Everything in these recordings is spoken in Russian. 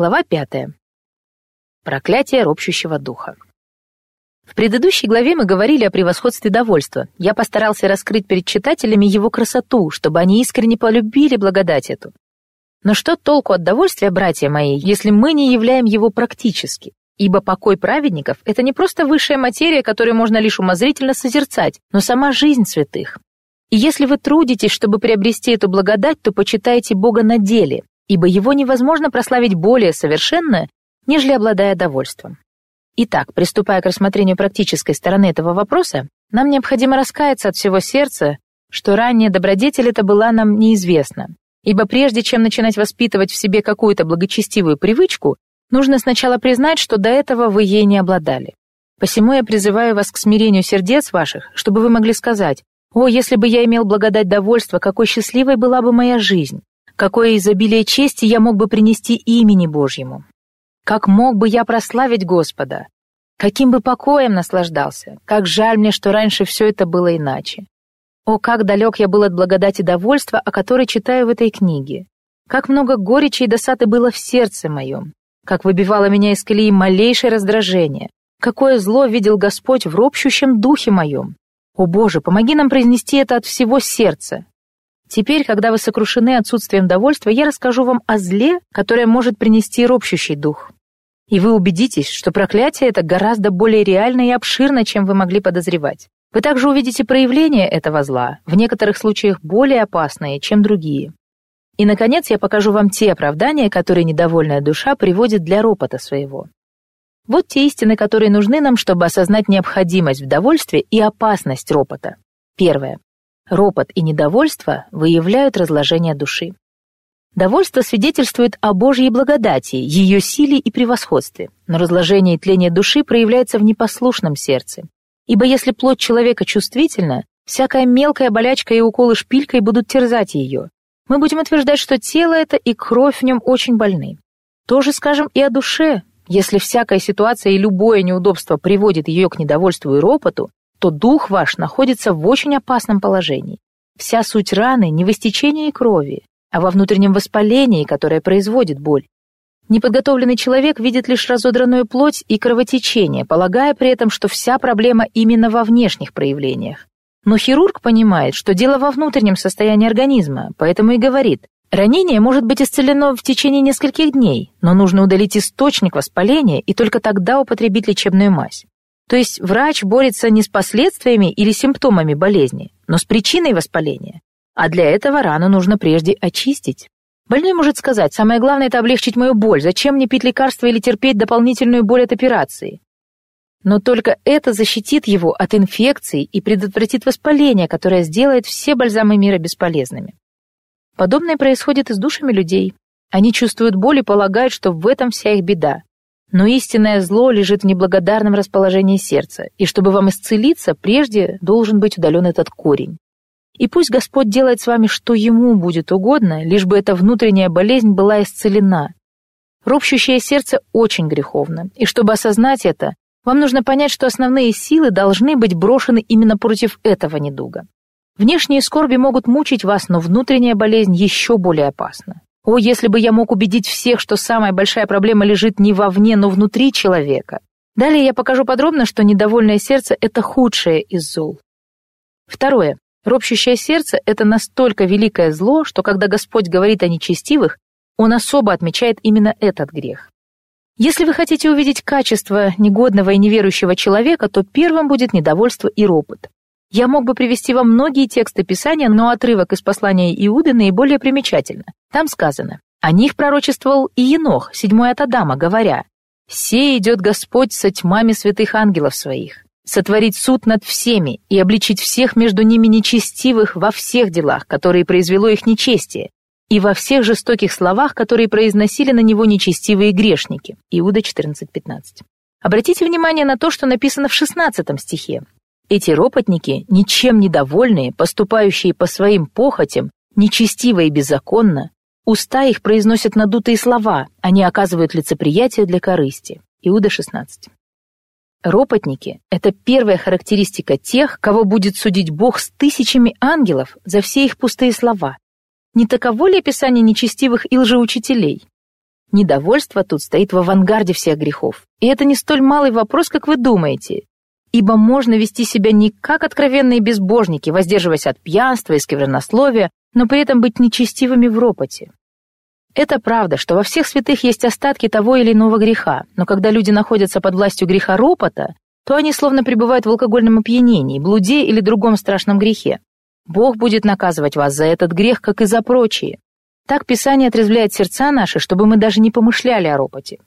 Глава 5. Проклятие ропщущего духа. В предыдущей главе мы говорили о превосходстве довольства. Я постарался раскрыть перед читателями его красоту, чтобы они искренне полюбили благодать эту. Но что толку от довольствия, братья мои, если мы не являем его практически? Ибо покой праведников — это не просто высшая материя, которую можно лишь умозрительно созерцать, но сама жизнь святых. И если вы трудитесь, чтобы приобрести эту благодать, то почитайте Бога на деле, ибо его невозможно прославить более совершенно, нежели обладая довольством. Итак, приступая к рассмотрению практической стороны этого вопроса, нам необходимо раскаяться от всего сердца, что ранняя добродетель эта была нам неизвестна, ибо прежде чем начинать воспитывать в себе какую-то благочестивую привычку, нужно сначала признать, что до этого вы ей не обладали. Посему я призываю вас к смирению сердец ваших, чтобы вы могли сказать: «О, если бы я имел благодать довольства, какой счастливой была бы моя жизнь! Какое изобилие чести я мог бы принести имени Божьему! Как мог бы я прославить Господа! Каким бы покоем наслаждался! Как жаль мне, что раньше все это было иначе! О, как далек я был от благодати довольства, о которой читаю в этой книге! Как много горечи и досады было в сердце моем! Как выбивало меня из колеи малейшее раздражение! Какое зло видел Господь в ропщущем духе моем! О, Боже, помоги нам произнести это от всего сердца!» Теперь, когда вы сокрушены отсутствием довольства, я расскажу вам о зле, которое может принести ропщущий дух. И вы убедитесь, что проклятие это гораздо более реально и обширно, чем вы могли подозревать. Вы также увидите проявления этого зла, в некоторых случаях более опасные, чем другие. И, наконец, я покажу вам те оправдания, которые недовольная душа приводит для ропота своего. Вот те истины, которые нужны нам, чтобы осознать необходимость в довольстве и опасность ропота. Первое. Ропот и недовольство выявляют разложение души. Довольство свидетельствует о Божьей благодати, ее силе и превосходстве, но разложение и тление души проявляется в непослушном сердце. Ибо если плоть человека чувствительна, всякая мелкая болячка и уколы шпилькой будут терзать ее. Мы будем утверждать, что тело это и кровь в нем очень больны. То же скажем и о душе. Если всякая ситуация и любое неудобство приводит ее к недовольству и ропоту, то дух ваш находится в очень опасном положении. Вся суть раны не в истечении крови, а во внутреннем воспалении, которое производит боль. Неподготовленный человек видит лишь разодранную плоть и кровотечение, полагая при этом, что вся проблема именно во внешних проявлениях. Но хирург понимает, что дело во внутреннем состоянии организма, поэтому и говорит: ранение может быть исцелено в течение нескольких дней, но нужно удалить источник воспаления и только тогда употребить лечебную мазь. То есть врач борется не с последствиями или симптомами болезни, но с причиной воспаления. А для этого рану нужно прежде очистить. Больной может сказать: самое главное – это облегчить мою боль, зачем мне пить лекарства или терпеть дополнительную боль от операции? Но только это защитит его от инфекций и предотвратит воспаление, которое сделает все бальзамы мира бесполезными. Подобное происходит и с душами людей. Они чувствуют боль и полагают, что в этом вся их беда. Но истинное зло лежит в неблагодарном расположении сердца, и чтобы вам исцелиться, прежде должен быть удален этот корень. И пусть Господь делает с вами, что Ему будет угодно, лишь бы эта внутренняя болезнь была исцелена. Ропщущее сердце очень греховно, и чтобы осознать это, вам нужно понять, что основные силы должны быть брошены именно против этого недуга. Внешние скорби могут мучить вас, но внутренняя болезнь еще более опасна. О, если бы я мог убедить всех, что самая большая проблема лежит не вовне, но внутри человека. Далее я покажу подробно, что недовольное сердце – это худшее из зол. Второе. Ропщущее сердце – это настолько великое зло, что когда Господь говорит о нечестивых, Он особо отмечает именно этот грех. Если вы хотите увидеть качество негодного и неверующего человека, то первым будет недовольство и ропот. Я мог бы привести вам многие тексты Писания, но отрывок из послания Иуды наиболее примечательно. Там сказано: «О них пророчествовал и Енох, седьмой от Адама, говоря: «Се идет Господь со тьмами святых ангелов своих, сотворить суд над всеми и обличить всех между ними нечестивых во всех делах, которые произвело их нечестие, и во всех жестоких словах, которые произносили на него нечестивые грешники». Иуда 14:15. Обратите внимание на то, что написано в 16 стихе. Эти ропотники, ничем недовольные, поступающие по своим похотям, нечестиво и беззаконно, уста их произносят надутые слова, они оказывают лицеприятие для корысти. Иуда 16. Ропотники — это первая характеристика тех, кого будет судить Бог с тысячами ангелов за все их пустые слова. Не таково ли описание нечестивых и лжеучителей? Недовольство тут стоит в авангарде всех грехов. И это не столь малый вопрос, как вы думаете. Ибо можно вести себя не как откровенные безбожники, воздерживаясь от пьянства и сквернословия, но при этом быть нечестивыми в ропоте. Это правда, что во всех святых есть остатки того или иного греха, но когда люди находятся под властью греха ропота, то они словно пребывают в алкогольном опьянении, блуде или другом страшном грехе. Бог будет наказывать вас за этот грех, как и за прочие. Так Писание отрезвляет сердца наши, чтобы мы даже не помышляли о ропоте.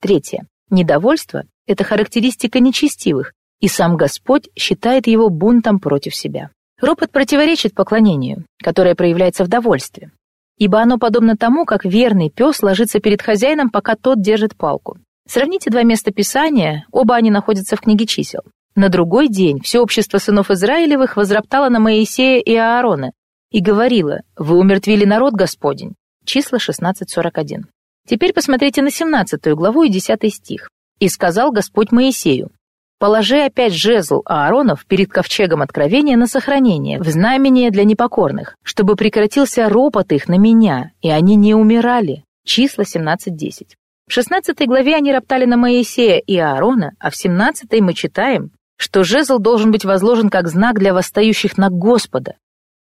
Третье. Недовольство – это характеристика нечестивых, и сам Господь считает его бунтом против себя. Ропот противоречит поклонению, которое проявляется в довольстве, ибо оно подобно тому, как верный пес ложится перед хозяином, пока тот держит палку. Сравните два места Писания, оба они находятся в книге чисел. «На другой день все общество сынов Израилевых возроптало на Моисея и Аарона и говорило: «Вы умертвили народ Господень». Числа 16:41. Теперь посмотрите на 17 главу и 10 стих. «И сказал Господь Моисею: положи опять жезл Ааронов перед ковчегом откровения на сохранение, в знамение для непокорных, чтобы прекратился ропот их на меня, и они не умирали». Числа 17:10. В 16 главе они роптали на Моисея и Аарона, а в 17 мы читаем, что жезл должен быть возложен как знак для восстающих на Господа.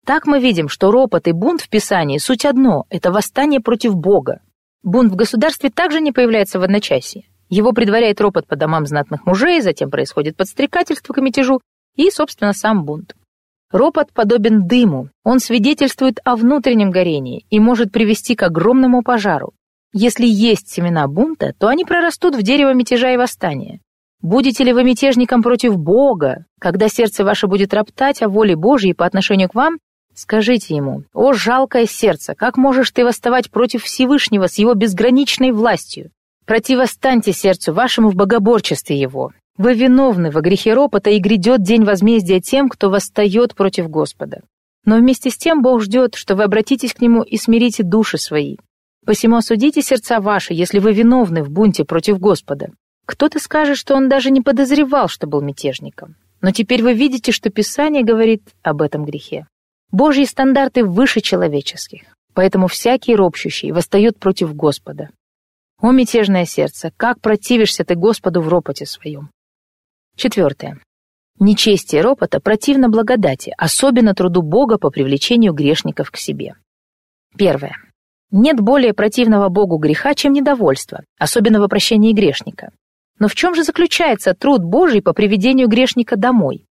Так мы видим, что ропот и бунт в Писании суть одно – это восстание против Бога. Бунт в государстве также не появляется в одночасье. Его предваряет ропот по домам знатных мужей, затем происходит подстрекательство к мятежу и, собственно, сам бунт. Ропот подобен дыму, он свидетельствует о внутреннем горении и может привести к огромному пожару. Если есть семена бунта, то они прорастут в дерево мятежа и восстания. Будете ли вы мятежником против Бога, когда сердце ваше будет роптать о воле Божьей по отношению к вам? Скажите ему: «О, жалкое сердце, как можешь ты восставать против Всевышнего с его безграничной властью? Противостаньте сердцу вашему в богоборчестве его. Вы виновны во грехе ропота, и грядет день возмездия тем, кто восстает против Господа». Но вместе с тем Бог ждет, что вы обратитесь к нему и смирите души свои. «Посему осудите сердца ваши, если вы виновны в бунте против Господа». Кто-то скажет, что он даже не подозревал, что был мятежником. Но теперь вы видите, что Писание говорит об этом грехе. Божьи стандарты выше человеческих, поэтому всякий ропщущий восстает против Господа. О, мятежное сердце, как противишься ты Господу в ропоте своем! Четвертое. Нечестие ропота противно благодати, особенно труду Бога по привлечению грешников к себе. Первое. Нет более противного Богу греха, чем недовольство, особенно во прощении грешника. Но в чем же заключается труд Божий по приведению грешника домой?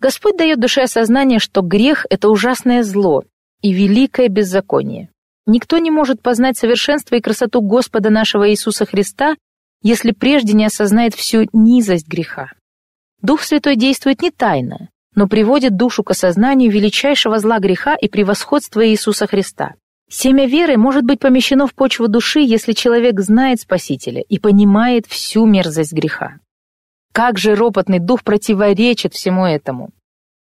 Господь дает душе осознание, что грех — это ужасное зло и великое беззаконие. Никто не может познать совершенство и красоту Господа нашего Иисуса Христа, если прежде не осознает всю низость греха. Дух Святой действует не тайно, но приводит душу к осознанию величайшего зла греха и превосходства Иисуса Христа. Семя веры может быть помещено в почву души, если человек знает Спасителя и понимает всю мерзость греха. Как же ропотный дух противоречит всему этому!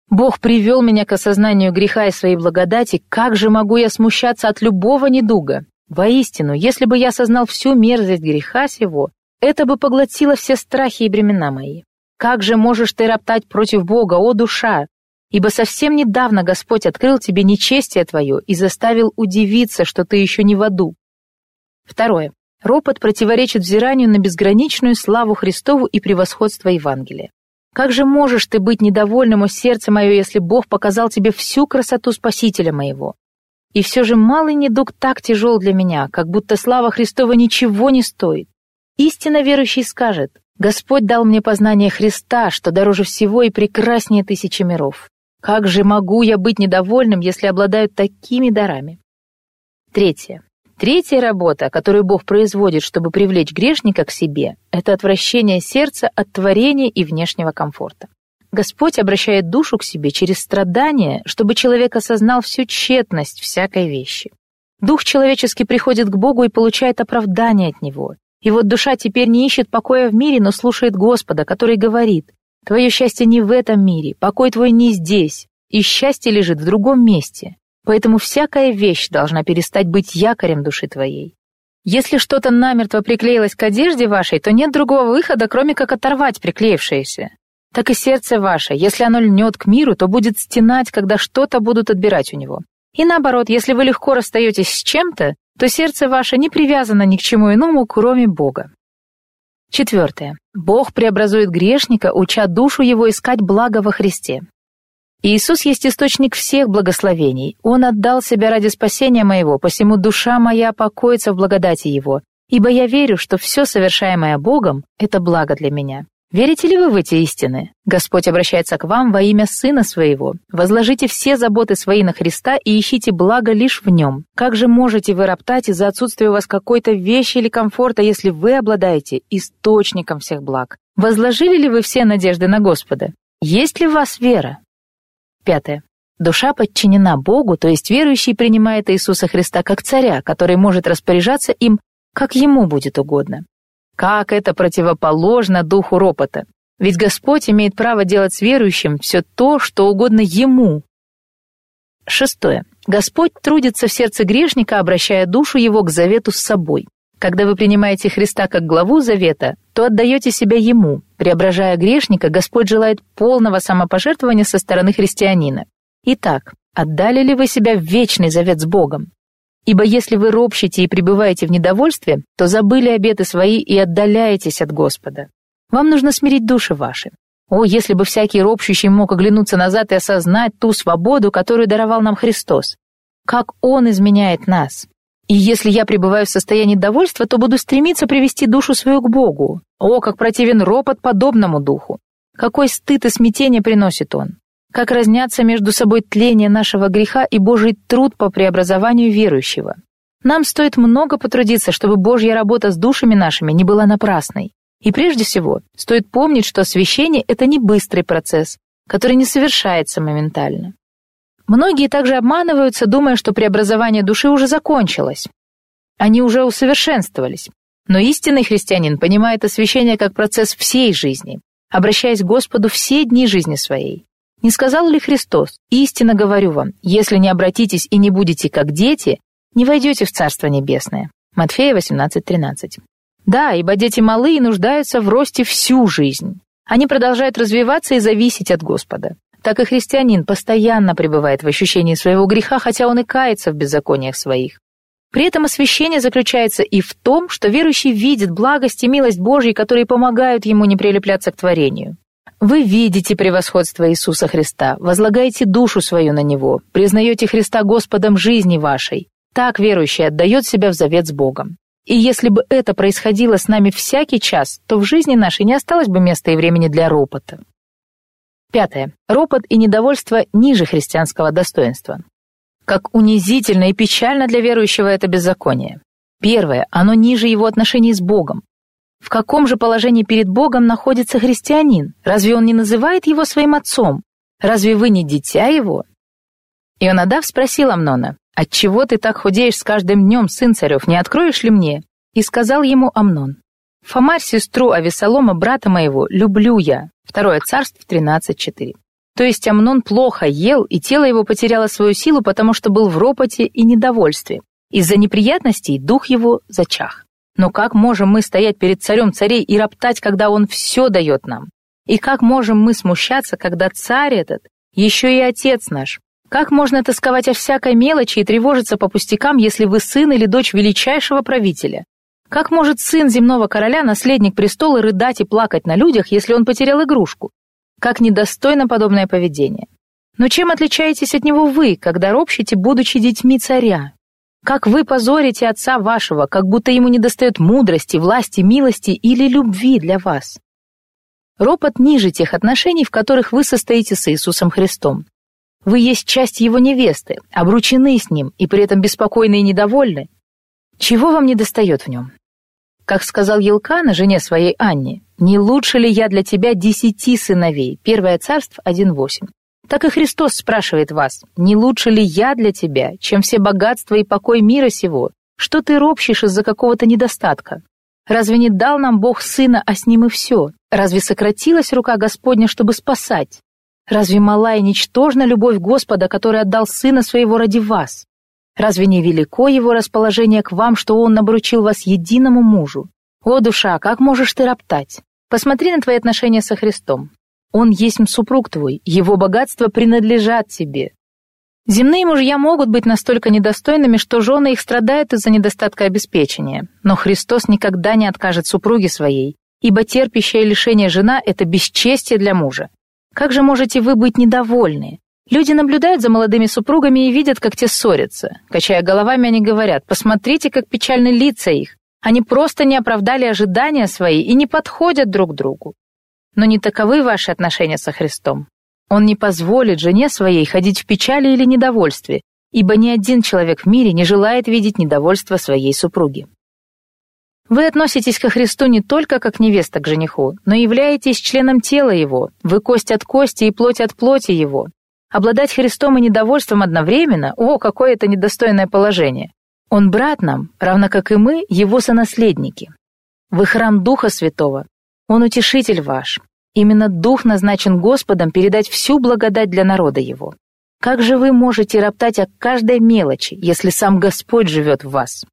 «Бог привел меня к осознанию греха и своей благодати, как же могу я смущаться от любого недуга? Воистину, если бы я осознал всю мерзость греха сего, это бы поглотило все страхи и бремена мои. Как же можешь ты роптать против Бога, о душа? Ибо совсем недавно Господь открыл тебе нечестие твое и заставил удивиться, что ты еще не в аду». Второе. Ропот противоречит взиранию на безграничную славу Христову и превосходство Евангелия. «Как же можешь ты быть недовольным, о сердце мое, если Бог показал тебе всю красоту Спасителя моего? И все же малый недуг так тяжел для меня, как будто слава Христова ничего не стоит. Истинно верующий скажет: Господь дал мне познание Христа, что дороже всего и прекраснее тысячи миров. Как же могу я быть недовольным, если обладаю такими дарами?» Третье. Третья работа, которую Бог производит, чтобы привлечь грешника к себе, это отвращение сердца от творения и внешнего комфорта. Господь обращает душу к себе через страдания, чтобы человек осознал всю тщетность всякой вещи. Дух человеческий приходит к Богу и получает оправдание от Него. И вот душа теперь не ищет покоя в мире, но слушает Господа, который говорит: «Твое счастье не в этом мире, покой твой не здесь, и счастье лежит в другом месте». Поэтому всякая вещь должна перестать быть якорем души твоей. Если что-то намертво приклеилось к одежде вашей, то нет другого выхода, кроме как оторвать приклеившееся. Так и сердце ваше, если оно льнет к миру, то будет стенать, когда что-то будут отбирать у него. И наоборот, если вы легко расстаетесь с чем-то, то сердце ваше не привязано ни к чему иному, кроме Бога. Четвертое. Бог преобразует грешника, уча душу его искать благо во Христе. Иисус есть источник всех благословений. Он отдал себя ради спасения моего, посему душа моя покоится в благодати его, ибо я верю, что все совершаемое Богом — это благо для меня. Верите ли вы в эти истины? Господь обращается к вам во имя Сына Своего. Возложите все заботы свои на Христа и ищите благо лишь в Нем. Как же можете вы роптать из-за отсутствия у вас какой-то вещи или комфорта, если вы обладаете источником всех благ? Возложили ли вы все надежды на Господа? Есть ли в вас вера? Пятое. Душа подчинена Богу, то есть верующий принимает Иисуса Христа как царя, который может распоряжаться им, как ему будет угодно. Как это противоположно духу ропота. Ведь Господь имеет право делать с верующим все то, что угодно Ему. Шестое. Господь трудится в сердце грешника, обращая душу его к завету с собой. Когда вы принимаете Христа как главу завета, то отдаете себя Ему. Преображая грешника, Господь желает полного самопожертвования со стороны христианина. Итак, отдали ли вы себя в вечный завет с Богом? Ибо если вы ропщете и пребываете в недовольстве, то забыли обеты свои и отдаляетесь от Господа. Вам нужно смирить души ваши. О, если бы всякий ропщущий мог оглянуться назад и осознать ту свободу, которую даровал нам Христос. Как Он изменяет нас. И если я пребываю в состоянии довольства, то буду стремиться привести душу свою к Богу. О, как противен ропот подобному духу! Какой стыд и смятение приносит он! Как разнятся между собой тление нашего греха и Божий труд по преобразованию верующего. Нам стоит много потрудиться, чтобы Божья работа с душами нашими не была напрасной. И прежде всего, стоит помнить, что освящение — это не быстрый процесс, который не совершается моментально. Многие также обманываются, думая, что преобразование души уже закончилось. Они уже усовершенствовались. Но истинный христианин понимает освящение как процесс всей жизни, обращаясь к Господу все дни жизни своей. Не сказал ли Христос: «Истинно говорю вам, если не обратитесь и не будете как дети, не войдете в Царство Небесное». Матфея 18:13. Да, ибо дети малы и нуждаются в росте всю жизнь. Они продолжают развиваться и зависеть от Господа. Так и христианин постоянно пребывает в ощущении своего греха, хотя он и кается в беззакониях своих. При этом освящение заключается и в том, что верующий видит благость и милость Божьей, которые помогают ему не прилепляться к творению. Вы видите превосходство Иисуса Христа, возлагаете душу свою на Него, признаете Христа Господом жизни вашей. Так верующий отдает себя в завет с Богом. И если бы это происходило с нами всякий час, то в жизни нашей не осталось бы места и времени для ропота. Пятое. Ропот и недовольство ниже христианского достоинства. Как унизительно и печально для верующего это беззаконие. Первое. Оно ниже его отношений с Богом. В каком же положении перед Богом находится христианин? Разве он не называет его своим отцом? Разве вы не дитя его? Ионадав спросил Амнона: «Отчего ты так худеешь с каждым днем, сын царев, не откроешь ли мне?» И сказал ему Амнон: «Фомарь, сестру Авесолома, брата моего, люблю я». 2 Царств 13:4. То есть Амнон плохо ел, и тело его потеряло свою силу, потому что был в ропоте и недовольстве. Из-за неприятностей дух его зачах. Но как можем мы стоять перед царем царей и роптать, когда он все дает нам? И как можем мы смущаться, когда царь этот еще и отец наш? Как можно тосковать о всякой мелочи и тревожиться по пустякам, если вы сын или дочь величайшего правителя? Как может сын земного короля, наследник престола, рыдать и плакать на людях, если он потерял игрушку? Как недостойно подобное поведение. Но чем отличаетесь от него вы, когда ропщите, будучи детьми царя? Как вы позорите отца вашего, как будто ему недостает мудрости, власти, милости или любви для вас. Ропот ниже тех отношений, в которых вы состоите с Иисусом Христом. Вы есть часть его невесты, обручены с ним и при этом беспокойны и недовольны. Чего вам недостает в нем? Как сказал Елкана жене своей Анне: «Не лучше ли я для тебя 10 сыновей?» 1 Царство 1:8. Так и Христос спрашивает вас: «Не лучше ли я для тебя, чем все богатства и покой мира сего? Что ты ропщешь из-за какого-то недостатка? Разве не дал нам Бог Сына, а с Ним и все? Разве сократилась рука Господня, чтобы спасать? Разве мала и ничтожна любовь Господа, который отдал Сына Своего ради вас? Разве не велико Его расположение к вам, что Он обручил вас единому мужу? О, душа, как можешь ты роптать? Посмотри на твои отношения со Христом. Он есть супруг твой, его богатства принадлежат тебе. Земные мужья могут быть настолько недостойными, что жены их страдают из-за недостатка обеспечения. Но Христос никогда не откажет супруге своей, ибо терпящая лишение жена – это бесчестие для мужа. Как же можете вы быть недовольны? Люди наблюдают за молодыми супругами и видят, как те ссорятся. Качая головами, они говорят: «Посмотрите, как печальны лица их. Они просто не оправдали ожидания свои и не подходят друг другу». Но не таковы ваши отношения со Христом. Он не позволит жене своей ходить в печали или недовольстве, ибо ни один человек в мире не желает видеть недовольство своей супруги. Вы относитесь ко Христу не только как невеста к жениху, но являетесь членом тела Его, вы кость от кости и плоть от плоти Его. Обладать Христом и недовольством одновременно – о, какое это недостойное положение! Он брат нам, равно как и мы, Его сонаследники. Вы храм Духа Святого, Он утешитель ваш. Именно Дух назначен Господом передать всю благодать для народа Его. Как же вы можете роптать о каждой мелочи, если сам Господь живет в вас?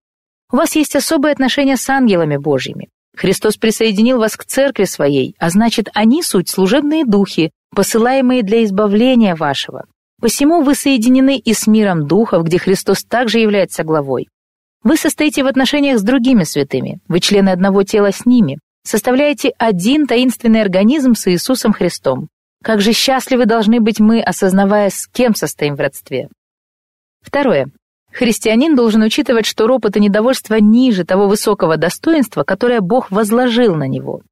У вас есть особые отношения с ангелами Божьими. Христос присоединил вас к церкви своей, а значит, они суть служебные духи, посылаемые для избавления вашего. Посему вы соединены и с миром духов, где Христос также является главой. Вы состоите в отношениях с другими святыми, вы члены одного тела с ними, составляете один таинственный организм с Иисусом Христом. Как же счастливы должны быть мы, осознавая, с кем состоим в родстве. Второе. Христианин должен учитывать, что ропот и недовольство ниже того высокого достоинства, которое Бог возложил на него.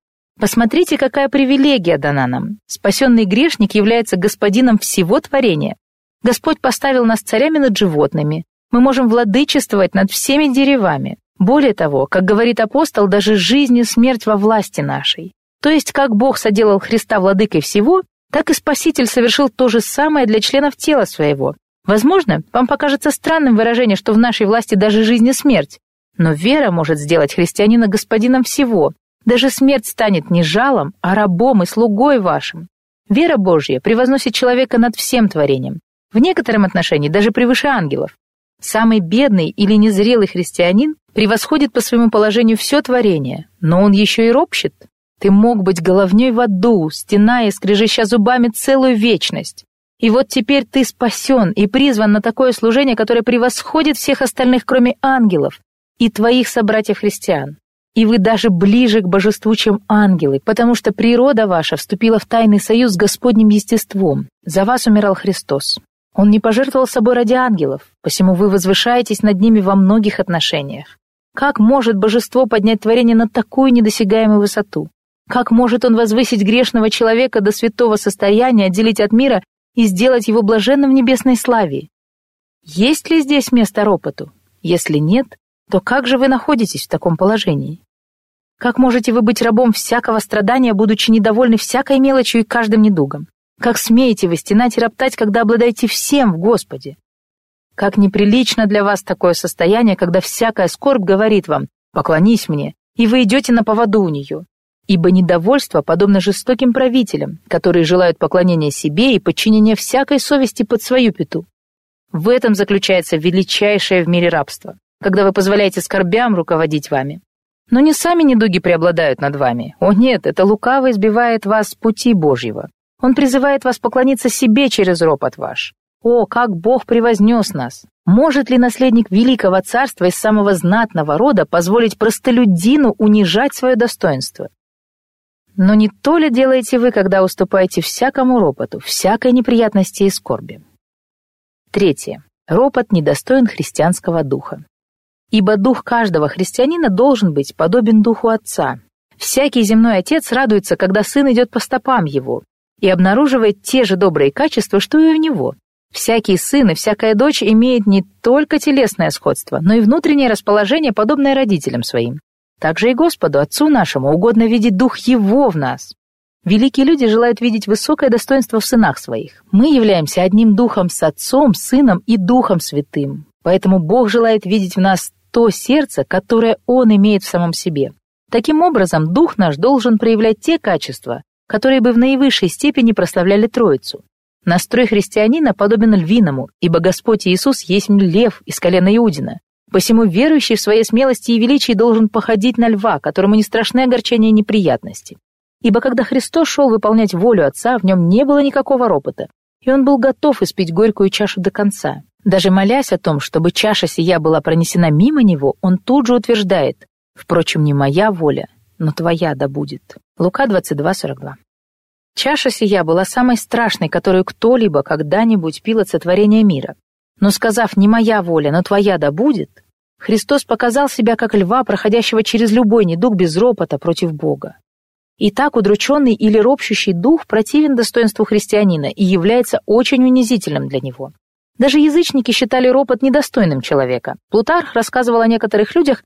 Посмотрите, какая привилегия дана нам. Спасенный грешник является господином всего творения. Господь поставил нас царями над животными. Мы можем владычествовать над всеми деревами. Более того, как говорит апостол, даже жизнь и смерть во власти нашей. То есть, как Бог соделал Христа владыкой всего, так и Спаситель совершил то же самое для членов тела своего. Возможно, вам покажется странным выражение, что в нашей власти даже жизнь и смерть. Но вера может сделать христианина господином всего. Даже смерть станет не жалом, а рабом и слугой вашим. Вера Божья превозносит человека над всем творением. В некотором отношении даже превыше ангелов. Самый бедный или незрелый христианин превосходит по своему положению все творение, но он еще и ропщет. Ты мог быть головней в аду, стеная и скрежеща зубами целую вечность. И вот теперь ты спасен и призван на такое служение, которое превосходит всех остальных, кроме ангелов и твоих собратьев-христиан. И вы даже ближе к божеству, чем ангелы, потому что природа ваша вступила в тайный союз с Господним естеством. За вас умирал Христос. Он не пожертвовал собой ради ангелов, посему вы возвышаетесь над ними во многих отношениях. Как может божество поднять творение на такую недосягаемую высоту? Как может он возвысить грешного человека до святого состояния, отделить от мира и сделать его блаженным в небесной славе? Есть ли здесь место ропоту? Если нет, то как же вы находитесь в таком положении? Как можете вы быть рабом всякого страдания, будучи недовольны всякой мелочью и каждым недугом? Как смеете вы стенать и роптать, когда обладаете всем в Господе? Как неприлично для вас такое состояние, когда всякая скорбь говорит вам: «Поклонись мне», и вы идете на поводу у нее. Ибо недовольство подобно жестоким правителям, которые желают поклонения себе и подчинения всякой совести под свою пяту. В этом заключается величайшее в мире рабство, когда вы позволяете скорбям руководить вами. Но не сами недуги преобладают над вами. О нет, это лукаво избивает вас с пути Божьего. Он призывает вас поклониться себе через ропот ваш. О, как Бог превознес нас! Может ли наследник великого царства из самого знатного рода позволить простолюдину унижать свое достоинство? Но не то ли делаете вы, когда уступаете всякому ропоту, всякой неприятности и скорби? Третье. Ропот недостоин христианского духа. Ибо дух каждого христианина должен быть подобен духу отца. Всякий земной отец радуется, когда сын идет по стопам его, и обнаруживает те же добрые качества, что и у него. Всякий сын и всякая дочь имеет не только телесное сходство, но и внутреннее расположение, подобное родителям своим. Также и Господу, Отцу нашему, угодно видеть дух Его в нас. Великие люди желают видеть высокое достоинство в сынах своих. Мы являемся одним духом с Отцом, Сыном и Духом Святым. Поэтому Бог желает видеть в нас то сердце, которое Он имеет в самом себе. Таким образом, дух наш должен проявлять те качества, которые бы в наивысшей степени прославляли Троицу. Настрой христианина подобен львиному, ибо Господь Иисус есть лев из колена Иудина. Посему верующий в своей смелости и величии должен походить на льва, которому не страшны огорчения и неприятности. Ибо когда Христос шел выполнять волю Отца, в нем не было никакого ропота, и он был готов испить горькую чашу до конца. Даже молясь о том, чтобы чаша сия была пронесена мимо него, он тут же утверждает: «Впрочем, не моя воля, но твоя да будет». Лука 22:42. Чаша сия была самой страшной, которую кто-либо когда-нибудь пил от сотворения мира. Но сказав «не моя воля, но твоя да будет», Христос показал себя как льва, проходящего через любой недуг без ропота против Бога. Итак, удрученный или ропщущий дух противен достоинству христианина и является очень унизительным для него. Даже язычники считали ропот недостойным человека. Плутарх рассказывал о некоторых людях,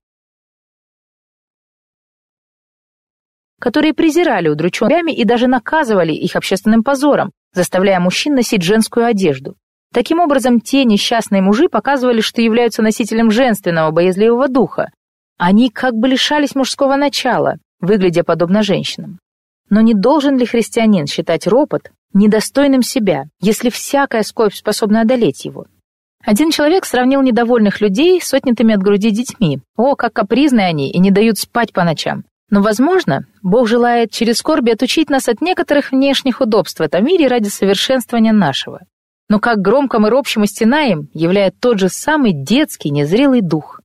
которые презирали удрученными и даже наказывали их общественным позором, заставляя мужчин носить женскую одежду. Таким образом, те несчастные мужи показывали, что являются носителем женственного боязливого духа. Они как бы лишались мужского начала, выглядя подобно женщинам. Но не должен ли христианин считать ропот недостойным себя, если всякая скорбь способна одолеть его? Один человек сравнил недовольных людей с отнятыми от груди детьми. О, как капризны они и не дают спать по ночам! Но, возможно, Бог желает через скорби отучить нас от некоторых внешних удобств в этом мире ради совершенствования нашего. Но как громко мы ропщим и стенаем, являет тот же самый детский, незрелый дух.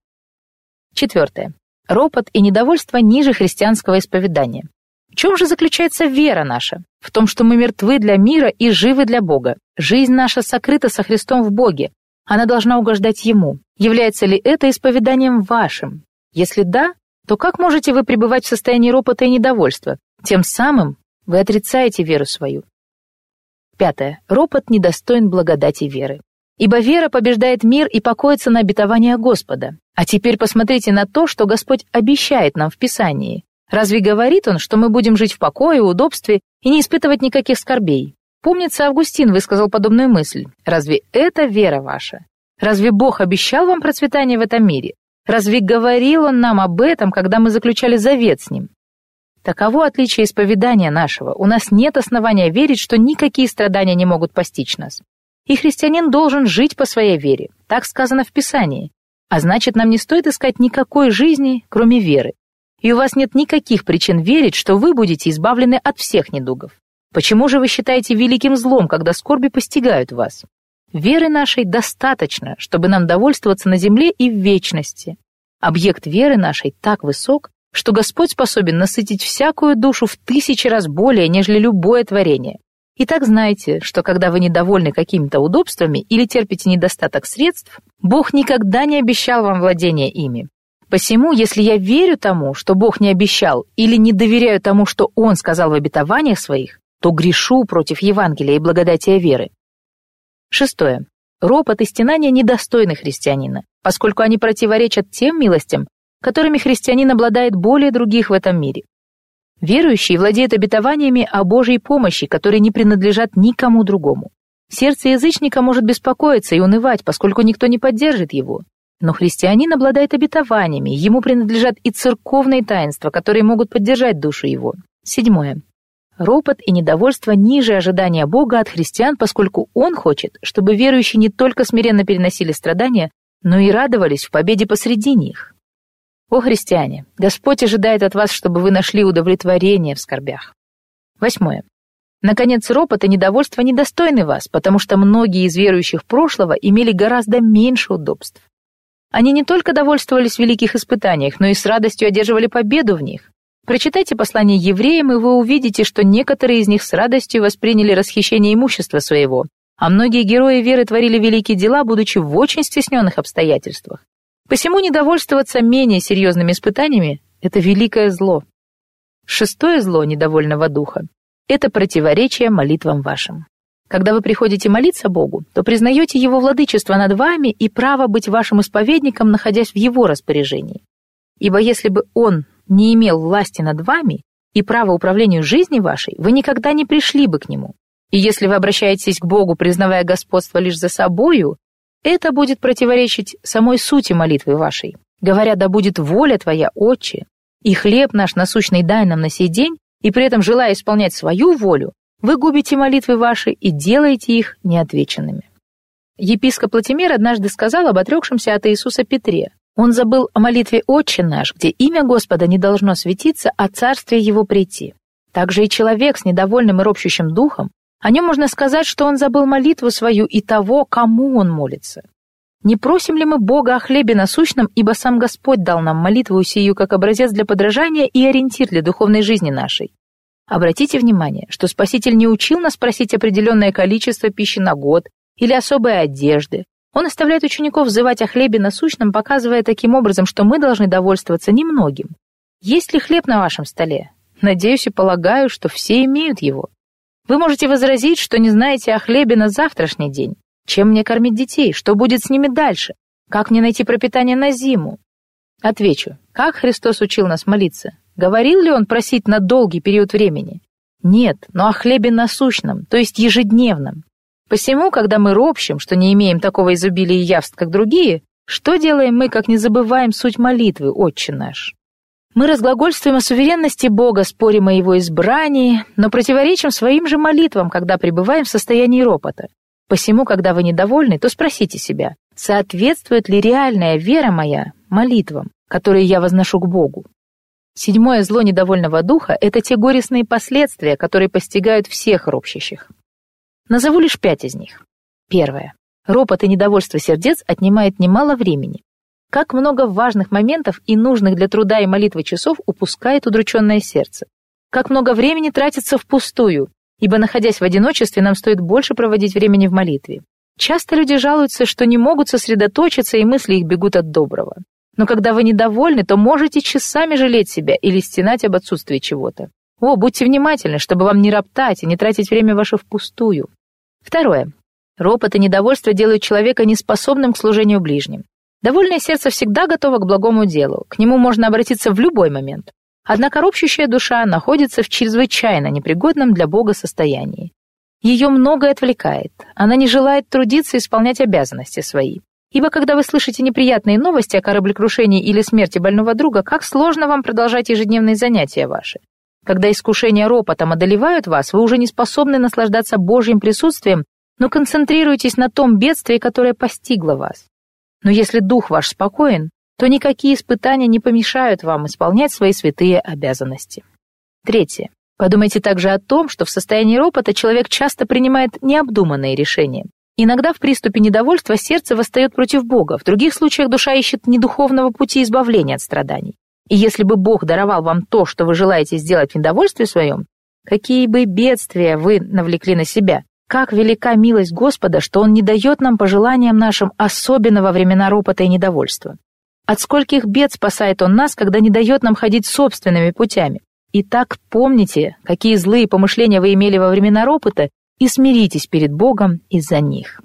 4. Ропот и недовольство ниже христианского исповедания. В чем же заключается вера наша? В том, что мы мертвы для мира и живы для Бога. Жизнь наша сокрыта со Христом в Боге. Она должна угождать Ему. Является ли это исповеданием вашим? Если да, то как можете вы пребывать в состоянии ропота и недовольства? Тем самым вы отрицаете веру свою. 5. Ропот недостоин благодати веры. Ибо вера побеждает мир и покоится на обетование Господа. А теперь посмотрите на то, что Господь обещает нам в Писании. Разве говорит Он, что мы будем жить в покое, удобстве и не испытывать никаких скорбей? Помнится, Августин высказал подобную мысль. Разве это вера ваша? Разве Бог обещал вам процветание в этом мире? Разве говорил Он нам об этом, когда мы заключали завет с Ним? Таково отличие исповедания нашего. У нас нет основания верить, что никакие страдания не могут постичь нас. И христианин должен жить по своей вере. Так сказано в Писании. А значит, нам не стоит искать никакой жизни, кроме веры. И у вас нет никаких причин верить, что вы будете избавлены от всех недугов. Почему же вы считаете великим злом, когда скорби постигают вас? Веры нашей достаточно, чтобы нам довольствоваться на земле и в вечности. Объект веры нашей так высок, что Господь способен насытить всякую душу в 1000 раз более, нежели любое творение. Итак, знайте, что когда вы недовольны какими-то удобствами или терпите недостаток средств, Бог никогда не обещал вам владение ими. Посему, если я верю тому, что Бог не обещал, или не доверяю тому, что Он сказал в обетованиях Своих, то грешу против Евангелия и благодати веры. 6. Ропот и стенания недостойны христианина, поскольку они противоречат тем милостям, которыми христианин обладает более других в этом мире. Верующий владеет обетованиями о Божьей помощи, которые не принадлежат никому другому. Сердце язычника может беспокоиться и унывать, поскольку никто не поддержит его. Но христианин обладает обетованиями, ему принадлежат и церковные таинства, которые могут поддержать душу его. 7. Ропот и недовольство ниже ожидания Бога от христиан, поскольку Он хочет, чтобы верующие не только смиренно переносили страдания, но и радовались в победе посреди них. О, христиане, Господь ожидает от вас, чтобы вы нашли удовлетворение в скорбях. 8. Наконец, ропот и недовольство недостойны вас, потому что многие из верующих прошлого имели гораздо меньше удобств. Они не только довольствовались в великих испытаниях, но и с радостью одерживали победу в них. Прочитайте послание евреям, и вы увидите, что некоторые из них с радостью восприняли расхищение имущества своего, а многие герои веры творили великие дела, будучи в очень стесненных обстоятельствах. Посему недовольствоваться менее серьезными испытаниями – это великое зло. 6. Зло недовольного духа – это противоречие молитвам вашим. Когда вы приходите молиться Богу, то признаете Его владычество над вами и право быть вашим исповедником, находясь в Его распоряжении. Ибо если бы Он не имел власти над вами и права управлению жизнью вашей, вы никогда не пришли бы к Нему. И если вы обращаетесь к Богу, признавая господство лишь за собою, это будет противоречить самой сути молитвы вашей. Говоря, да будет воля твоя, Отче, и хлеб наш насущный дай нам на сей день, и при этом желая исполнять свою волю, вы губите молитвы ваши и делаете их неотвеченными. Епископ Латимер однажды сказал об отрекшемся от Иисуса Петре. Он забыл о молитве «Отче наш», где имя Господа не должно светиться, а царствие Его прийти. Также и человек с недовольным и ропщущим духом, О нем можно сказать, что он забыл молитву свою и того, кому он молится. Не просим ли мы Бога о хлебе насущном, ибо сам Господь дал нам молитву сию как образец для подражания и ориентир для духовной жизни нашей? Обратите внимание, что Спаситель не учил нас просить определенное количество пищи на год или особой одежды. Он оставляет учеников взывать о хлебе насущном, показывая таким образом, что мы должны довольствоваться немногим. Есть ли хлеб на вашем столе? Надеюсь и полагаю, что все имеют его. Вы можете возразить, что не знаете о хлебе на завтрашний день. Чем мне кормить детей? Что будет с ними дальше? Как мне найти пропитание на зиму? Отвечу, как Христос учил нас молиться? Говорил ли Он просить на долгий период времени? Нет, но о хлебе насущном, то есть ежедневном. Посему, когда мы ропщем, что не имеем такого изобилия и явств, как другие, что делаем мы, как не забываем суть молитвы «Отче наш»? Мы разглагольствуем о суверенности Бога, спорим о Его избрании, но противоречим своим же молитвам, когда пребываем в состоянии ропота. Посему, когда вы недовольны, то спросите себя, соответствует ли реальная вера моя молитвам, которые я возношу к Богу? Седьмое зло недовольного духа — это те горестные последствия, которые постигают всех ропщащих. Назову лишь 5 из них. Первое. Ропот и недовольство сердец отнимает немало времени. Как много важных моментов и нужных для труда и молитвы часов упускает удрученное сердце. Как много времени тратится впустую, ибо, находясь в одиночестве, нам стоит больше проводить времени в молитве. Часто люди жалуются, что не могут сосредоточиться, и мысли их бегут от доброго. Но когда вы недовольны, то можете часами жалеть себя или стенать об отсутствии чего-то. О, будьте внимательны, чтобы вам не роптать и не тратить время ваше впустую. Второе. Ропот и недовольство делают человека неспособным к служению ближним. Довольное сердце всегда готово к благому делу, к нему можно обратиться в любой момент. Однако ропщущая душа находится в чрезвычайно непригодном для Бога состоянии. Ее многое отвлекает, она не желает трудиться и исполнять обязанности свои. Ибо когда вы слышите неприятные новости о кораблекрушении или смерти больного друга, как сложно вам продолжать ежедневные занятия ваши. Когда искушения ропотом одолевают вас, вы уже не способны наслаждаться Божьим присутствием, но концентрируетесь на том бедствии, которое постигло вас. Но если дух ваш спокоен, то никакие испытания не помешают вам исполнять свои святые обязанности. Третье. Подумайте также о том, что в состоянии ропота человек часто принимает необдуманные решения. Иногда в приступе недовольства сердце восстает против Бога, в других случаях душа ищет недуховного пути избавления от страданий. И если бы Бог даровал вам то, что вы желаете сделать в недовольстве своем, какие бы бедствия вы навлекли на себя, как велика милость Господа, что Он не дает нам пожеланиям нашим, особенно во времена ропота и недовольства. От скольких бед спасает Он нас, когда не дает нам ходить собственными путями. Итак, помните, какие злые помышления вы имели во времена ропота, и смиритесь перед Богом из-за них.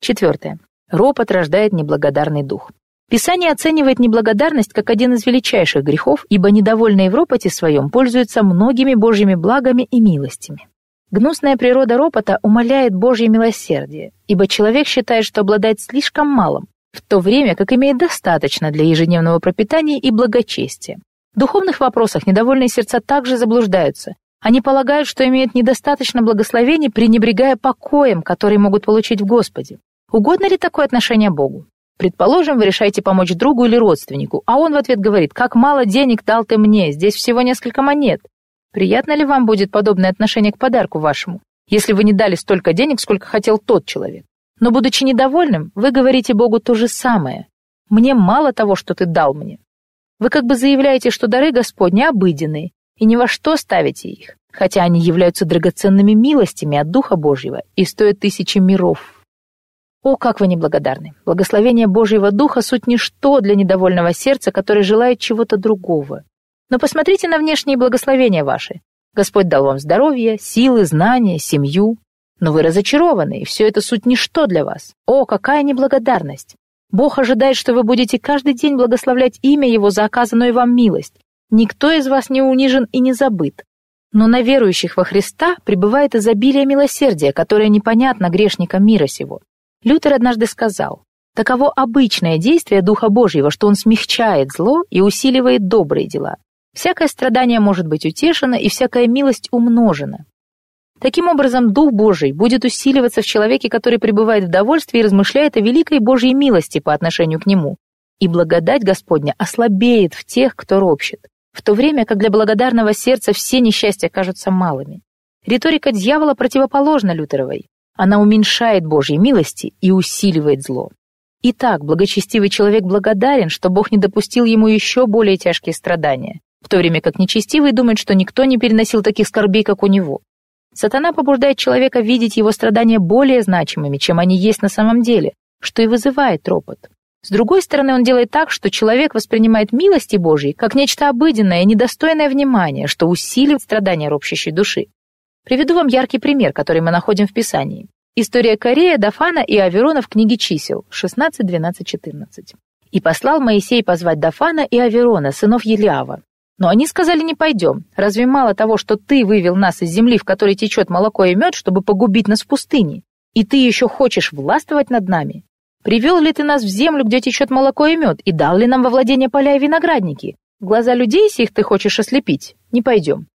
Четвертое. Ропот рождает неблагодарный дух. Писание оценивает неблагодарность как один из величайших грехов, ибо недовольные в ропоте своем пользуются многими Божьими благами и милостями. Гнусная природа ропота умаляет Божье милосердие, ибо человек считает, что обладает слишком малым, в то время как имеет достаточно для ежедневного пропитания и благочестия. В духовных вопросах недовольные сердца также заблуждаются. Они полагают, что имеют недостаточно благословений, пренебрегая покоем, который могут получить в Господе. Угодно ли такое отношение Богу? Предположим, вы решаете помочь другу или родственнику, а он в ответ говорит: «Как мало денег дал ты мне, здесь всего несколько монет». Приятно ли вам будет подобное отношение к подарку вашему, если вы не дали столько денег, сколько хотел тот человек? Но, будучи недовольным, вы говорите Богу то же самое. «Мне мало того, что ты дал мне». Вы как бы заявляете, что дары Господни обыденные, и ни во что ставите их, хотя они являются драгоценными милостями от Духа Божьего и стоят тысячи миров. О, как вы неблагодарны! Благословение Божьего Духа — суть ничто для недовольного сердца, которое желает чего-то другого. Но посмотрите на внешние благословения ваши. Господь дал вам здоровье, силы, знания, семью. Но вы разочарованы, и все это суть ничто для вас. О, какая неблагодарность! Бог ожидает, что вы будете каждый день благословлять имя Его за оказанную вам милость. Никто из вас не унижен и не забыт. Но на верующих во Христа пребывает изобилие милосердия, которое непонятно грешникам мира сего. Лютер однажды сказал: «Таково обычное действие Духа Божьего, что Он смягчает зло и усиливает добрые дела. Всякое страдание может быть утешено, и всякая милость умножена». Таким образом, Дух Божий будет усиливаться в человеке, который пребывает в довольстве и размышляет о великой Божьей милости по отношению к нему. И благодать Господня ослабеет в тех, кто ропщет, в то время как для благодарного сердца все несчастья кажутся малыми. Риторика дьявола противоположна Лютеровой. Она уменьшает Божьи милости и усиливает зло. Итак, благочестивый человек благодарен, что Бог не допустил ему еще более тяжкие страдания, в то время как нечестивый думает, что никто не переносил таких скорбей, как у него. Сатана побуждает человека видеть его страдания более значимыми, чем они есть на самом деле, что и вызывает ропот. С другой стороны, он делает так, что человек воспринимает милости Божьи как нечто обыденное и недостойное внимания, что усиливает страдания ропщущей души. Приведу вам яркий пример, который мы находим в Писании. История Корея, Дафана и Аверона в книге чисел 16, 12, 14. «И послал Моисей позвать Дафана и Аверона, сынов Елиава. Но они сказали, не пойдем. Разве мало того, что ты вывел нас из земли, в которой течет молоко и мед, чтобы погубить нас в пустыне? И ты еще хочешь властвовать над нами? Привел ли ты нас в землю, где течет молоко и мед, и дал ли нам во владение поля и виноградники? Глаза людей сих ты хочешь ослепить? Не пойдем».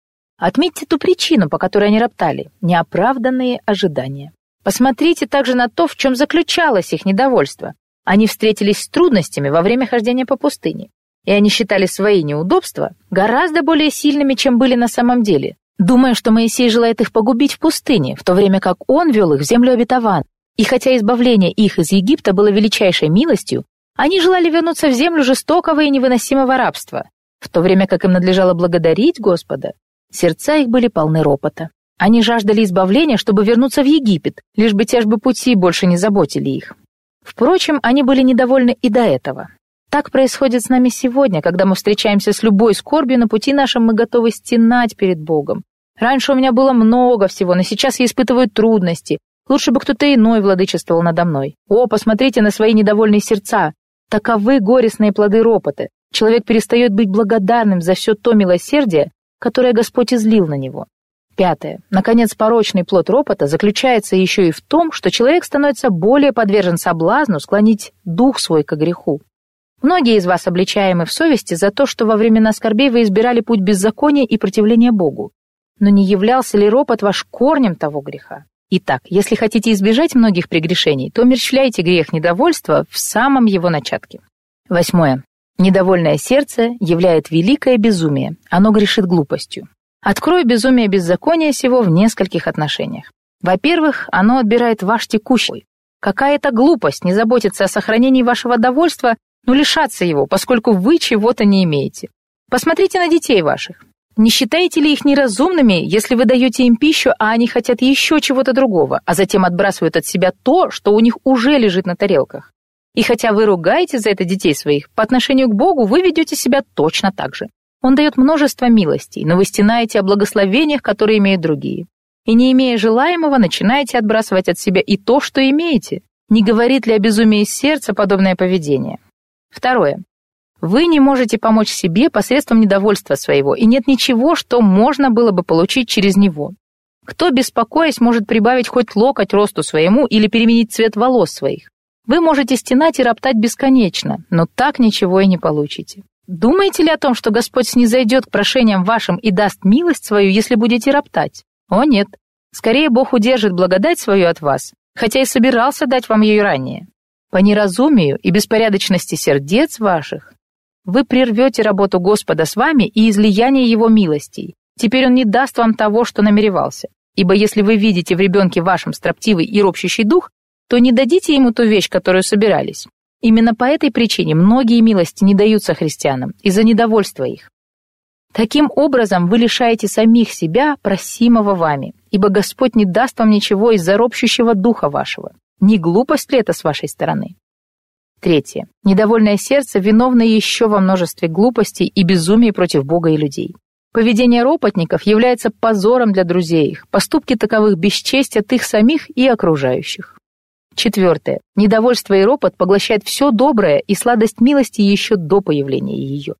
Отметьте ту причину, по которой они роптали – неоправданные ожидания. Посмотрите также на то, в чем заключалось их недовольство. Они встретились с трудностями во время хождения по пустыне. И они считали свои неудобства гораздо более сильными, чем были на самом деле, думая, что Моисей желает их погубить в пустыне, в то время как он вел их в землю обетованную. И хотя избавление их из Египта было величайшей милостью, они желали вернуться в землю жестокого и невыносимого рабства, в то время как им надлежало благодарить Господа. Сердца их были полны ропота. Они жаждали избавления, чтобы вернуться в Египет, лишь бы тяжбы пути больше не заботили их. Впрочем, они были недовольны и до этого. Так происходит с нами сегодня, когда мы встречаемся с любой скорбью на пути нашем, мы готовы стенать перед Богом. Раньше у меня было много всего, но сейчас я испытываю трудности. Лучше бы кто-то иной владычествовал надо мной. О, посмотрите на свои недовольные сердца. Таковы горестные плоды ропота. Человек перестает быть благодарным за все то милосердие, которое Господь излил на него. Пятое. Наконец, порочный плод ропота заключается еще и в том, что человек становится более подвержен соблазну склонить дух свой ко греху. Многие из вас обличаемы в совести за то, что во времена скорбей вы избирали путь беззакония и противления Богу. Но не являлся ли ропот ваш корнем того греха? Итак, если хотите избежать многих прегрешений, то умерщвляйте грех недовольства в самом его начатке. Восьмое. Недовольное сердце являет великое безумие. Оно грешит глупостью. Открою безумие беззакония сего в нескольких отношениях. Во-первых, оно отбирает ваш текущий. Какая-то глупость не заботится о сохранении вашего довольства, но лишаться его, поскольку вы чего-то не имеете. Посмотрите на детей ваших. Не считаете ли их неразумными, если вы даете им пищу, а они хотят еще чего-то другого, а затем отбрасывают от себя то, что у них уже лежит на тарелках? И хотя вы ругаете за это детей своих, по отношению к Богу вы ведете себя точно так же. Он дает множество милостей, но вы стенаете о благословениях, которые имеют другие. И не имея желаемого, начинаете отбрасывать от себя и то, что имеете. Не говорит ли о безумии сердца подобное поведение? Второе. Вы не можете помочь себе посредством недовольства своего, и нет ничего, что можно было бы получить через него. Кто, беспокоясь, может прибавить хоть локоть росту своему или переменить цвет волос своих? Вы можете стенать и роптать бесконечно, но так ничего и не получите. Думаете ли о том, что Господь снизойдет к прошениям вашим и даст милость свою, если будете роптать? О нет. Скорее Бог удержит благодать свою от вас, хотя и собирался дать вам ее ранее. По неразумию и беспорядочности сердец ваших вы прервете работу Господа с вами и излияние Его милостей. Теперь Он не даст вам того, что намеревался. Ибо если вы видите в ребенке вашем строптивый и ропщущий дух, то не дадите ему ту вещь, которую собирались. Именно по этой причине многие милости не даются христианам из-за недовольства их. Таким образом вы лишаете самих себя просимого вами, ибо Господь не даст вам ничего из-за ропщущего духа вашего. Не глупость ли это с вашей стороны? Третье. Недовольное сердце виновно еще во множестве глупостей и безумий против Бога и людей. Поведение ропотников является позором для друзей их, поступки таковых бесчестят их самих и окружающих. Четвертое. Недовольство и ропот поглощает все доброе и сладость милости еще до появления ее.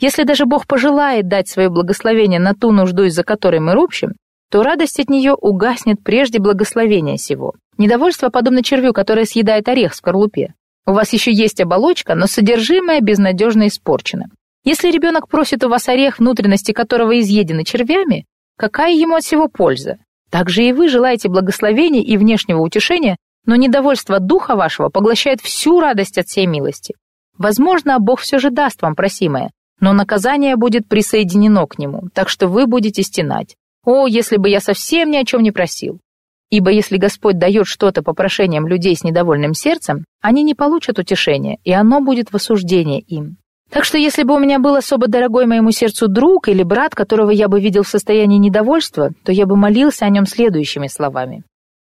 Если даже Бог пожелает дать свое благословение на ту нужду, из-за которой мы ропщим, то радость от нее угаснет прежде благословения сего. Недовольство подобно червю, которое съедает орех в скорлупе. У вас еще есть оболочка, но содержимое безнадежно испорчено. Если ребенок просит у вас орех, внутренности которого изъедены червями, какая ему от всего польза? Также и вы желаете благословения и внешнего утешения, но недовольство духа вашего поглощает всю радость от всей милости. Возможно, Бог все же даст вам просимое, но наказание будет присоединено к нему, так что вы будете стенать. О, если бы я совсем ни о чем не просил! Ибо если Господь дает что-то по прошениям людей с недовольным сердцем, они не получат утешения, и оно будет в осуждение им. Так что если бы у меня был особо дорогой моему сердцу друг или брат, которого я бы видел в состоянии недовольства, то я бы молился о нем следующими словами.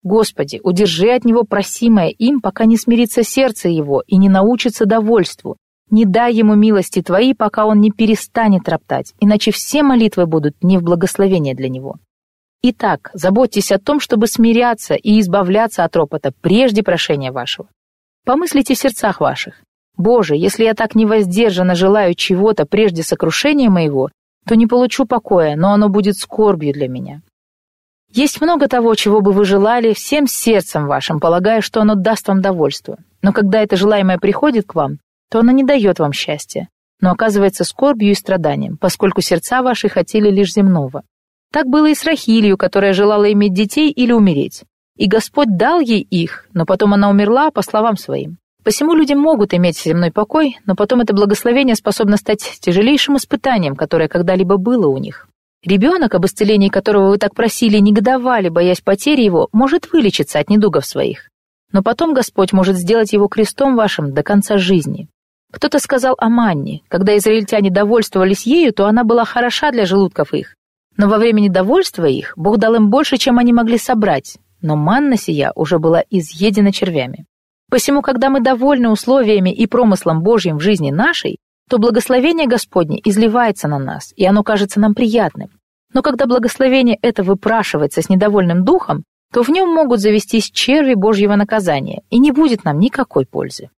«Господи, удержи от него просимое им, пока не смирится сердце его и не научится довольству. Не дай ему милости Твои, пока он не перестанет роптать, иначе все молитвы будут не в благословение для него». Итак, заботьтесь о том, чтобы смиряться и избавляться от ропота прежде прошения вашего. Помыслите в сердцах ваших. «Боже, если я так невоздержанно желаю чего-то прежде сокрушения моего, то не получу покоя, но оно будет скорбью для меня». Есть много того, чего бы вы желали всем сердцем вашим, полагая, что оно даст вам довольство. Но когда это желаемое приходит к вам, то оно не дает вам счастья, но оказывается скорбью и страданием, поскольку сердца ваши хотели лишь земного. Так было и с Рахилью, которая желала иметь детей или умереть. И Господь дал ей их, но потом она умерла по словам своим. Посему люди могут иметь земной покой, но потом это благословение способно стать тяжелейшим испытанием, которое когда-либо было у них. Ребенок, об исцелении которого вы так просили и негодовали, боясь потери его, может вылечиться от недугов своих. Но потом Господь может сделать его крестом вашим до конца жизни. Кто-то сказал о манне. Когда израильтяне довольствовались ею, то она была хороша для желудков их. Но во время недовольства их Бог дал им больше, чем они могли собрать. Но манна сия уже была изъедена червями. Посему, когда мы довольны условиями и промыслом Божьим в жизни нашей, то благословение Господне изливается на нас, и оно кажется нам приятным. Но когда благословение это выпрашивается с недовольным духом, то в нем могут завестись черви Божьего наказания, и не будет нам никакой пользы.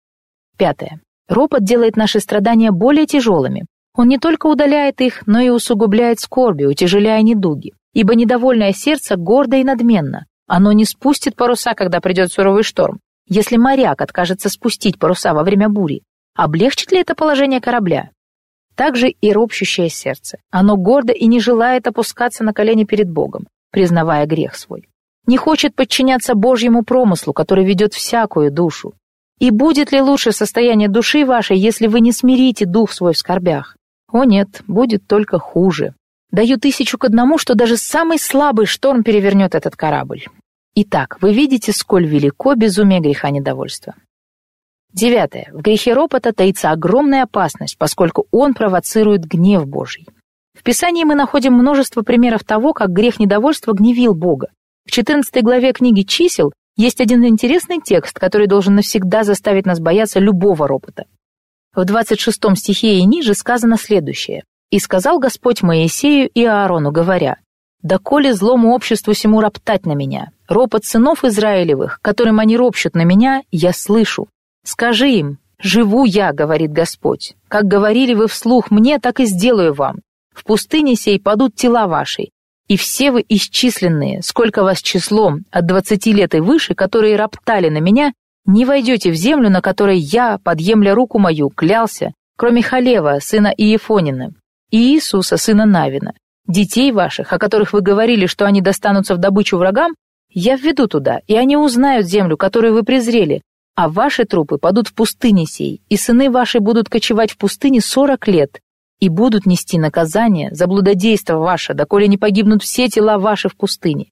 Пятое. Ропот делает наши страдания более тяжелыми. Он не только удаляет их, но и усугубляет скорби, утяжеляя недуги. Ибо недовольное сердце гордо и надменно. Оно не спустит паруса, когда придет суровый шторм. Если моряк откажется спустить паруса во время бури, облегчит ли это положение корабля? Также и ропщущее сердце. Оно гордо и не желает опускаться на колени перед Богом, признавая грех свой. Не хочет подчиняться Божьему промыслу, который ведет всякую душу. И будет ли лучше состояние души вашей, если вы не смирите дух свой в скорбях? О нет, будет только хуже. Даю 1000 к 1, что даже самый слабый шторм перевернет этот корабль. Итак, вы видите, сколь велико безумие греха недовольства. Девятое. В грехе ропота таится огромная опасность, поскольку он провоцирует гнев Божий. В Писании мы находим множество примеров того, как грех недовольства гневил Бога. В 14 главе книги «Чисел» есть один интересный текст, который должен навсегда заставить нас бояться любого ропота. В 26 стихе и ниже сказано следующее. «И сказал Господь Моисею и Аарону, говоря: «Доколе злому обществу сему роптать на меня? Ропот сынов Израилевых, которым они ропщут на меня, я слышу. Скажи им: живу я, говорит Господь. Как говорили вы вслух мне, так и сделаю вам. В пустыне сей падут тела ваши, и все вы исчисленные, сколько вас числом, от 20 лет и выше, которые роптали на меня, не войдете в землю, на которой я, подъемля руку мою, клялся, кроме Халева, сына Иефонина, и Иисуса, сына Навина. Детей ваших, о которых вы говорили, что они достанутся в добычу врагам, я введу туда, и они узнают землю, которую вы презрели, а ваши трупы падут в пустыне сей, и сыны ваши будут кочевать в пустыне 40 лет, и будут нести наказание за блудодейство ваше, доколе не погибнут все тела ваши в пустыне.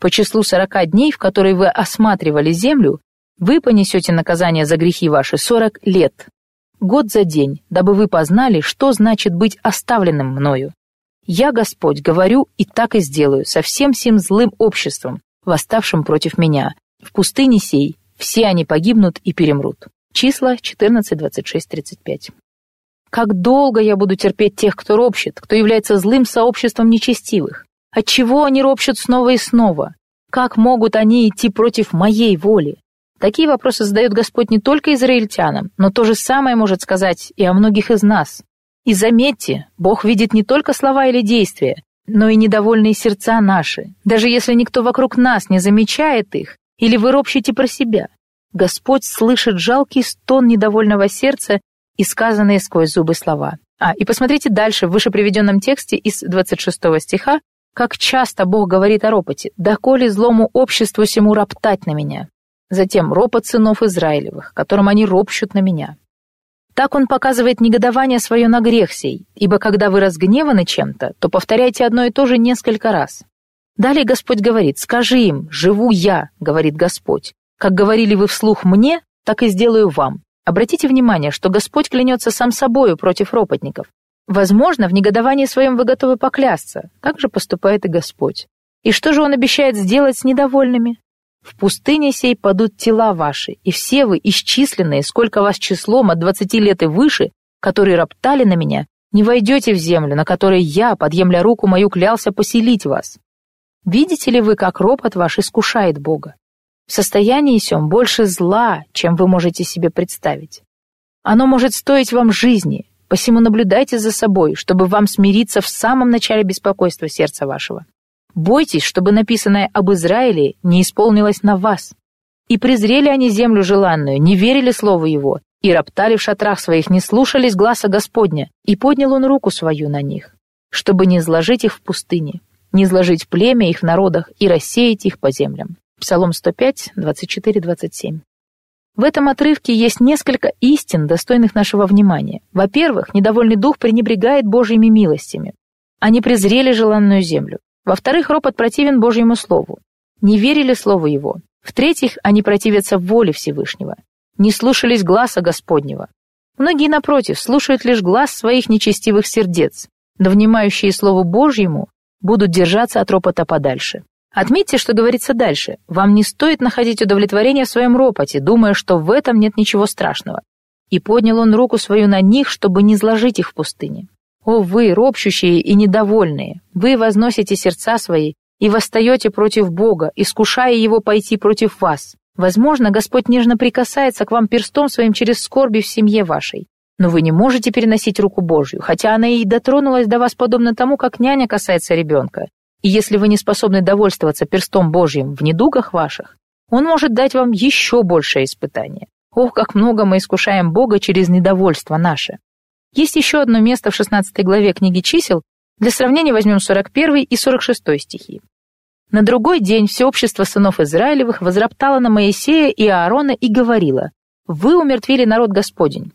По числу 40 дней, в которые вы осматривали землю, вы понесете наказание за грехи ваши 40 лет, год за день, дабы вы познали, что значит быть оставленным мною. Я, Господь, говорю и так и сделаю со всем сим злым обществом, восставшим против меня. В пустыне сей все они погибнут и перемрут». Числа 14, 26, 35. «Как долго я буду терпеть тех, кто ропщет, кто является злым сообществом нечестивых? Отчего они ропщут снова и снова? Как могут они идти против моей воли?» Такие вопросы задает Господь не только израильтянам, но то же самое может сказать и о многих из нас. И заметьте, Бог видит не только слова или действия, но и недовольные сердца наши, даже если никто вокруг нас не замечает их, или вы ропщите про себя. Господь слышит жалкий стон недовольного сердца и сказанные сквозь зубы слова. И посмотрите дальше в вышеприведенном тексте из 26 стиха, как часто Бог говорит о ропоте: «Доколе злому обществу сему роптать на меня». Затем ропот сынов Израилевых, которым они ропщут на меня. Так он показывает негодование свое на грех сей, ибо когда вы разгневаны чем-то, то повторяйте одно и то же несколько раз. Далее Господь говорит: «Скажи им, живу я, говорит Господь. Как говорили вы вслух мне, так и сделаю вам». Обратите внимание, что Господь клянется сам собою против ропотников. Возможно, в негодовании своем вы готовы поклясться. Так же поступает и Господь. И что же Он обещает сделать с недовольными? «В пустыне сей падут тела ваши, и все вы, исчисленные, сколько вас числом от 20 лет и выше, которые роптали на меня, не войдете в землю, на которой я, подъемля руку мою, клялся поселить вас». Видите ли вы, как ропот ваш искушает Бога? В состоянии сём больше зла, чем вы можете себе представить. Оно может стоить вам жизни, посему наблюдайте за собой, чтобы вам смириться в самом начале беспокойства сердца вашего. Бойтесь, чтобы написанное об Израиле не исполнилось на вас. И презрели они землю желанную, не верили слову его, и роптали в шатрах своих, не слушались гласа Господня, и поднял он руку свою на них, чтобы не изложить их в пустыне, не изложить племя их в народах и рассеять их по землям. Псалом 105, 24-27. В этом отрывке есть несколько истин, достойных нашего внимания. Во-первых, недовольный дух пренебрегает Божьими милостями. Они презрели желанную землю. Во-вторых, ропот противен Божьему Слову. Не верили Слову Его. В-третьих, они противятся воле Всевышнего. Не слушались гласа Господнего. Многие, напротив, слушают лишь глаз своих нечестивых сердец, но внимающие Слову Божьему будут держаться от ропота подальше. Отметьте, что говорится дальше. Вам не стоит находить удовлетворение в своем ропоте, думая, что в этом нет ничего страшного. «И поднял он руку свою на них, чтобы не изложить их в пустыне». О вы, ропщущие и недовольные, вы возносите сердца свои и восстаете против Бога, искушая Его пойти против вас. Возможно, Господь нежно прикасается к вам перстом своим через скорби в семье вашей. Но вы не можете переносить руку Божью, хотя она и дотронулась до вас подобно тому, как няня касается ребенка. И если вы не способны довольствоваться перстом Божьим в недугах ваших, Он может дать вам еще большее испытание. Ох, как много мы искушаем Бога через недовольство наше. Есть еще одно место в 16 главе книги «Чисел». Для сравнения возьмем 41 и 46 стихи. «На другой день все общество сынов Израилевых возроптало на Моисея и Аарона и говорило: «Вы умертвили народ Господень».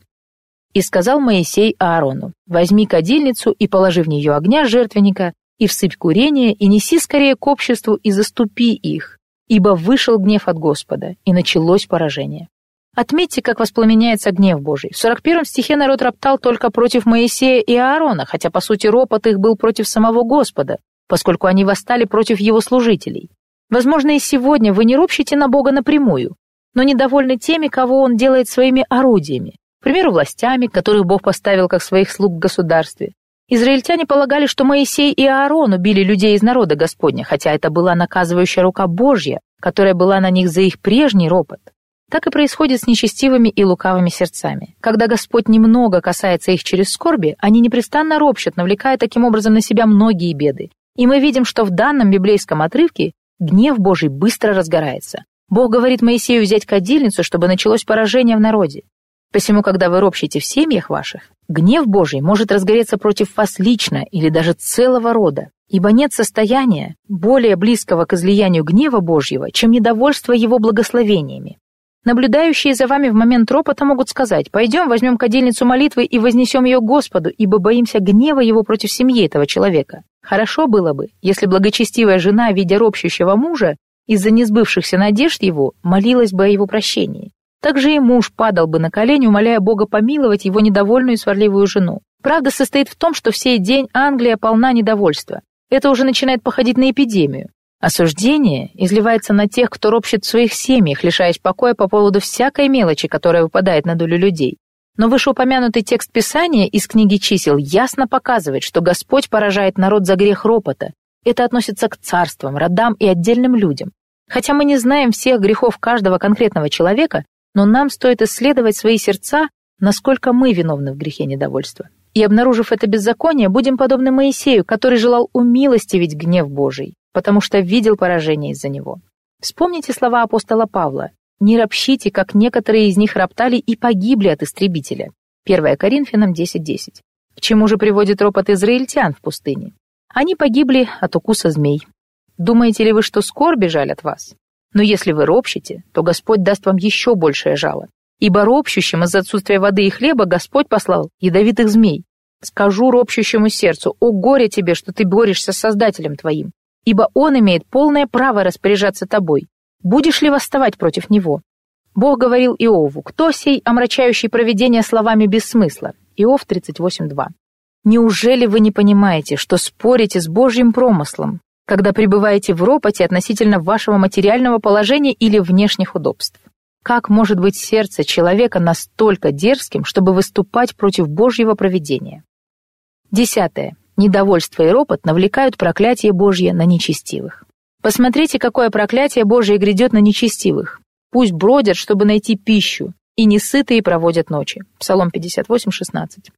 И сказал Моисей Аарону: «Возьми кадильницу и положи в нее огня жертвенника, и всыпь курение, и неси скорее к обществу, и заступи их, ибо вышел гнев от Господа, и началось поражение». Отметьте, как воспламеняется гнев Божий. В 41 стихе народ роптал только против Моисея и Аарона, хотя, по сути, ропот их был против самого Господа, поскольку они восстали против его служителей. Возможно, и сегодня вы не ропщите на Бога напрямую, но недовольны теми, кого Он делает своими орудиями. К примеру, властями, которых Бог поставил как своих слуг в государстве. Израильтяне полагали, что Моисей и Аарон убили людей из народа Господня, хотя это была наказывающая рука Божья, которая была на них за их прежний ропот. Так и происходит с нечестивыми и лукавыми сердцами. Когда Господь немного касается их через скорби, они непрестанно ропщут, навлекая таким образом на себя многие беды. И мы видим, что в данном библейском отрывке гнев Божий быстро разгорается. Бог говорит Моисею взять кадильницу, чтобы началось поражение в народе. Посему, когда вы ропщите в семьях ваших, гнев Божий может разгореться против вас лично или даже целого рода, ибо нет состояния, более близкого к излиянию гнева Божьего, чем недовольство Его благословениями. Наблюдающие за вами в момент ропота могут сказать: «Пойдем, возьмем кадильницу молитвы и вознесем ее Господу, ибо боимся гнева Его против семьи этого человека». Хорошо было бы, если благочестивая жена, видя ропщущего мужа, из-за несбывшихся надежд его, молилась бы о его прощении. Также и муж падал бы на колени, умоляя Бога помиловать его недовольную и сварливую жену. Правда состоит в том, что в сей день Англия полна недовольства. Это уже начинает походить на эпидемию. Осуждение изливается на тех, кто ропщет в своих семьях, лишаясь покоя по поводу всякой мелочи, которая выпадает на долю людей. Но вышеупомянутый текст Писания из книги «Чисел» ясно показывает, что Господь поражает народ за грех ропота. Это относится к царствам, родам и отдельным людям. Хотя мы не знаем всех грехов каждого конкретного человека, но нам стоит исследовать свои сердца, насколько мы виновны в грехе недовольства. И, обнаружив это беззаконие, будем подобны Моисею, который желал умилостивить гнев Божий, потому что видел поражение из-за него. Вспомните слова апостола Павла: «Не ропщите, как некоторые из них роптали и погибли от истребителя». 1 Коринфянам 10:10. К чему же приводит ропот израильтян в пустыне? Они погибли от укуса змей. Думаете ли вы, что скорби жалят вас? Но если вы ропщите, то Господь даст вам еще большее жало. Ибо ропщущим из-за отсутствия воды и хлеба Господь послал ядовитых змей. Скажу ропщущему сердцу: «О горе тебе, что ты борешься с Создателем твоим! ибо он имеет полное право распоряжаться тобой. Будешь ли восставать против него? Бог говорил Иову: кто сей, омрачающий провидение словами без смысла? Иов 38:2. Неужели вы не понимаете, что спорите с Божьим промыслом, когда пребываете в ропоте относительно вашего материального положения или внешних удобств? Как может быть сердце человека настолько дерзким, чтобы выступать против Божьего провидения? 10. Недовольство и ропот навлекают проклятие Божье на нечестивых. Посмотрите, какое проклятие Божье грядет на нечестивых. Пусть бродят, чтобы найти пищу, и несытые проводят ночи. Псалом 58:16.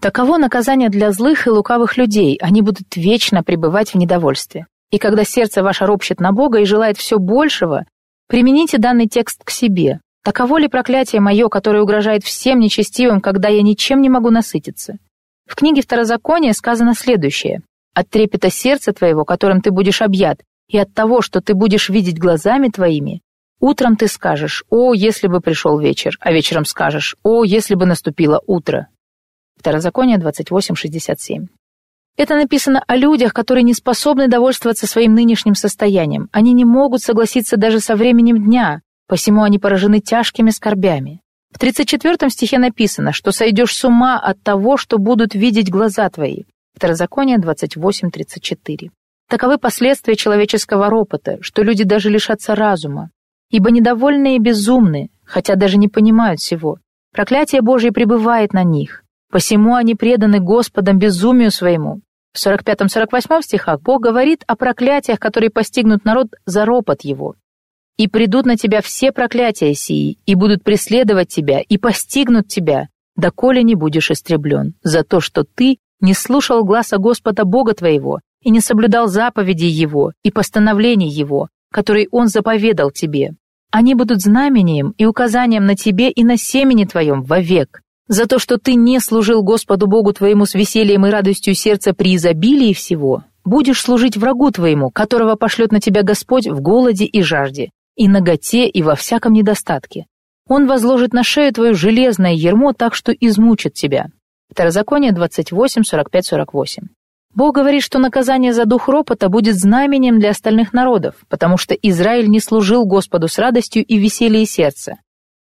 Таково наказание для злых и лукавых людей, они будут вечно пребывать в недовольстве. И когда сердце ваше ропщет на Бога и желает все большего, примените данный текст к себе. Таково ли проклятие мое, которое угрожает всем нечестивым, когда я ничем не могу насытиться? В книге Второзакония сказано следующее: «От трепета сердца твоего, которым ты будешь объят, и от того, что ты будешь видеть глазами твоими, утром ты скажешь: о, если бы пришел вечер, а вечером скажешь: о, если бы наступило утро». Второзаконие 28:67. Это написано о людях, которые не способны довольствоваться своим нынешним состоянием. Они не могут согласиться даже со временем дня, посему они поражены тяжкими скорбями. В 34 стихе написано, что сойдешь с ума от того, что будут видеть глаза твои. Второзаконие 28:34. Таковы последствия человеческого ропота, что люди даже лишатся разума. Ибо недовольные и безумны, хотя даже не понимают всего. Проклятие Божье пребывает на них, посему они преданы Господом безумию своему. В 45-48 стихах Бог говорит о проклятиях, которые постигнут народ за ропот его. «И придут на тебя все проклятия сии, и будут преследовать тебя, и постигнут тебя, доколе не будешь истреблен, за то, что ты не слушал гласа Господа Бога твоего, и не соблюдал заповедей его и постановлений его, которые он заповедал тебе. Они будут знамением и указанием на тебе и на семени твоем вовек, за то, что ты не служил Господу Богу твоему с весельем и радостью сердца при изобилии всего, будешь служить врагу твоему, которого пошлет на тебя Господь в голоде и жажде, и наготе, и во всяком недостатке. Он возложит на шею твою железное ярмо так, что измучит тебя». Второзаконие 28:45-48. Бог говорит, что наказание за дух ропота будет знамением для остальных народов, потому что Израиль не служил Господу с радостью и весельем сердца.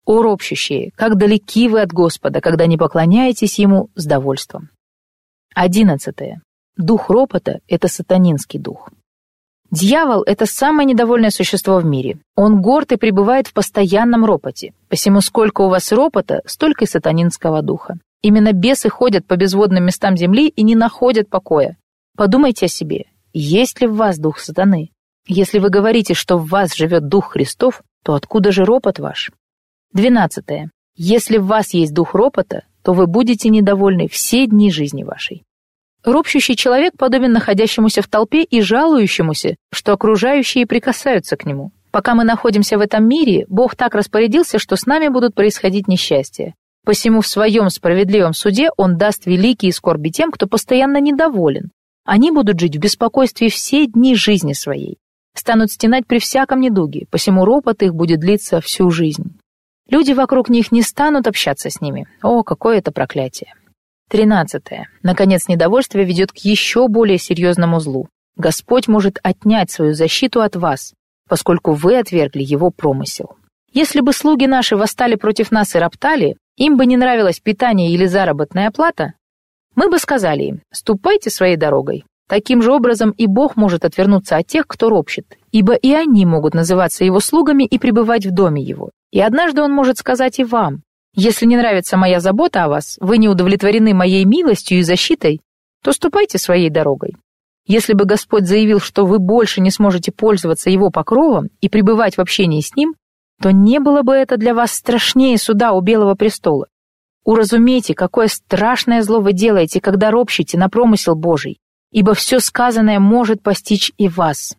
«О ропщущие, как далеки вы от Господа, когда не поклоняетесь Ему с довольством». 11. Дух ропота — это сатанинский дух. Дьявол — это самое недовольное существо в мире. Он горд и пребывает в постоянном ропоте. Посему сколько у вас ропота, столько и сатанинского духа. Именно бесы ходят по безводным местам земли и не находят покоя. Подумайте о себе, есть ли в вас дух сатаны? Если вы говорите, что в вас живет дух Христов, то откуда же ропот ваш? 12. Если в вас есть дух ропота, то вы будете недовольны все дни жизни вашей. Ропщущий человек подобен находящемуся в толпе и жалующемуся, что окружающие прикасаются к нему. Пока мы находимся в этом мире, Бог так распорядился, что с нами будут происходить несчастья. Посему в своем справедливом суде он даст великие скорби тем, кто постоянно недоволен. Они будут жить в беспокойстве все дни жизни своей, станут стенать при всяком недуге, посему ропот их будет длиться всю жизнь. Люди вокруг них не станут общаться с ними. О, какое это проклятие! 13. Наконец, недовольство ведет к еще более серьезному злу. Господь может отнять свою защиту от вас, поскольку вы отвергли его промысел. Если бы слуги наши восстали против нас и роптали, им бы не нравилось питание или заработная плата, мы бы сказали им: ступайте своей дорогой. Таким же образом и Бог может отвернуться от тех, кто ропщет, ибо и они могут называться его слугами и пребывать в доме его. И однажды он может сказать и вам: если не нравится моя забота о вас, вы не удовлетворены моей милостью и защитой, то ступайте своей дорогой. Если бы Господь заявил, что вы больше не сможете пользоваться его покровом и пребывать в общении с ним, то не было бы это для вас страшнее суда у Белого престола. Уразумейте, какое страшное зло вы делаете, когда ропщите на промысел Божий, ибо все сказанное может постичь и вас.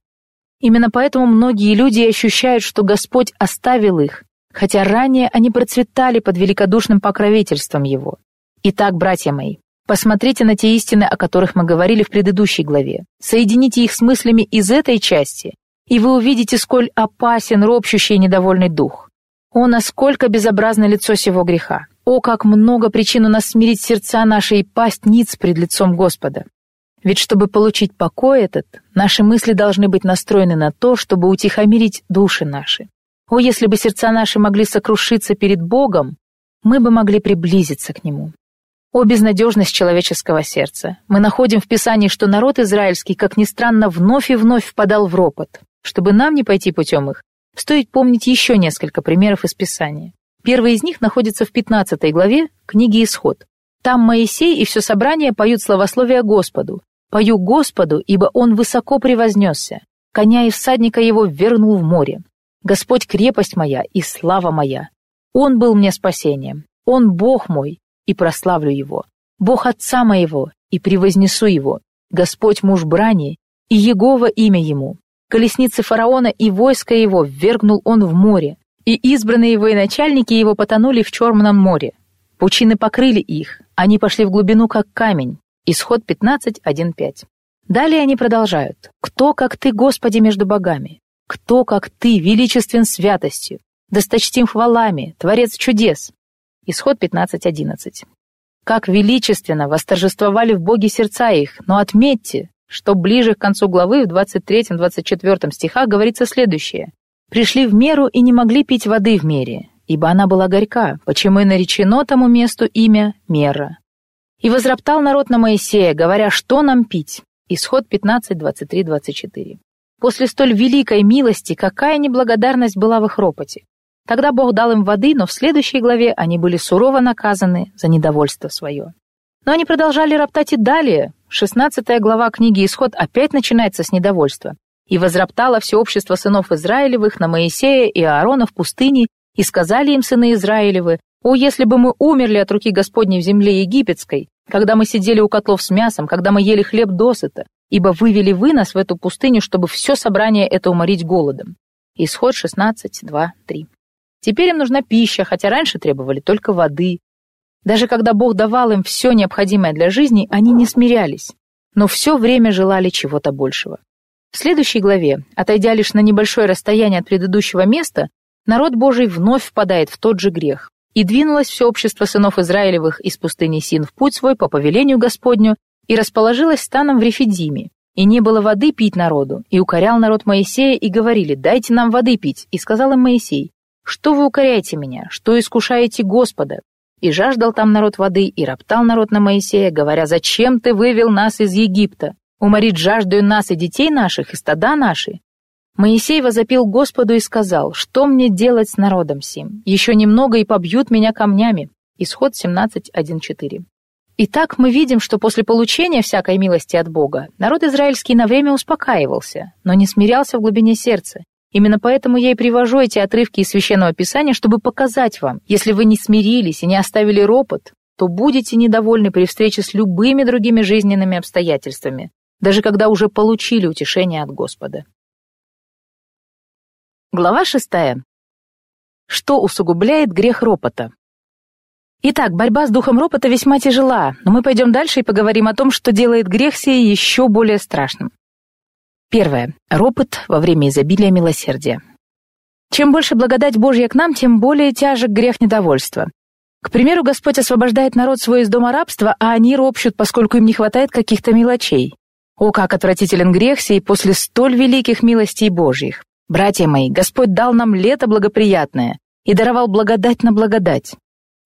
Именно поэтому многие люди ощущают, что Господь оставил их, хотя ранее они процветали под великодушным покровительством Его. Итак, братья мои, посмотрите на те истины, о которых мы говорили в предыдущей главе, соедините их с мыслями из этой части, и вы увидите, сколь опасен ропщущий и недовольный дух. О, насколько безобразно лицо сего греха! О, как много причин у нас смирить сердца наши и пасть ниц пред лицом Господа! Ведь чтобы получить покой этот, наши мысли должны быть настроены на то, чтобы утихомирить души наши. О, если бы сердца наши могли сокрушиться перед Богом, мы бы могли приблизиться к Нему. О, безнадежность человеческого сердца! Мы находим в Писании, что народ израильский, как ни странно, вновь и вновь впадал в ропот. Чтобы нам не пойти путем их, стоит помнить еще несколько примеров из Писания. Первый из них находится в 15 главе книги «Исход». Там Моисей и все собрание поют славословия Господу. «Пою Господу, ибо Он высоко превознесся, коня и всадника его вернул в море. Господь крепость моя и слава моя. Он был мне спасением, Он Бог мой, и прославлю Его, Бог Отца моего, и превознесу Его, Господь муж брани, и Егова имя Ему. Колесницы фараона и войско его ввергнул Он в море, и избранные военачальники Его потонули в Черном море. Пучины покрыли их, они пошли в глубину, как камень». Исход 15:1-5. Далее они продолжают. «Кто, как Ты, Господи, между богами? Кто, как Ты, величествен святостью, досточтим хвалами, Творец чудес?» Исход 15:11. «Как величественно восторжествовали в Боге сердца их, но отметьте, что ближе к концу главы в 23-24 стихах говорится следующее. «Пришли в меру и не могли пить воды в мере, ибо она была горька, почему и наречено тому месту имя Мера. И возроптал народ на Моисея, говоря, что нам пить?» Исход 15:23-24. После столь великой милости какая неблагодарность была в их ропоте. Тогда Бог дал им воды, но в следующей главе они были сурово наказаны за недовольство свое. Но они продолжали роптать и далее. 16 глава книги «Исход» опять начинается с недовольства. «И возроптало все общество сынов Израилевых на Моисея и Аарона в пустыне, и сказали им сыны Израилевы: о, если бы мы умерли от руки Господней в земле египетской, когда мы сидели у котлов с мясом, когда мы ели хлеб досыта, ибо вывели вы нас в эту пустыню, чтобы все собрание это уморить голодом». Исход 16:2-3. Теперь им нужна пища, хотя раньше требовали только воды. Даже когда Бог давал им все необходимое для жизни, они не смирялись, но все время желали чего-то большего. В следующей главе, отойдя лишь на небольшое расстояние от предыдущего места, народ Божий вновь впадает в тот же грех. «И двинулось все общество сынов Израилевых из пустыни Син в путь свой по повелению Господню, и расположилось станом в Рефидиме, и не было воды пить народу, и укорял народ Моисея, и говорили: дайте нам воды пить. И сказал им Моисей: что вы укоряете меня, что искушаете Господа? И жаждал там народ воды, и роптал народ на Моисея, говоря: зачем ты вывел нас из Египта? Уморить жаждою нас и детей наших, и стада наши». Моисей возопил Господу и сказал: «Что мне делать с народом сим? Еще немного, и побьют меня камнями». Исход 17:1-4. Итак, мы видим, что после получения всякой милости от Бога народ израильский на время успокаивался, но не смирялся в глубине сердца. Именно поэтому я и привожу эти отрывки из Священного Писания, чтобы показать вам: если вы не смирились и не оставили ропот, то будете недовольны при встрече с любыми другими жизненными обстоятельствами, даже когда уже получили утешение от Господа. Глава 6. Что усугубляет грех ропота? Итак, борьба с духом ропота весьма тяжела, но мы пойдем дальше и поговорим о том, что делает грех сей еще более страшным. Первое. Ропот во время изобилия милосердия. Чем больше благодать Божья к нам, тем более тяжек грех недовольства. К примеру, Господь освобождает народ свой из дома рабства, а они ропщут, поскольку им не хватает каких-то мелочей. О, как отвратителен грех сей после столь великих милостей Божьих! «Братья мои, Господь дал нам лето благоприятное и даровал благодать на благодать.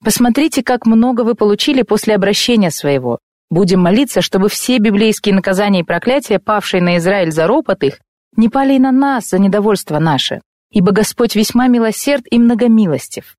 Посмотрите, как много вы получили после обращения своего. Будем молиться, чтобы все библейские наказания и проклятия, павшие на Израиль за ропот их, не пали и на нас за недовольство наше, ибо Господь весьма милосерд и многомилостив».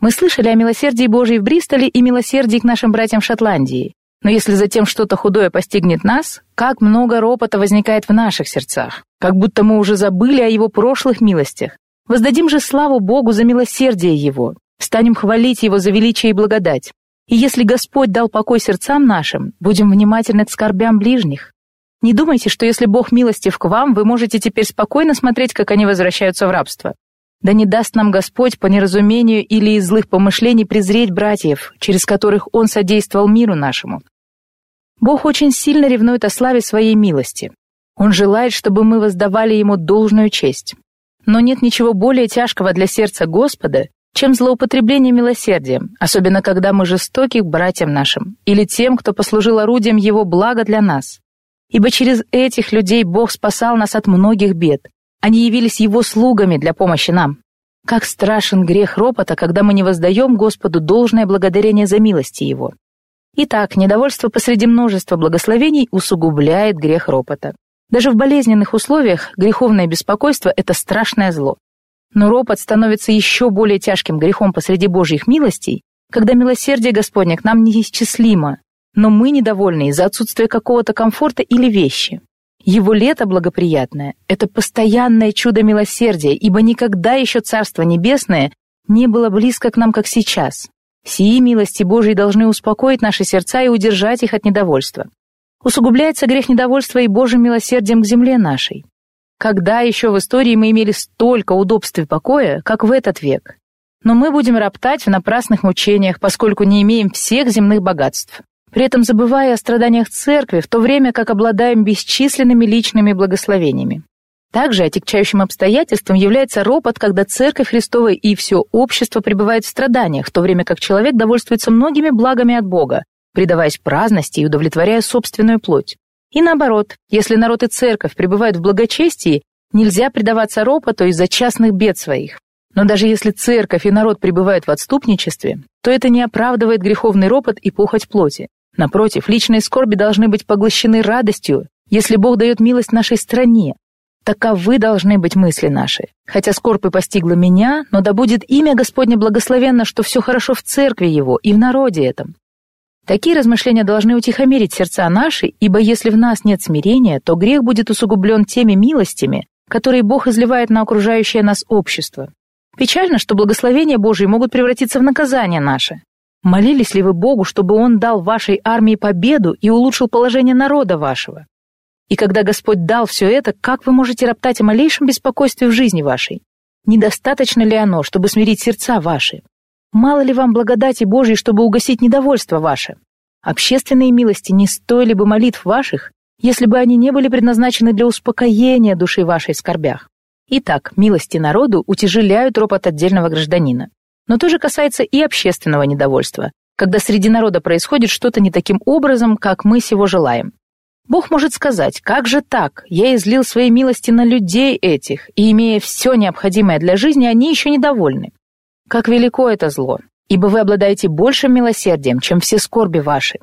Мы слышали о милосердии Божьей в Бристоле и милосердии к нашим братьям в Шотландии. Но если затем что-то худое постигнет нас, как много ропота возникает в наших сердцах, как будто мы уже забыли о Его прошлых милостях. Воздадим же славу Богу за милосердие Его, станем хвалить Его за величие и благодать. И если Господь дал покой сердцам нашим, будем внимательны к скорбям ближних. Не думайте, что если Бог милостив к вам, вы можете теперь спокойно смотреть, как они возвращаются в рабство. Да не даст нам Господь по неразумению или из злых помышлений презреть братьев, через которых Он содействовал миру нашему. Бог очень сильно ревнует о славе Своей милости. Он желает, чтобы мы воздавали Ему должную честь. Но нет ничего более тяжкого для сердца Господа, чем злоупотребление милосердием, особенно когда мы жестоки к братьям нашим или тем, кто послужил орудием Его блага для нас. ибо через этих людей Бог спасал нас от многих бед. Они явились Его слугами для помощи нам. Как страшен грех ропота, когда мы не воздаем Господу должное благодарение за милости Его. Итак, недовольство посреди множества благословений усугубляет грех ропота. Даже в болезненных условиях греховное беспокойство – это страшное зло. Но ропот становится еще более тяжким грехом посреди Божьих милостей, когда милосердие Господне к нам неисчислимо, но мы недовольны из-за отсутствия какого-то комфорта или вещи. Его лето благоприятное – это постоянное чудо милосердия, ибо никогда еще Царство Небесное не было близко к нам, как сейчас. Сии милости Божьи должны успокоить наши сердца и удержать их от недовольства. Усугубляется грех недовольства и Божьим милосердием к земле нашей. Когда еще в истории мы имели столько удобств и покоя, как в этот век? Но мы будем роптать в напрасных мучениях, поскольку не имеем всех земных богатств, при этом забывая о страданиях Церкви, в то время как обладаем бесчисленными личными благословениями. Также отягчающим обстоятельством является ропот, когда Церковь Христова и все общество пребывает в страданиях, в то время как человек довольствуется многими благами от Бога, предаваясь праздности и удовлетворяя собственную плоть. И наоборот, если народ и Церковь пребывают в благочестии, нельзя предаваться ропоту из-за частных бед своих. Но даже если Церковь и народ пребывают в отступничестве, то это не оправдывает греховный ропот и похоть плоти. Напротив, личные скорби должны быть поглощены радостью, если Бог дает милость нашей стране. Таковы должны быть мысли наши. Хотя скорбь и постигла меня, но да будет имя Господне благословенно, что все хорошо в церкви Его и в народе этом. Такие размышления должны утихомирить сердца наши, ибо если в нас нет смирения, то грех будет усугублен теми милостями, которые Бог изливает на окружающее нас общество. Печально, что благословения Божьи могут превратиться в наказание наше. Молились ли вы Богу, чтобы Он дал вашей армии победу и улучшил положение народа вашего? И когда Господь дал все это, как вы можете роптать о малейшем беспокойстве в жизни вашей? Недостаточно ли оно, чтобы смирить сердца ваши? Мало ли вам благодати Божьей, чтобы угасить недовольство ваше? Общественные милости не стоили бы молитв ваших, если бы они не были предназначены для успокоения души вашей в скорбях. Итак, милости народу утяжеляют ропот отдельного гражданина. Но то же касается и общественного недовольства, когда среди народа происходит что-то не таким образом, как мы сего желаем. Бог может сказать: «Как же так? Я излил свои милости на людей этих, и, имея все необходимое для жизни, они еще недовольны». Как велико это зло, ибо вы обладаете большим милосердием, чем все скорби ваши.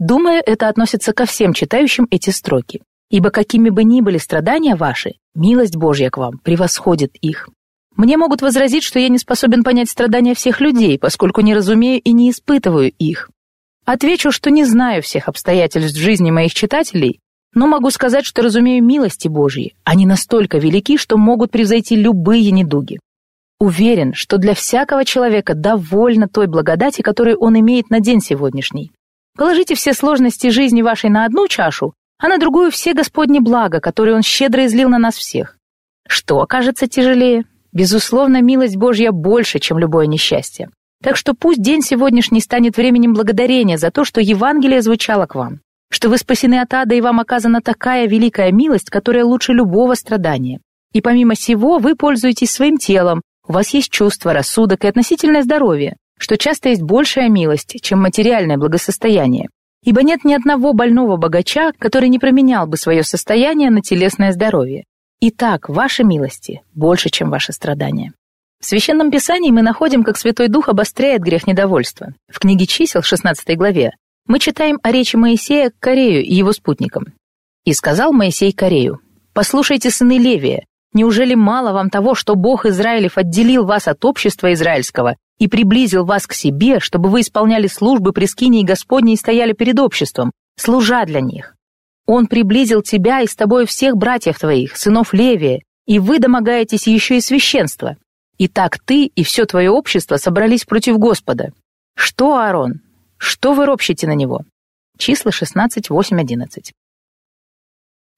Думаю, это относится ко всем читающим эти строки. Ибо какими бы ни были страдания ваши, милость Божья к вам превосходит их. Мне могут возразить, что я не способен понять страдания всех людей, поскольку не разумею и не испытываю их. Отвечу, что не знаю всех обстоятельств жизни моих читателей, но могу сказать, что разумею милости Божьи. Они настолько велики, что могут превзойти любые недуги. Уверен, что для всякого человека довольно той благодати, которую он имеет на день сегодняшний. Положите все сложности жизни вашей на одну чашу, а на другую все Господни блага, которые Он щедро излил на нас всех. Что окажется тяжелее? Безусловно, милость Божья больше, чем любое несчастье. Так что пусть день сегодняшний станет временем благодарения за то, что Евангелие звучало к вам, что вы спасены от ада и вам оказана такая великая милость, которая лучше любого страдания. И помимо сего вы пользуетесь своим телом, у вас есть чувство, рассудок и относительное здоровье, что часто есть большая милость, чем материальное благосостояние. Ибо нет ни одного больного богача, который не променял бы свое состояние на телесное здоровье. Итак, ваши милости больше, чем ваши страдания. В Священном Писании мы находим, как Святой Дух обостряет грех недовольства. В книге Чисел, 16 главе, мы читаем о речи Моисея к Корею и его спутникам. «И сказал Моисей Корею: „Послушайте, сыны Левия, неужели мало вам того, что Бог Израилев отделил вас от общества израильского и приблизил вас к себе, чтобы вы исполняли службы при скинии Господней и стояли перед обществом, служа для них? Он приблизил тебя и с тобой всех братьев твоих, сынов Левия, и вы домогаетесь еще и священства. Итак, ты и все твое общество собрались против Господа. Что, Аарон? Что вы ропщите на него?“ Числа 16, 8, 11.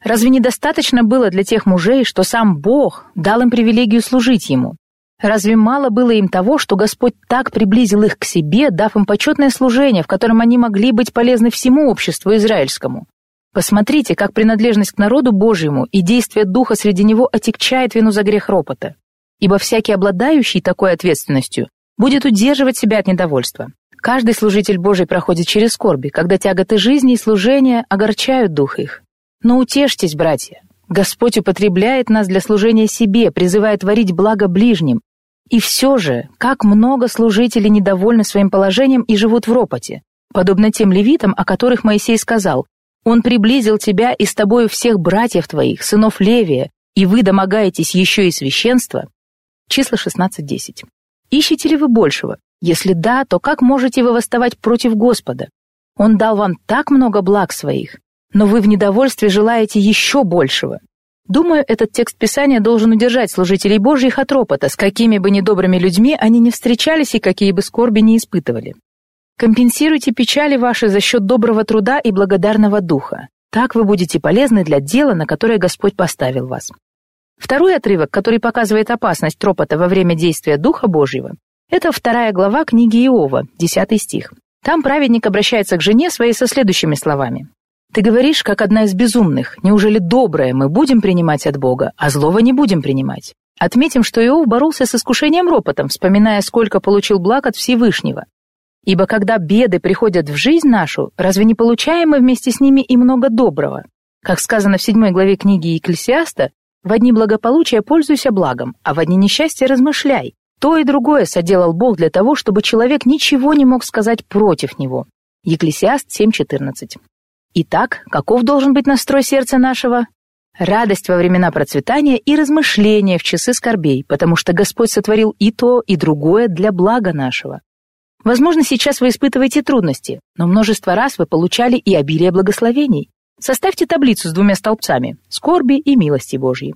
Разве недостаточно было для тех мужей, что сам Бог дал им привилегию служить Ему? Разве мало было им того, что Господь так приблизил их к себе, дав им почетное служение, в котором они могли быть полезны всему обществу израильскому? Посмотрите, как принадлежность к народу Божьему и действие Духа среди него отягчает вину за грех ропота. Ибо всякий, обладающий такой ответственностью, будет удерживать себя от недовольства. Каждый служитель Божий проходит через скорби, когда тяготы жизни и служения огорчают дух их. Но утешьтесь, братья, Господь употребляет нас для служения себе, призывая творить благо ближним. И все же, как много служителей недовольны своим положением и живут в ропоте, подобно тем левитам, о которых Моисей сказал: «Он приблизил тебя и с тобою всех братьев твоих, сынов Левия, и вы домогаетесь еще и священства». Числа 16:10. Ищете ли вы большего? Если да, то как можете вы восставать против Господа? Он дал вам так много благ своих, но вы в недовольстве желаете еще большего. Думаю, этот текст Писания должен удержать служителей Божьих от ропота, с какими бы недобрыми людьми они не встречались и какие бы скорби не испытывали. Компенсируйте печали ваши за счет доброго труда и благодарного духа. Так вы будете полезны для дела, на которое Господь поставил вас. Второй отрывок, который показывает опасность ропота во время действия Духа Божьего, это 2 глава книги Иова, 10 стих. Там праведник обращается к жене своей со следующими словами: «Ты говоришь, как одна из безумных, неужели доброе мы будем принимать от Бога, а злого не будем принимать?» Отметим, что Иов боролся с искушением ропотом, вспоминая, сколько получил благ от Всевышнего. «Ибо когда беды приходят в жизнь нашу, разве не получаем мы вместе с ними и много доброго? Как сказано в 7 главе книги Екклесиаста, в одни благополучия пользуйся благом, а в одни несчастья размышляй. То и другое соделал Бог для того, чтобы человек ничего не мог сказать против него». Екклесиаст 7:14. Итак, каков должен быть настрой сердца нашего? Радость во времена процветания и размышления в часы скорбей, потому что Господь сотворил и то, и другое для блага нашего. Возможно, сейчас вы испытываете трудности, но множество раз вы получали и обилие благословений. Составьте таблицу с двумя столбцами – скорби и милости Божьей.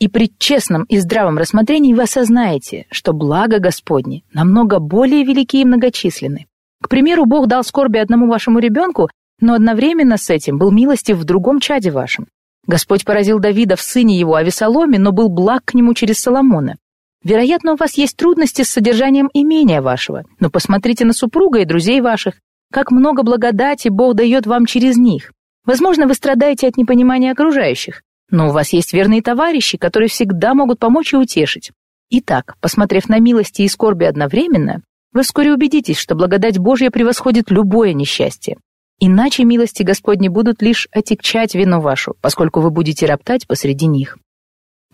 И при честном и здравом рассмотрении вы осознаете, что блага Господни намного более велики и многочисленны. К примеру, Бог дал скорби одному вашему ребенку, но одновременно с этим был милостив в другом чаде вашем. Господь поразил Давида в сыне его Авесоломе, но был благ к нему через Соломона. Вероятно, у вас есть трудности с содержанием имения вашего, но посмотрите на супруга и друзей ваших, как много благодати Бог дает вам через них. Возможно, вы страдаете от непонимания окружающих, но у вас есть верные товарищи, которые всегда могут помочь и утешить. Итак, посмотрев на милости и скорби одновременно, вы вскоре убедитесь, что благодать Божья превосходит любое несчастье. Иначе милости Господни будут лишь отягчать вину вашу, поскольку вы будете роптать посреди них.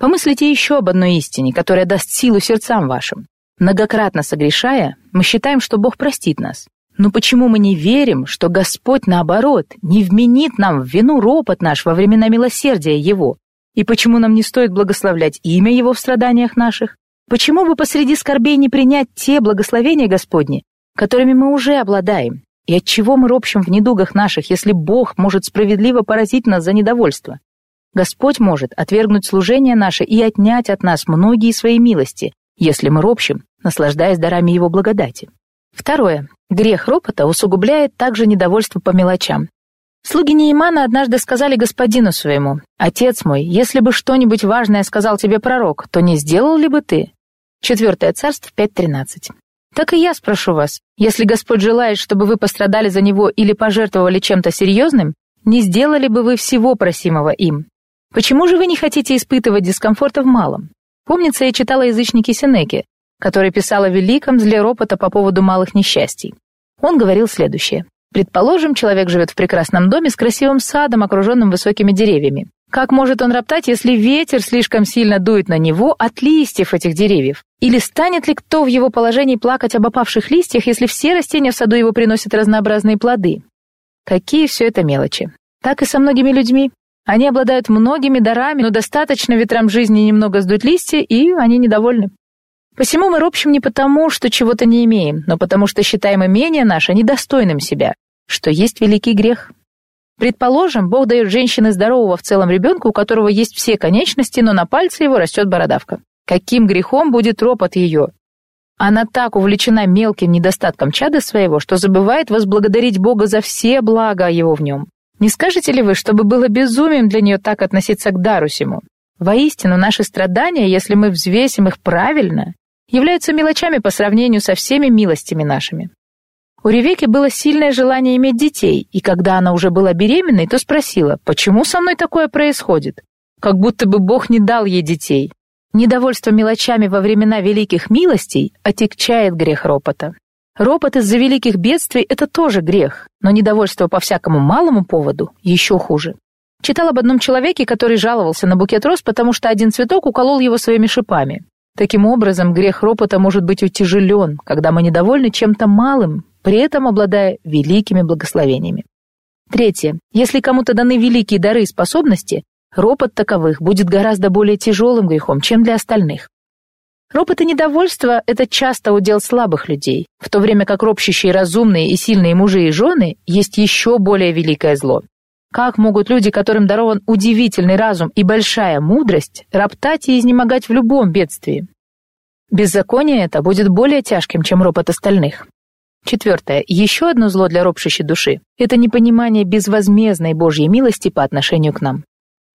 Помыслите еще об одной истине, которая даст силу сердцам вашим. Многократно согрешая, мы считаем, что Бог простит нас. Но почему мы не верим, что Господь, наоборот, не вменит нам в вину ропот наш во времена милосердия Его? И почему нам не стоит благословлять имя Его в страданиях наших? Почему бы посреди скорбей не принять те благословения Господни, которыми мы уже обладаем? И отчего мы ропщем в недугах наших, если Бог может справедливо поразить нас за недовольство? Господь может отвергнуть служение наше и отнять от нас многие свои милости, если мы ропщем, наслаждаясь дарами Его благодати. Второе. Грех ропота усугубляет также недовольство по мелочам. Слуги Неимана однажды сказали господину своему: «Отец мой, если бы что-нибудь важное сказал тебе пророк, то не сделал ли бы ты?» 4 Царств 5:13. «Так и я спрошу вас, если Господь желает, чтобы вы пострадали за Него или пожертвовали чем-то серьезным, не сделали бы вы всего просимого им? Почему же вы не хотите испытывать дискомфорта в малом?» Помнится, я читала «Язычники» Сенеки, который писал о великом зле ропота по поводу малых несчастий. Он говорил следующее: «Предположим, человек живет в прекрасном доме с красивым садом, окруженным высокими деревьями. Как может он роптать, если ветер слишком сильно дует на него от листьев этих деревьев? Или станет ли кто в его положении плакать об опавших листьях, если все растения в саду его приносят разнообразные плоды?» Какие все это мелочи. Так и со многими людьми. Они обладают многими дарами, но достаточно ветрам жизни немного сдуть листья, и они недовольны. Посему мы ропщем не потому, что чего-то не имеем, но потому, что считаем имение наше недостойным себя, что есть великий грех. Предположим, Бог дает женщине здорового в целом ребенка, у которого есть все конечности, но на пальце его растет бородавка. Каким грехом будет ропот ее? Она так увлечена мелким недостатком чада своего, что забывает возблагодарить Бога за все блага его в нем. Не скажете ли вы, чтобы было безумием для нее так относиться к дару сему? Воистину, наши страдания, если мы взвесим их правильно, являются мелочами по сравнению со всеми милостями нашими». У Ревекки было сильное желание иметь детей, и когда она уже была беременной, то спросила: «Почему со мной такое происходит?» Как будто бы Бог не дал ей детей. Недовольство мелочами во времена великих милостей отягчает грех ропота. Ропот из-за великих бедствий – это тоже грех, но недовольство по всякому малому поводу еще хуже. Читал об одном человеке, который жаловался на букет роз, потому что один цветок уколол его своими шипами. Таким образом, грех ропота может быть утяжелен, когда мы недовольны чем-то малым, при этом обладая великими благословениями. Третье. Если кому-то даны великие дары и способности, ропот таковых будет гораздо более тяжелым грехом, чем для остальных. Ропот и недовольство – это часто удел слабых людей, в то время как ропщущие разумные и сильные мужи и жены есть еще более великое зло. Как могут люди, которым дарован удивительный разум и большая мудрость, роптать и изнемогать в любом бедствии? Беззаконие это будет более тяжким, чем ропот остальных. Четвертое. Еще одно зло для ропщущей души – это непонимание безвозмездной Божьей милости по отношению к нам.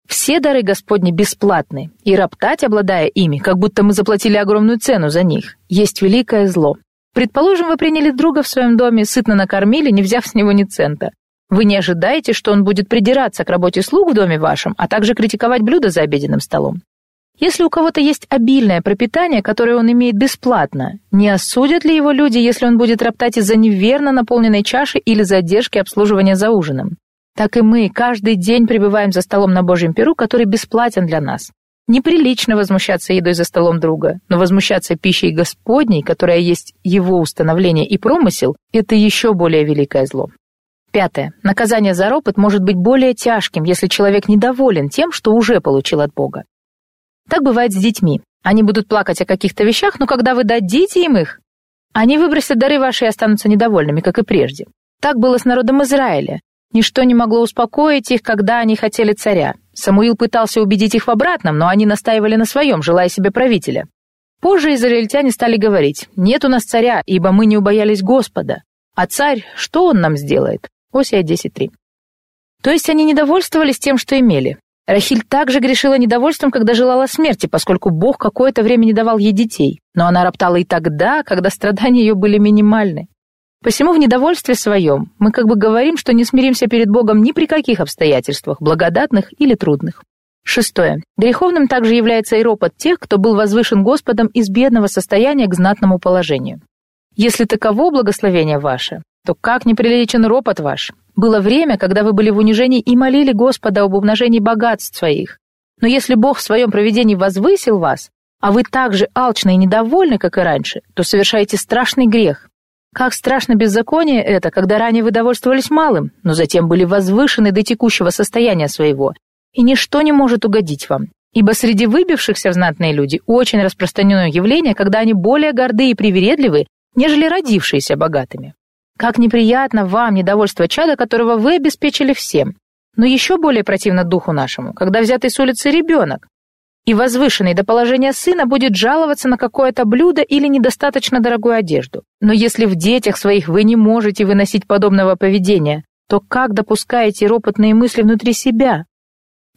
Все дары Господни бесплатны, и роптать, обладая ими, как будто мы заплатили огромную цену за них, есть великое зло. Предположим, вы приняли друга в своем доме, сытно накормили, не взяв с него ни цента. Вы не ожидаете, что он будет придираться к работе слуг в доме вашем, а также критиковать блюда за обеденным столом. Если у кого-то есть обильное пропитание, которое он имеет бесплатно, не осудят ли его люди, если он будет роптать из-за неверно наполненной чаши или задержки обслуживания за ужином? Так и мы каждый день пребываем за столом на Божьем перу, который бесплатен для нас. Неприлично возмущаться едой за столом друга, но возмущаться пищей Господней, которая есть его установление и промысел, это еще более великое зло. Пятое. Наказание за ропот может быть более тяжким, если человек недоволен тем, что уже получил от Бога. Так бывает с детьми. Они будут плакать о каких-то вещах, но когда вы дадите им их, они выбросят дары ваши и останутся недовольными, как и прежде. Так было с народом Израиля. Ничто не могло успокоить их, когда они хотели царя. Самуил пытался убедить их в обратном, но они настаивали на своем, желая себе правителя. Позже израильтяне стали говорить: «Нет у нас царя, ибо мы не убоялись Господа. А царь, что он нам сделает?» Осия 10:3. То есть они недовольствовались тем, что имели. Рахиль также грешила недовольством, когда желала смерти, поскольку Бог какое-то время не давал ей детей. Но она роптала и тогда, когда страдания ее были минимальны. Посему в недовольстве своем мы как бы говорим, что не смиримся перед Богом ни при каких обстоятельствах, благодатных или трудных. Шестое. Греховным также является и ропот тех, кто был возвышен Господом из бедного состояния к знатному положению. Если таково благословение ваше, то как неприличен ропот ваш? Было время, когда вы были в унижении и молили Господа об умножении богатств своих. Но если Бог в своем провидении возвысил вас, а вы так же алчны и недовольны, как и раньше, то совершаете страшный грех. Как страшно беззаконие это, когда ранее вы довольствовались малым, но затем были возвышены до текущего состояния своего, и ничто не может угодить вам. Ибо среди выбившихся в знатные люди очень распространено явление, когда они более горды и привередливы, нежели родившиеся богатыми. Как неприятно вам недовольство чада, которого вы обеспечили всем, но еще более противно духу нашему, когда взятый с улицы ребенок, и возвышенный до положения сына будет жаловаться на какое-то блюдо или недостаточно дорогую одежду. Но если в детях своих вы не можете выносить подобного поведения, то как допускаете ропотные мысли внутри себя?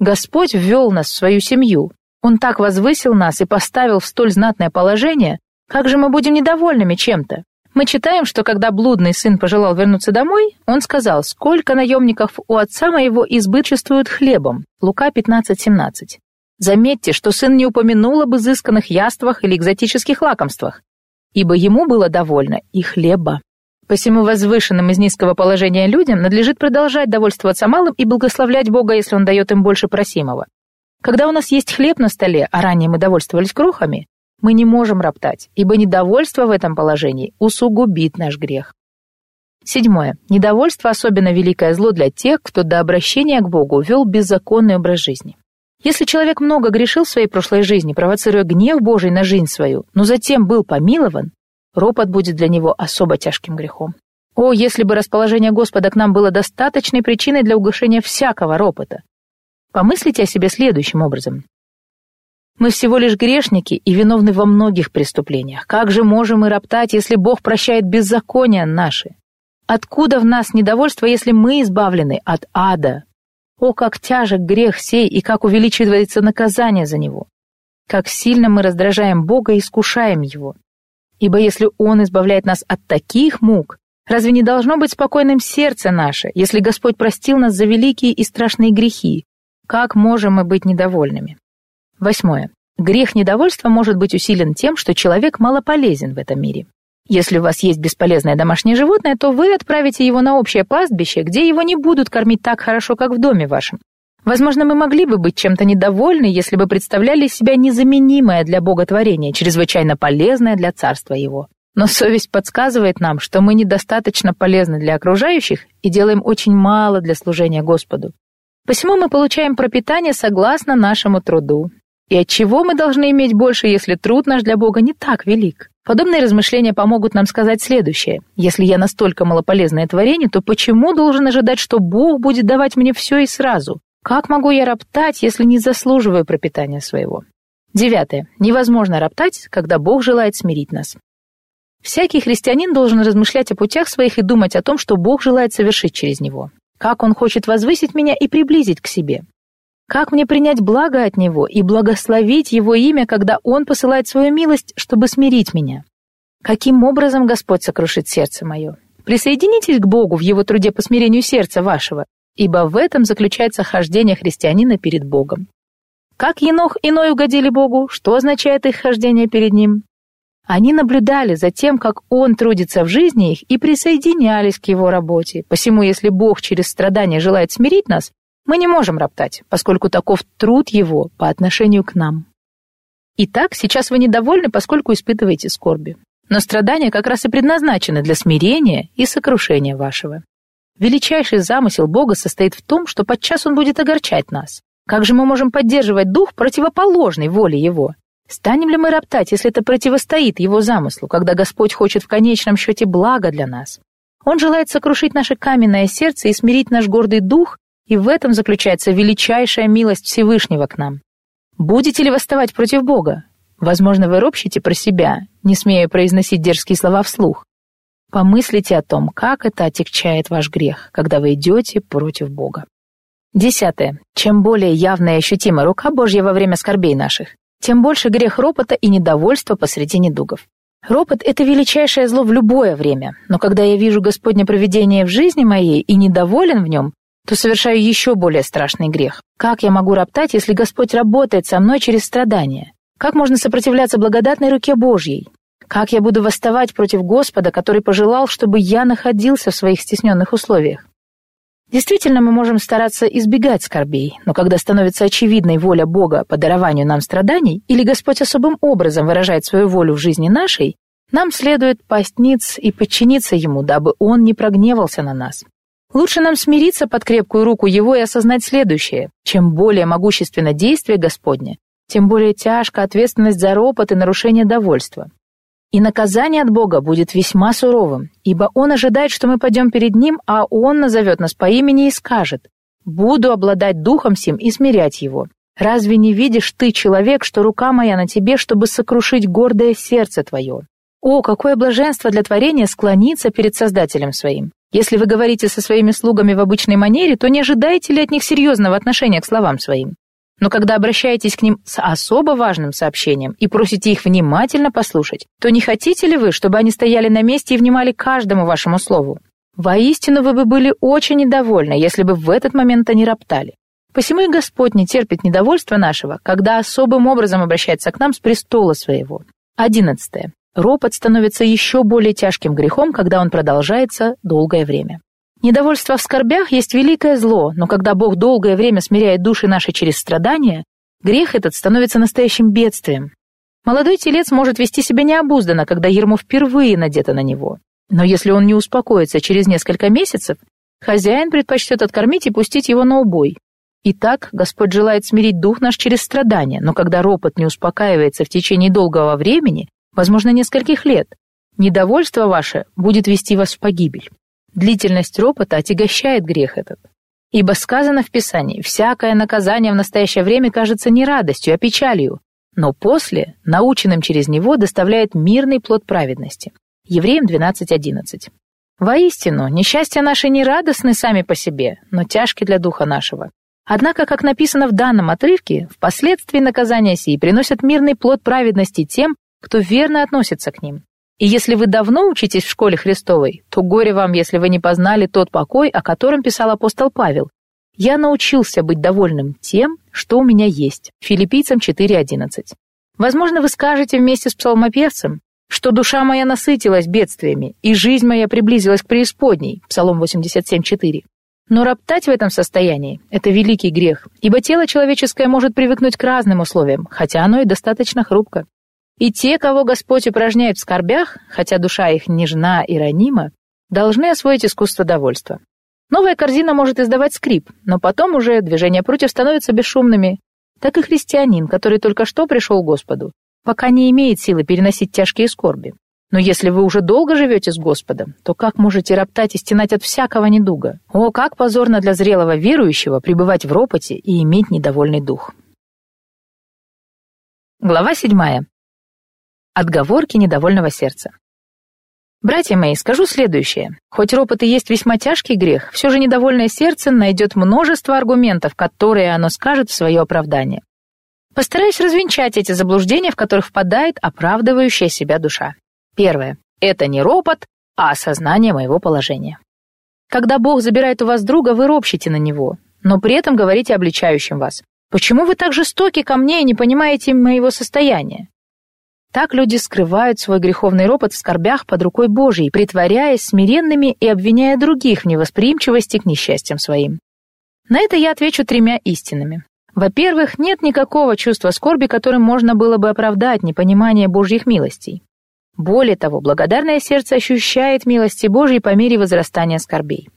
Господь ввел нас в свою семью. Он так возвысил нас и поставил в столь знатное положение, как же мы будем недовольными чем-то? Мы читаем, что когда блудный сын пожелал вернуться домой, он сказал: «Сколько наемников у отца моего избыточествуют хлебом» Лука 15:17. Заметьте, что сын не упомянул об изысканных яствах или экзотических лакомствах, ибо ему было довольно и хлеба. Посему возвышенным из низкого положения людям надлежит продолжать довольствоваться малым и благословлять Бога, если Он дает им больше просимого. Когда у нас есть хлеб на столе, а ранее мы довольствовались крохами, мы не можем роптать, ибо недовольство в этом положении усугубит наш грех. Седьмое. Недовольство – особенно великое зло для тех, кто до обращения к Богу вел беззаконный образ жизни. Если человек много грешил в своей прошлой жизни, провоцируя гнев Божий на жизнь свою, но затем был помилован, ропот будет для него особо тяжким грехом. О, если бы расположение Господа к нам было достаточной причиной для угошения всякого ропота! Помыслите о себе следующим образом. Мы всего лишь грешники и виновны во многих преступлениях. Как же можем мы роптать, если Бог прощает беззакония наши? Откуда в нас недовольство, если мы избавлены от ада? О, как тяжек грех сей, и как увеличивается наказание за него! Как сильно мы раздражаем Бога и искушаем Его! Ибо если Он избавляет нас от таких мук, разве не должно быть спокойным сердце наше, если Господь простил нас за великие и страшные грехи? Как можем мы быть недовольными? Восьмое. Грех недовольства может быть усилен тем, что человек малополезен в этом мире. Если у вас есть бесполезное домашнее животное, то вы отправите его на общее пастбище, где его не будут кормить так хорошо, как в доме вашем. Возможно, мы могли бы быть чем-то недовольны, если бы представляли себя незаменимое для Бога творение, чрезвычайно полезное для Царства Его. Но совесть подсказывает нам, что мы недостаточно полезны для окружающих и делаем очень мало для служения Господу. Посему мы получаем пропитание согласно нашему труду. И отчего мы должны иметь больше, если труд наш для Бога не так велик? Подобные размышления помогут нам сказать следующее. Если я настолько малополезное творение, то почему должен ожидать, что Бог будет давать мне все и сразу? Как могу я роптать, если не заслуживаю пропитания своего? 9. Невозможно роптать, когда Бог желает смирить нас. Всякий христианин должен размышлять о путях своих и думать о том, что Бог желает совершить через него. Как Он хочет возвысить меня и приблизить к себе. Как мне принять благо от Него и благословить Его имя, когда Он посылает свою милость, чтобы смирить меня? Каким образом Господь сокрушит сердце мое? Присоединитесь к Богу в Его труде по смирению сердца вашего, ибо в этом заключается хождение христианина перед Богом. Как Енох и Ной угодили Богу, что означает их хождение перед Ним? Они наблюдали за тем, как Он трудится в жизни их, и присоединялись к Его работе. Посему, если Бог через страдания желает смирить нас, мы не можем роптать, поскольку таков труд Его по отношению к нам. Итак, сейчас вы недовольны, поскольку испытываете скорби. Но страдания как раз и предназначены для смирения и сокрушения вашего. Величайший замысел Бога состоит в том, что подчас Он будет огорчать нас. Как же мы можем поддерживать дух, противоположный воле Его? Станем ли мы роптать, если это противостоит Его замыслу, когда Господь хочет в конечном счете блага для нас? Он желает сокрушить наше каменное сердце и смирить наш гордый дух, и в этом заключается величайшая милость Всевышнего к нам. Будете ли восставать против Бога? Возможно, вы ропщите про себя, не смея произносить дерзкие слова вслух. Помыслите о том, как это отягчает ваш грех, когда вы идете против Бога. 10. Чем более явна и ощутима рука Божья во время скорбей наших, тем больше грех ропота и недовольства посреди недугов. Ропот — это величайшее зло в любое время, но когда я вижу Господне провидение в жизни моей и недоволен в нем, то совершаю еще более страшный грех. Как я могу роптать, если Господь работает со мной через страдания? Как можно сопротивляться благодатной руке Божьей? Как я буду восставать против Господа, который пожелал, чтобы я находился в своих стесненных условиях? Действительно, мы можем стараться избегать скорбей, но когда становится очевидной воля Бога по дарованию нам страданий, или Господь особым образом выражает свою волю в жизни нашей, нам следует пасть ниц и подчиниться Ему, дабы Он не прогневался на нас. Лучше нам смириться под крепкую руку Его и осознать следующее. Чем более могущественно действие Господне, тем более тяжка ответственность за ропот и нарушение довольства. И наказание от Бога будет весьма суровым, ибо Он ожидает, что мы пойдем перед Ним, а Он назовет нас по имени и скажет: «Буду обладать духом сим и смирять его. Разве не видишь ты, человек, что рука моя на тебе, чтобы сокрушить гордое сердце твое?» О, какое блаженство для творения склониться перед Создателем своим! Если вы говорите со своими слугами в обычной манере, то не ожидаете ли от них серьезного отношения к словам своим? Но когда обращаетесь к ним с особо важным сообщением и просите их внимательно послушать, то не хотите ли вы, чтобы они стояли на месте и внимали каждому вашему слову? Воистину, вы бы были очень недовольны, если бы в этот момент они роптали. Посему и Господь не терпит недовольства нашего, когда особым образом обращается к нам с престола своего. 11. Ропот становится еще более тяжким грехом, когда он продолжается долгое время. Недовольство в скорбях есть великое зло, но когда Бог долгое время смиряет души наши через страдания, грех этот становится настоящим бедствием. Молодой телец может вести себя необузданно, когда ярмо впервые надето на него. Но если он не успокоится через несколько месяцев, хозяин предпочтет откормить и пустить его на убой. Итак, Господь желает смирить дух наш через страдания, но когда ропот не успокаивается в течение долгого времени, возможно, нескольких лет, недовольство ваше будет вести вас в погибель. Длительность ропота отягощает грех этот. Ибо сказано в Писании: «Всякое наказание в настоящее время кажется не радостью, а печалью, но после, наученным через него, доставляет мирный плод праведности». Евреям 12:11. Воистину, несчастья наши не радостны сами по себе, но тяжки для духа нашего. Однако, как написано в данном отрывке, впоследствии наказания сии приносят мирный плод праведности тем, кто верно относится к ним. И если вы давно учитесь в школе Христовой, то горе вам, если вы не познали тот покой, о котором писал апостол Павел. «Я научился быть довольным тем, что у меня есть» Филиппийцам 4:11. Возможно, вы скажете вместе с псалмопевцем, что душа моя насытилась бедствиями, и жизнь моя приблизилась к преисподней Псалом 87:4. Но роптать в этом состоянии – это великий грех, ибо тело человеческое может привыкнуть к разным условиям, хотя оно и достаточно хрупко. И те, кого Господь упражняет в скорбях, хотя душа их нежна и ранима, должны освоить искусство довольства. Новая корзина может издавать скрип, но потом уже движения прутьев становятся бесшумными. Так и христианин, который только что пришел к Господу, пока не имеет силы переносить тяжкие скорби. Но если вы уже долго живете с Господом, то как можете роптать и стенать от всякого недуга? О, как позорно для зрелого верующего пребывать в ропоте и иметь недовольный дух. Глава 7. Отговорки недовольного сердца. Братья мои, скажу следующее. Хоть ропот и есть весьма тяжкий грех, все же недовольное сердце найдет множество аргументов, которые оно скажет в свое оправдание. Постараюсь развенчать эти заблуждения, в которых впадает оправдывающая себя душа. Первое. Это не ропот, а осознание моего положения. Когда Бог забирает у вас друга, вы ропщите на него, но при этом говорите обличающим вас. «Почему вы так жестоки ко мне и не понимаете моего состояния?» Так люди скрывают свой греховный ропот в скорбях под рукой Божьей, притворяясь смиренными и обвиняя других в невосприимчивости к несчастьям своим. На это я отвечу тремя истинами. Во-первых, нет никакого чувства скорби, которым можно было бы оправдать непонимание Божьих милостей. Более того, благодарное сердце ощущает милости Божьей по мере возрастания скорбей.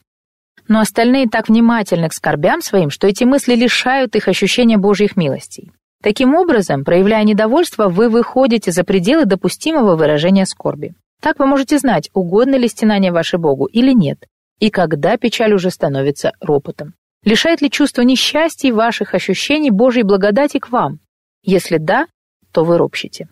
Но остальные так внимательны к скорбям своим, что эти мысли лишают их ощущения Божьих милостей. Таким образом, проявляя недовольство, вы выходите за пределы допустимого выражения скорби. Так вы можете знать, угодно ли стенание ваше Богу или нет, и когда печаль уже становится ропотом. Лишает ли чувство несчастья ваших ощущений Божьей благодати к вам? Если да, то вы ропщите.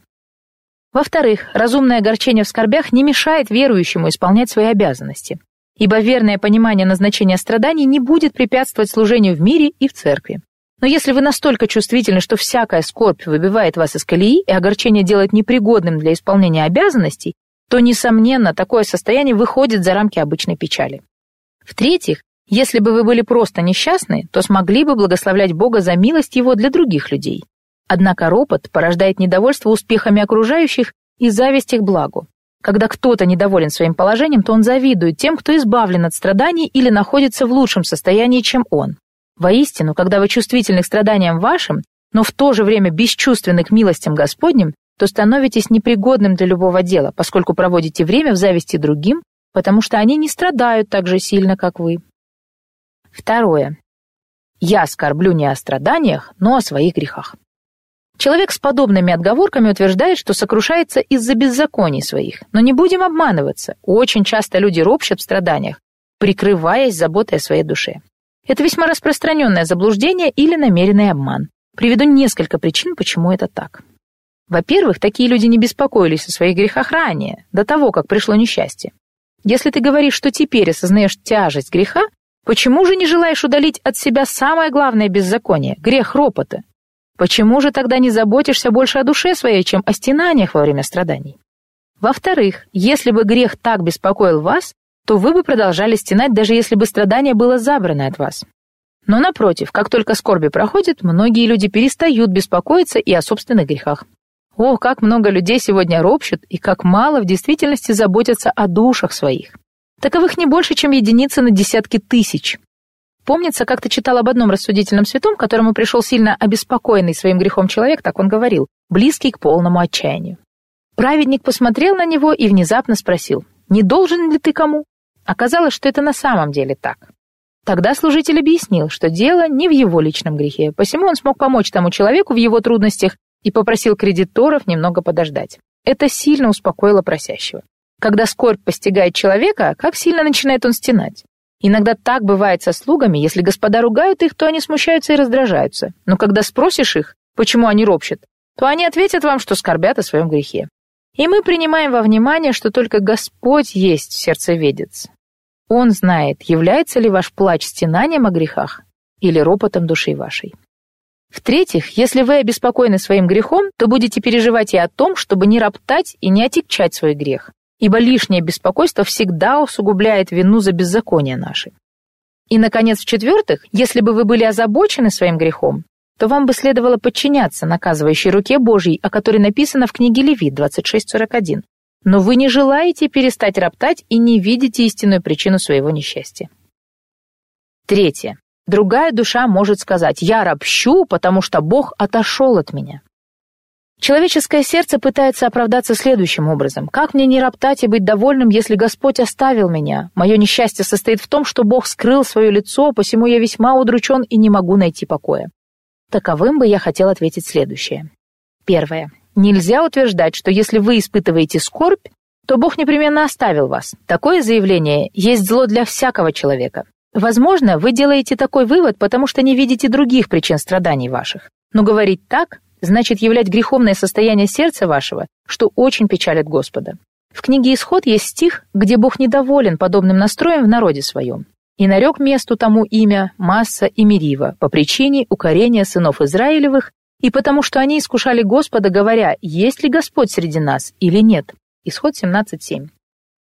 Во-вторых, разумное огорчение в скорбях не мешает верующему исполнять свои обязанности, ибо верное понимание назначения страданий не будет препятствовать служению в мире и в церкви. Но если вы настолько чувствительны, что всякая скорбь выбивает вас из колеи и огорчение делает непригодным для исполнения обязанностей, то, несомненно, такое состояние выходит за рамки обычной печали. В-третьих, если бы вы были просто несчастны, то смогли бы благословлять Бога за милость Его для других людей. Однако ропот порождает недовольство успехами окружающих и зависть их благу. Когда кто-то недоволен своим положением, то он завидует тем, кто избавлен от страданий или находится в лучшем состоянии, чем он. Воистину, когда вы чувствительны к страданиям вашим, но в то же время бесчувственны к милостям Господним, то становитесь непригодным для любого дела, поскольку проводите время в зависти другим, потому что они не страдают так же сильно, как вы. Второе. Я скорблю не о страданиях, но о своих грехах. Человек с подобными отговорками утверждает, что сокрушается из-за беззаконий своих. Но не будем обманываться. Очень часто люди ропщат в страданиях, прикрываясь заботой о своей душе. Это весьма распространенное заблуждение или намеренный обман. Приведу несколько причин, почему это так. Во-первых, такие люди не беспокоились о своих грехах ранее, до того, как пришло несчастье. Если ты говоришь, что теперь осознаешь тяжесть греха, почему же не желаешь удалить от себя самое главное беззаконие – грех ропота? Почему же тогда не заботишься больше о душе своей, чем о стенаниях во время страданий? Во-вторых, если бы грех так беспокоил вас, то вы бы продолжали стенать, даже если бы страдание было забрано от вас. Но напротив, как только скорби проходит, многие люди перестают беспокоиться и о собственных грехах. О, как много людей сегодня ропщут и как мало в действительности заботятся о душах своих. Таковых не больше, чем единицы на десятки тысяч. Помнится, как-то читал об одном рассудительном святом, которому пришел сильно обеспокоенный своим грехом человек, так он говорил, близкий к полному отчаянию. Праведник посмотрел на него и внезапно спросил, «Не должен ли ты кому?» Оказалось, что это на самом деле так. Тогда служитель объяснил, что дело не в его личном грехе, посему он смог помочь тому человеку в его трудностях и попросил кредиторов немного подождать. Это сильно успокоило просящего. Когда скорбь постигает человека, как сильно начинает он стенать? Иногда так бывает со слугами, если господа ругают их, то они смущаются и раздражаются. Но когда спросишь их, почему они ропщат, то они ответят вам, что скорбят о своем грехе. И мы принимаем во внимание, что только Господь есть сердцеведец. Он знает, является ли ваш плач стенанием о грехах или ропотом души вашей. В-третьих, если вы обеспокоены своим грехом, то будете переживать и о том, чтобы не роптать и не отягчать свой грех, ибо лишнее беспокойство всегда усугубляет вину за беззаконие наши. И, наконец, в-четвертых, если бы вы были озабочены своим грехом, то вам бы следовало подчиняться наказывающей руке Божьей, о которой написано в книге Левит 26:41. Но вы не желаете перестать роптать и не видите истинную причину своего несчастья. Третье. Другая душа может сказать: «Я ропщу, потому что Бог отошел от меня». Человеческое сердце пытается оправдаться следующим образом: «Как мне не роптать и быть довольным, если Господь оставил меня? Мое несчастье состоит в том, что Бог скрыл свое лицо, посему я весьма удручен и не могу найти покоя». Таковым бы я хотел ответить следующее. Первое. Нельзя утверждать, что если вы испытываете скорбь, то Бог непременно оставил вас. Такое заявление есть зло для всякого человека. Возможно, вы делаете такой вывод, потому что не видите других причин страданий ваших. Но говорить так значит являть греховное состояние сердца вашего, что очень печалит Господа. В книге «Исход» есть стих, где Бог недоволен подобным настроем в народе своем. «И нарек месту тому имя Масса и Мерива по причине укорения сынов Израилевых, и потому что они искушали Господа, говоря, есть ли Господь среди нас или нет». Исход 17:7.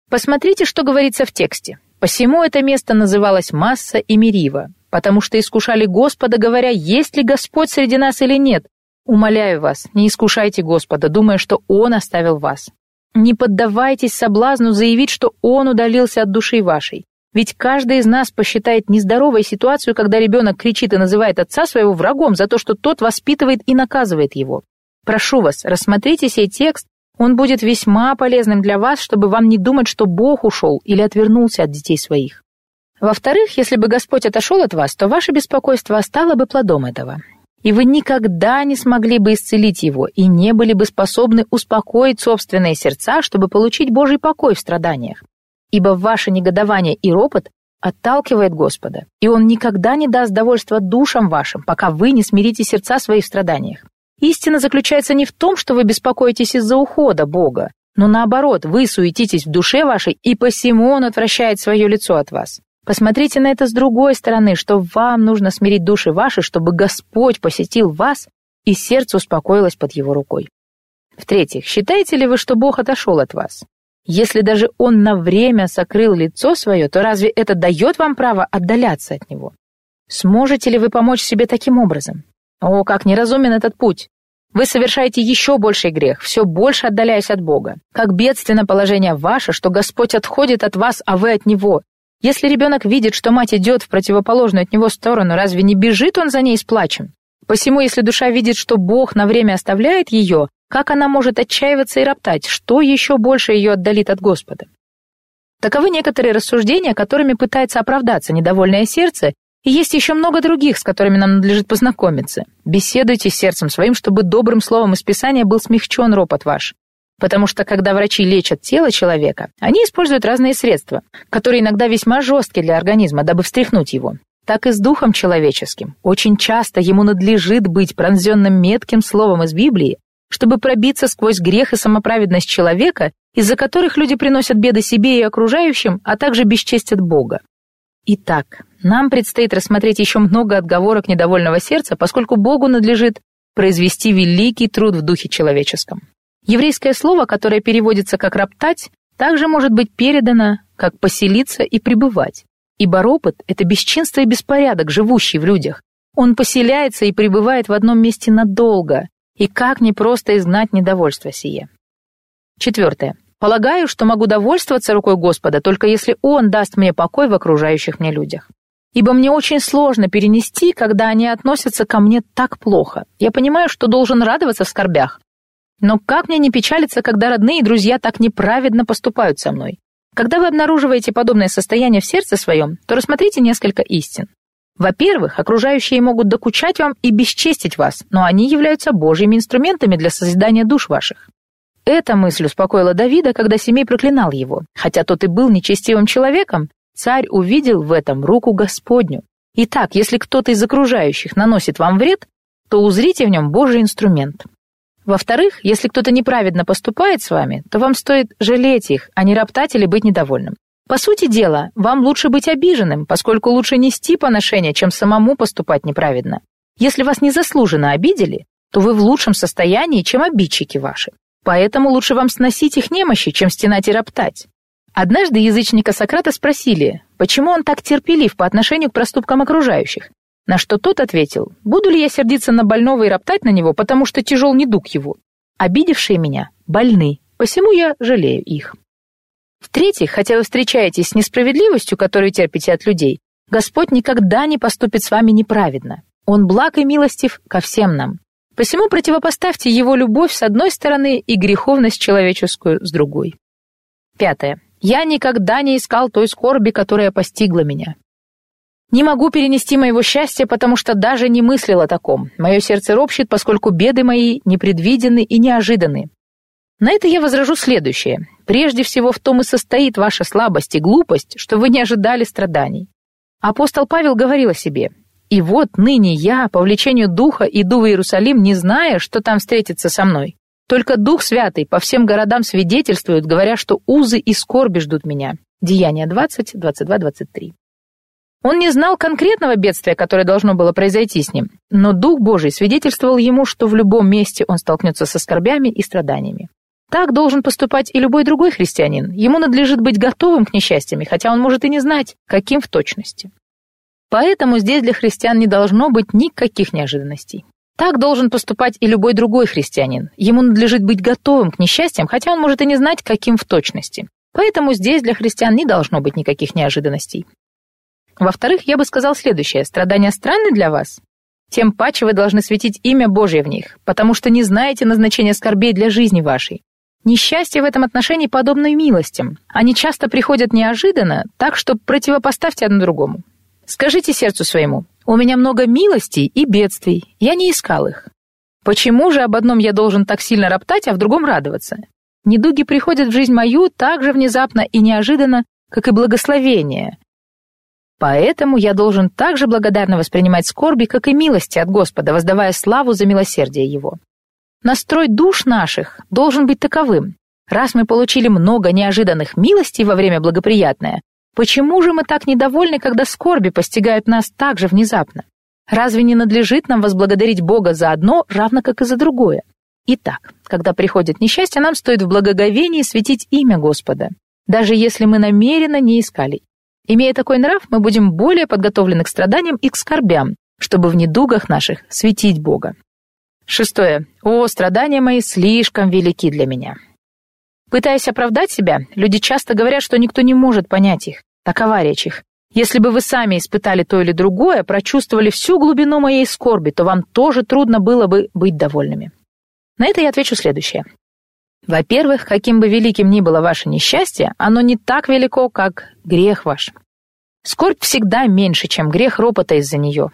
Посмотрите, что говорится в тексте. «Посему это место называлось Масса и Мерива, потому что искушали Господа, говоря, есть ли Господь среди нас или нет. Умоляю вас, не искушайте Господа, думая, что Он оставил вас. Не поддавайтесь соблазну заявить, что Он удалился от души вашей. Ведь каждый из нас посчитает нездоровой ситуацию, когда ребенок кричит и называет отца своего врагом за то, что тот воспитывает и наказывает его. Прошу вас, рассмотрите сей текст, он будет весьма полезным для вас, чтобы вам не думать, что Бог ушел или отвернулся от детей своих. Во-вторых, если бы Господь отошел от вас, то ваше беспокойство стало бы плодом этого». И вы никогда не смогли бы исцелить его и не были бы способны успокоить собственные сердца, чтобы получить Божий покой в страданиях. Ибо ваше негодование и ропот отталкивает Господа, и Он никогда не даст довольства душам вашим, пока вы не смирите сердца свои в страданиях. Истина заключается не в том, что вы беспокоитесь из-за ухода Бога, но наоборот, вы суетитесь в душе вашей, и посему Он отвращает свое лицо от вас. Посмотрите на это с другой стороны, что вам нужно смирить души ваши, чтобы Господь посетил вас, и сердце успокоилось под Его рукой. В-третьих, считаете ли вы, что Бог отошел от вас? Если даже Он на время сокрыл лицо свое, то разве это дает вам право отдаляться от Него? Сможете ли вы помочь себе таким образом? О, как неразумен этот путь! Вы совершаете еще больший грех, все больше отдаляясь от Бога. Как бедственно положение ваше, что Господь отходит от вас, а вы от Него. Если ребенок видит, что мать идет в противоположную от него сторону, разве не бежит он за ней с плачем? Посему, если душа видит, что Бог на время оставляет ее, как она может отчаиваться и роптать, что еще больше ее отдалит от Господа? Таковы некоторые рассуждения, которыми пытается оправдаться недовольное сердце, и есть еще много других, с которыми нам надлежит познакомиться. Беседуйте с сердцем своим, чтобы добрым словом из Писания был смягчен ропот ваш. Потому что, когда врачи лечат тело человека, они используют разные средства, которые иногда весьма жесткие для организма, дабы встряхнуть его. Так и с духом человеческим. Очень часто ему надлежит быть пронзенным метким словом из Библии, чтобы пробиться сквозь грех и самоправедность человека, из-за которых люди приносят беды себе и окружающим, а также бесчестят Бога. Итак, нам предстоит рассмотреть еще много отговорок недовольного сердца, поскольку Богу надлежит произвести великий труд в духе человеческом. Еврейское слово, которое переводится как «роптать», также может быть передано как «поселиться» и «пребывать». Ибо ропот — это бесчинство и беспорядок, живущий в людях. Он поселяется и пребывает в одном месте надолго. И как непросто изгнать недовольство сие. Четвертое. Полагаю, что могу довольствоваться рукой Господа, только если Он даст мне покой в окружающих мне людях. Ибо мне очень сложно перенести, когда они относятся ко мне так плохо. Я понимаю, что должен радоваться в скорбях. Но как мне не печалиться, когда родные и друзья так неправедно поступают со мной? Когда вы обнаруживаете подобное состояние в сердце своем, то рассмотрите несколько истин. Во-первых, окружающие могут докучать вам и бесчестить вас, но они являются Божьими инструментами для созидания душ ваших. Эта мысль успокоила Давида, когда Семей проклинал его. Хотя тот и был нечестивым человеком, царь увидел в этом руку Господню. Итак, если кто-то из окружающих наносит вам вред, то узрите в нем Божий инструмент. Во-вторых, если кто-то неправедно поступает с вами, то вам стоит жалеть их, а не роптать или быть недовольным. По сути дела, вам лучше быть обиженным, поскольку лучше нести поношение, чем самому поступать неправедно. Если вас незаслуженно обидели, то вы в лучшем состоянии, чем обидчики ваши. Поэтому лучше вам сносить их немощи, чем стенать и роптать. Однажды язычника Сократа спросили, почему он так терпелив по отношению к проступкам окружающих. На что тот ответил: «Буду ли я сердиться на больного и роптать на него, потому что тяжел недуг его? Обидевшие меня больны, посему я жалею их». В-третьих, хотя вы встречаетесь с несправедливостью, которую терпите от людей, Господь никогда не поступит с вами неправедно. Он благ и милостив ко всем нам. Посему противопоставьте его любовь с одной стороны и греховность человеческую с другой. 5. Я никогда не искал той скорби, которая постигла меня. Не могу перенести моего счастья, потому что даже не мыслил о таком. Мое сердце ропщет, поскольку беды мои непредвидены и неожиданны. На это я возражу следующее. Прежде всего в том и состоит ваша слабость и глупость, что вы не ожидали страданий. Апостол Павел говорил о себе: «И вот ныне я, по влечению Духа, иду в Иерусалим, не зная, что там встретится со мной. Только Дух Святый по всем городам свидетельствует, говоря, что узы и скорби ждут меня». Деяния 20, 22, 23. Он не знал конкретного бедствия, которое должно было произойти с ним, но Дух Божий свидетельствовал ему, что в любом месте он столкнется со скорбями и страданиями. Так должен поступать и любой другой христианин. Ему надлежит быть готовым к несчастьям, хотя он может и не знать, каким в точности. Поэтому здесь для христиан не должно быть никаких неожиданностей. Так должен поступать и любой другой христианин. Ему надлежит быть готовым к несчастьям, хотя он может и не знать, каким в точности. Поэтому здесь для христиан не должно быть никаких неожиданностей. Во-вторых, я бы сказал следующее. Страдания странны для вас? Тем паче вы должны светить имя Божье в них, потому что не знаете назначения скорбей для жизни вашей. Несчастье в этом отношении подобно милостям. Они часто приходят неожиданно, так что противопоставьте одно другому. Скажите сердцу своему: «У меня много милостей и бедствий, я не искал их. Почему же об одном я должен так сильно роптать, а в другом радоваться? Недуги приходят в жизнь мою так же внезапно и неожиданно, как и благословение. Поэтому я должен так же благодарно воспринимать скорби, как и милости от Господа, воздавая славу за милосердие Его». Настрой душ наших должен быть таковым. Раз мы получили много неожиданных милостей во время благоприятное, почему же мы так недовольны, когда скорби постигают нас так же внезапно? Разве не надлежит нам возблагодарить Бога за одно, равно как и за другое? Итак, когда приходит несчастье, нам стоит в благоговении светить имя Господа, даже если мы намеренно не искали. Имея такой нрав, мы будем более подготовлены к страданиям и к скорбям, чтобы в недугах наших светить Бога. 6. «О, страдания мои слишком велики для меня». Пытаясь оправдать себя, люди часто говорят, что никто не может понять их. Такова речь их. Если бы вы сами испытали то или другое, прочувствовали всю глубину моей скорби, то вам тоже трудно было бы быть довольными. На это я отвечу следующее. Во-первых, каким бы великим ни было ваше несчастье, оно не так велико, как грех ваш. Скорбь всегда меньше, чем грех ропота из-за нее.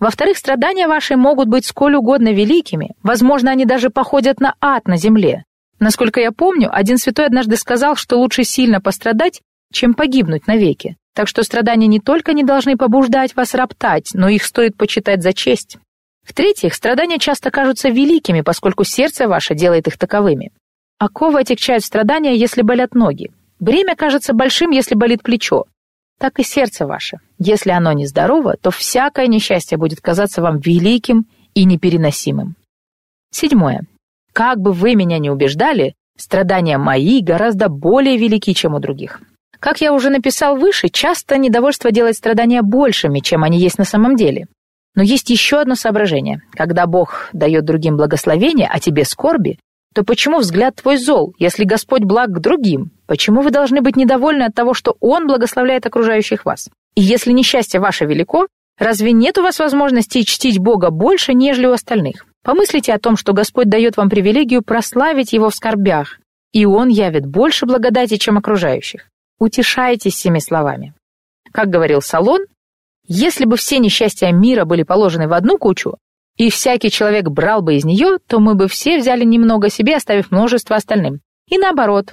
Во-вторых, страдания ваши могут быть сколь угодно великими, возможно, они даже походят на ад на земле. Насколько я помню, один святой однажды сказал, что лучше сильно пострадать, чем погибнуть навеки. Так что страдания не только не должны побуждать вас роптать, но их стоит почитать за честь. В-третьих, страдания часто кажутся великими, поскольку сердце ваше делает их таковыми. Оковы отягчают страдания, если болят ноги. Бремя кажется большим, если болит плечо. Так и сердце ваше. Если оно нездорово, то всякое несчастье будет казаться вам великим и непереносимым. 7. Как бы вы меня ни убеждали, страдания мои гораздо более велики, чем у других. Как я уже написал выше, часто недовольство делает страдания большими, чем они есть на самом деле. Но есть еще одно соображение. Когда Бог дает другим благословение, а тебе скорби, то почему взгляд твой зол, если Господь благ к другим? Почему вы должны быть недовольны от того, что Он благословляет окружающих вас? И если несчастье ваше велико, разве нет у вас возможности чтить Бога больше, нежели у остальных? Помыслите о том, что Господь дает вам привилегию прославить Его в скорбях, и Он явит больше благодати, чем окружающих. Утешайтесь всеми словами. Как говорил Солон, если бы все несчастья мира были положены в одну кучу, и всякий человек брал бы из нее, то мы бы все взяли немного себе, оставив множество остальным. И наоборот.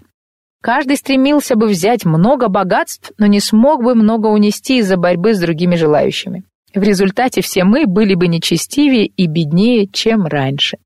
Каждый стремился бы взять много богатств, но не смог бы много унести из-за борьбы с другими желающими. В результате все мы были бы нечестивее и беднее, чем раньше.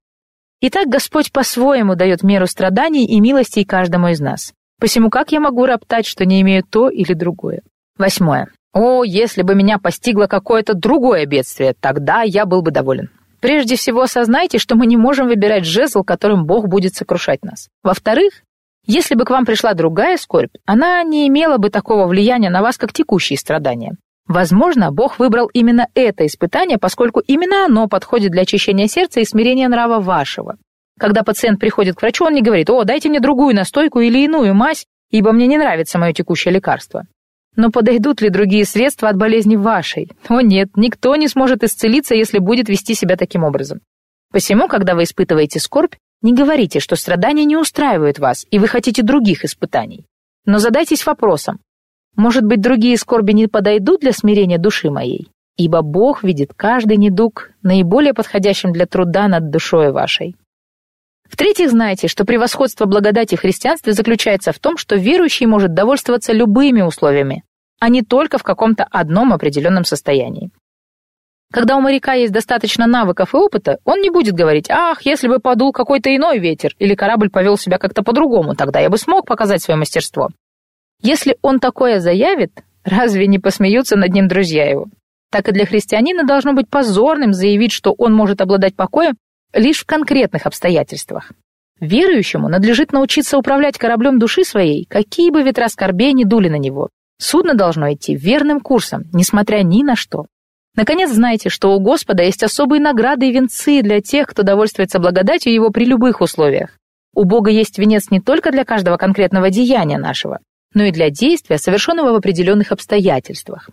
Итак, Господь по-своему дает меру страданий и милостей каждому из нас. Посему как я могу роптать, что не имею то или другое? 8. О, если бы меня постигло какое-то другое бедствие, тогда я был бы доволен. Прежде всего, осознайте, что мы не можем выбирать жезл, которым Бог будет сокрушать нас. Во-вторых, если бы к вам пришла другая скорбь, она не имела бы такого влияния на вас, как текущие страдания. Возможно, Бог выбрал именно это испытание, поскольку именно оно подходит для очищения сердца и смирения нрава вашего. Когда пациент приходит к врачу, он не говорит: «О, дайте мне другую настойку или иную мазь, ибо мне не нравится мое текущее лекарство». Но подойдут ли другие средства от болезни вашей? О нет, никто не сможет исцелиться, если будет вести себя таким образом. Посему, когда вы испытываете скорбь, не говорите, что страдания не устраивают вас, и вы хотите других испытаний. Но задайтесь вопросом, может быть, другие скорби не подойдут для смирения души моей? Ибо Бог видит каждый недуг наиболее подходящим для труда над душой вашей. В-третьих, знайте, что превосходство благодати в христианстве заключается в том, что верующий может довольствоваться любыми условиями, а не только в каком-то одном определенном состоянии. Когда у моряка есть достаточно навыков и опыта, он не будет говорить: «Ах, если бы подул какой-то иной ветер, или корабль повел себя как-то по-другому, тогда я бы смог показать свое мастерство». Если он такое заявит, разве не посмеются над ним друзья его? Так и для христианина должно быть позорным заявить, что он может обладать покоем лишь в конкретных обстоятельствах. Верующему надлежит научиться управлять кораблем души своей, какие бы ветра скорбей ни дули на него. Судно должно идти верным курсом, несмотря ни на что. Наконец, знайте, что у Господа есть особые награды и венцы для тех, кто довольствуется благодатью Его при любых условиях. У Бога есть венец не только для каждого конкретного деяния нашего, но и для действия, совершенного в определенных обстоятельствах.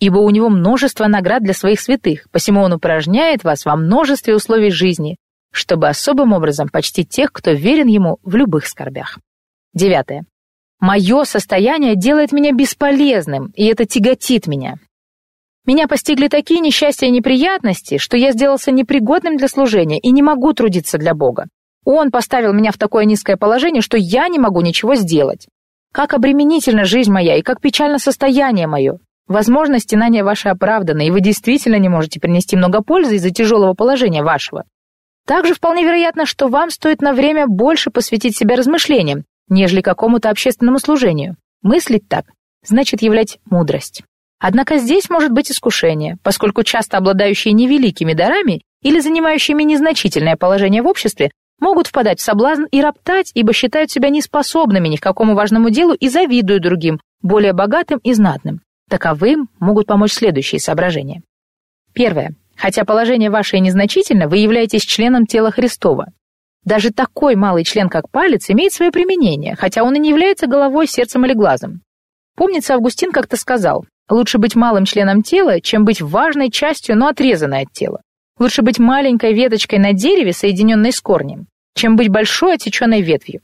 Ибо у него множество наград для своих святых, посему он упражняет вас во множестве условий жизни, чтобы особым образом почтить тех, кто верен ему в любых скорбях. 9. Мое состояние делает меня бесполезным, и это тяготит меня. Меня постигли такие несчастья и неприятности, что я сделался непригодным для служения и не могу трудиться для Бога. Он поставил меня в такое низкое положение, что я не могу ничего сделать. Как обременительна жизнь моя и как печально состояние мое. Возможно, стенания ваши оправданы, и вы действительно не можете принести много пользы из-за тяжелого положения вашего. Также вполне вероятно, что вам стоит на время больше посвятить себя размышлениям, нежели какому-то общественному служению. Мыслить так значит являть мудрость. Однако здесь может быть искушение, поскольку часто обладающие невеликими дарами или занимающими незначительное положение в обществе могут впадать в соблазн и роптать, ибо считают себя неспособными ни к какому важному делу и завидуют другим, более богатым и знатным. Таковым могут помочь следующие соображения. Первое. Хотя положение ваше и незначительно, вы являетесь членом тела Христова. Даже такой малый член, как палец, имеет свое применение, хотя он и не является головой, сердцем или глазом. Помнится, Августин как-то сказал: «Лучше быть малым членом тела, чем быть важной частью, но отрезанной от тела. Лучше быть маленькой веточкой на дереве, соединенной с корнем, чем быть большой, отсеченной ветвью».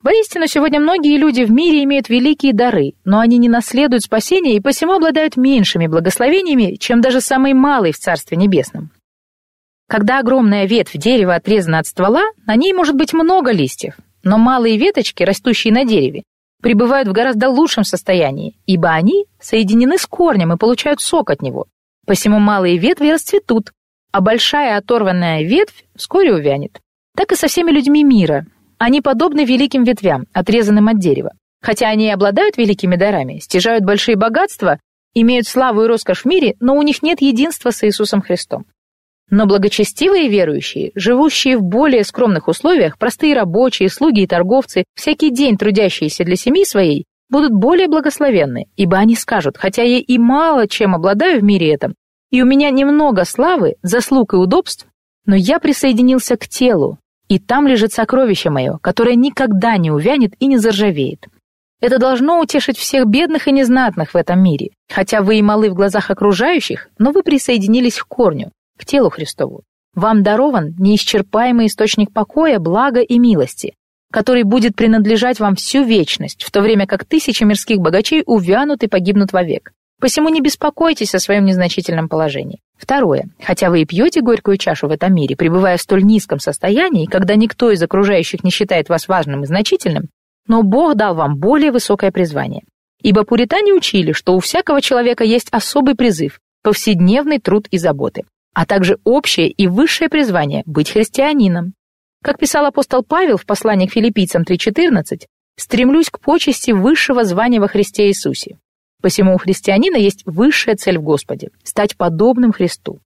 Воистину, сегодня многие люди в мире имеют великие дары, но они не наследуют спасения и посему обладают меньшими благословениями, чем даже самые малые в Царстве Небесном. Когда огромная ветвь дерева отрезана от ствола, на ней может быть много листьев, но малые веточки, растущие на дереве, пребывают в гораздо лучшем состоянии, ибо они соединены с корнем и получают сок от него. Посему малые ветви расцветут, а большая оторванная ветвь вскоре увянет. Так и со всеми людьми мира. Они подобны великим ветвям, отрезанным от дерева. Хотя они и обладают великими дарами, стяжают большие богатства, имеют славу и роскошь в мире, но у них нет единства с Иисусом Христом. Но благочестивые верующие, живущие в более скромных условиях, простые рабочие, слуги и торговцы, всякий день трудящиеся для семьи своей, будут более благословенны, ибо они скажут: «Хотя я и мало чем обладаю в мире этом, и у меня немного славы, заслуг и удобств, но я присоединился к телу, и там лежит сокровище мое, которое никогда не увянет и не заржавеет». Это должно утешить всех бедных и незнатных в этом мире. Хотя вы и малы в глазах окружающих, но вы присоединились к корню, к телу Христову. Вам дарован неисчерпаемый источник покоя, блага и милости, который будет принадлежать вам всю вечность, в то время как тысячи мирских богачей увянут и погибнут вовек. Посему не беспокойтесь о своем незначительном положении. Второе. Хотя вы и пьете горькую чашу в этом мире, пребывая в столь низком состоянии, когда никто из окружающих не считает вас важным и значительным, но Бог дал вам более высокое призвание. Ибо пуритане учили, что у всякого человека есть особый призыв, повседневный труд и заботы, а также общее и высшее призвание – быть христианином. Как писал апостол Павел в послании к Филиппийцам 3:14, «Стремлюсь к почести высшего звания во Христе Иисусе». Посему у христианина есть высшая цель в Господе – стать подобным Христу.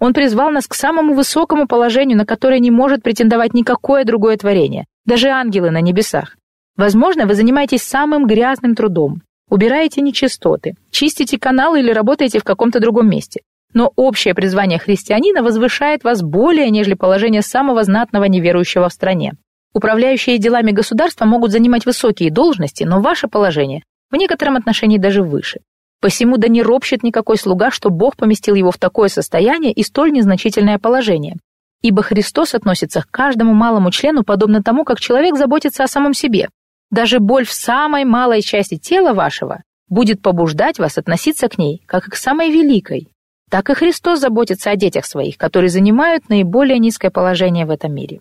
Он призвал нас к самому высокому положению, на которое не может претендовать никакое другое творение, даже ангелы на небесах. Возможно, вы занимаетесь самым грязным трудом, убираете нечистоты, чистите каналы или работаете в каком-то другом месте. Но общее призвание христианина возвышает вас более, нежели положение самого знатного неверующего в стране. Управляющие делами государства могут занимать высокие должности, но ваше положение – в некотором отношении даже выше. Посему да не ропщет никакой слуга, что Бог поместил его в такое состояние и столь незначительное положение. Ибо Христос относится к каждому малому члену подобно тому, как человек заботится о самом себе. Даже боль в самой малой части тела вашего будет побуждать вас относиться к ней, как и к самой великой. Так и Христос заботится о детях своих, которые занимают наиболее низкое положение в этом мире.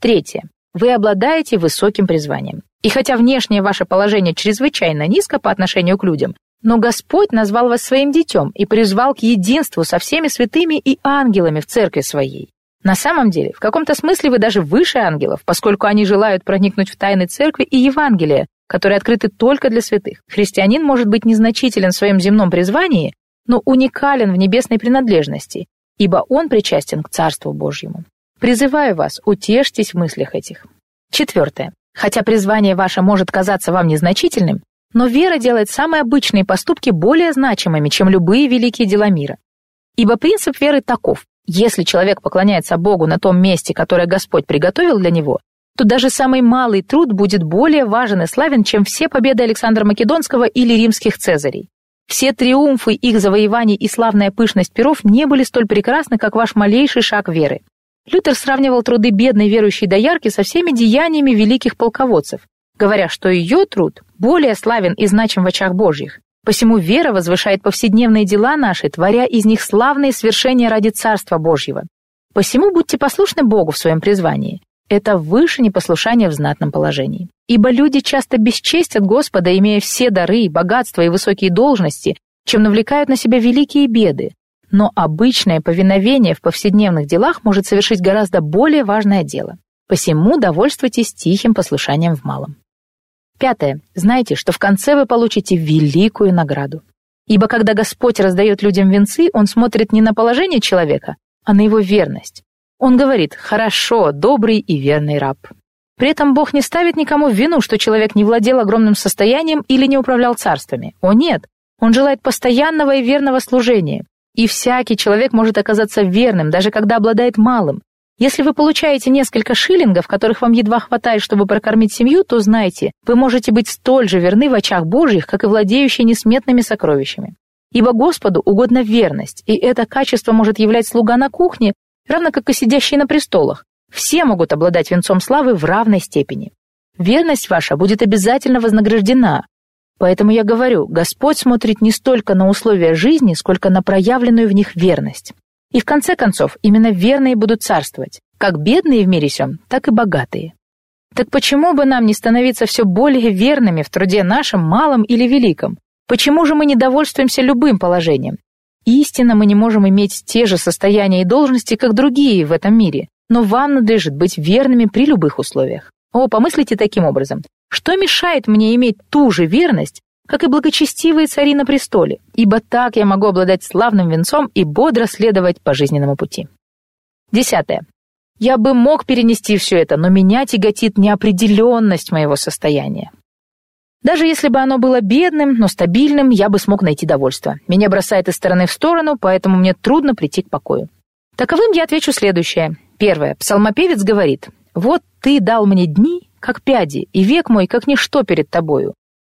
Третье. Вы обладаете высоким призванием. И хотя внешнее ваше положение чрезвычайно низко по отношению к людям, но Господь назвал вас своим детем и призвал к единству со всеми святыми и ангелами в церкви своей. На самом деле, в каком-то смысле вы даже выше ангелов, поскольку они желают проникнуть в тайны церкви и Евангелия, которые открыты только для святых. Христианин может быть незначителен в своем земном призвании, но уникален в небесной принадлежности, ибо он причастен к Царству Божьему. Призываю вас, утешьтесь в мыслях этих. Четвертое. Хотя призвание ваше может казаться вам незначительным, но вера делает самые обычные поступки более значимыми, чем любые великие дела мира. Ибо принцип веры таков. Если человек поклоняется Богу на том месте, которое Господь приготовил для него, то даже самый малый труд будет более важен и славен, чем все победы Александра Македонского или римских цезарей. Все триумфы их завоеваний и славная пышность перов не были столь прекрасны, как ваш малейший шаг веры. Лютер сравнивал труды бедной верующей доярки со всеми деяниями великих полководцев, говоря, что ее труд более славен и значим в очах Божьих. Посему вера возвышает повседневные дела наши, творя из них славные свершения ради Царства Божьего. Посему будьте послушны Богу в своем призвании. Это выше непослушания в знатном положении. Ибо люди часто бесчестят Господа, имея все дары, богатства и высокие должности, чем навлекают на себя великие беды. Но обычное повиновение в повседневных делах может совершить гораздо более важное дело. Посему довольствуйтесь тихим послушанием в малом. Пятое. Знайте, что в конце вы получите великую награду. Ибо когда Господь раздает людям венцы, Он смотрит не на положение человека, а на его верность. Он говорит: «Хорошо, добрый и верный раб». При этом Бог не ставит никому в вину, что человек не владел огромным состоянием или не управлял царствами. О нет, Он желает постоянного и верного служения. И всякий человек может оказаться верным, даже когда обладает малым. Если вы получаете несколько шиллингов, которых вам едва хватает, чтобы прокормить семью, то знайте, вы можете быть столь же верны в очах Божьих, как и владеющие несметными сокровищами. Ибо Господу угодна верность, и это качество может являть слуга на кухне, равно как и сидящие на престолах. Все могут обладать венцом славы в равной степени. Верность ваша будет обязательно вознаграждена. Поэтому я говорю, Господь смотрит не столько на условия жизни, сколько на проявленную в них верность. И в конце концов, именно верные будут царствовать, как бедные в мире сём, так и богатые. Так почему бы нам не становиться все более верными в труде нашем, малом или великом? Почему же мы не довольствуемся любым положением? Истинно, мы не можем иметь те же состояния и должности, как другие в этом мире, но вам надлежит быть верными при любых условиях. О, помыслите таким образом. Что мешает мне иметь ту же верность, как и благочестивые цари на престоле, ибо так я могу обладать славным венцом и бодро следовать по жизненному пути. 10. Я бы мог перенести все это, но меня тяготит неопределенность моего состояния. Даже если бы оно было бедным, но стабильным, я бы смог найти довольство. Меня бросает из стороны в сторону, поэтому мне трудно прийти к покою. Таковым я отвечу следующее. Первое. Псалмопевец говорит: «Вот ты дал мне дни, как пяди, и век мой, как ничто перед тобою».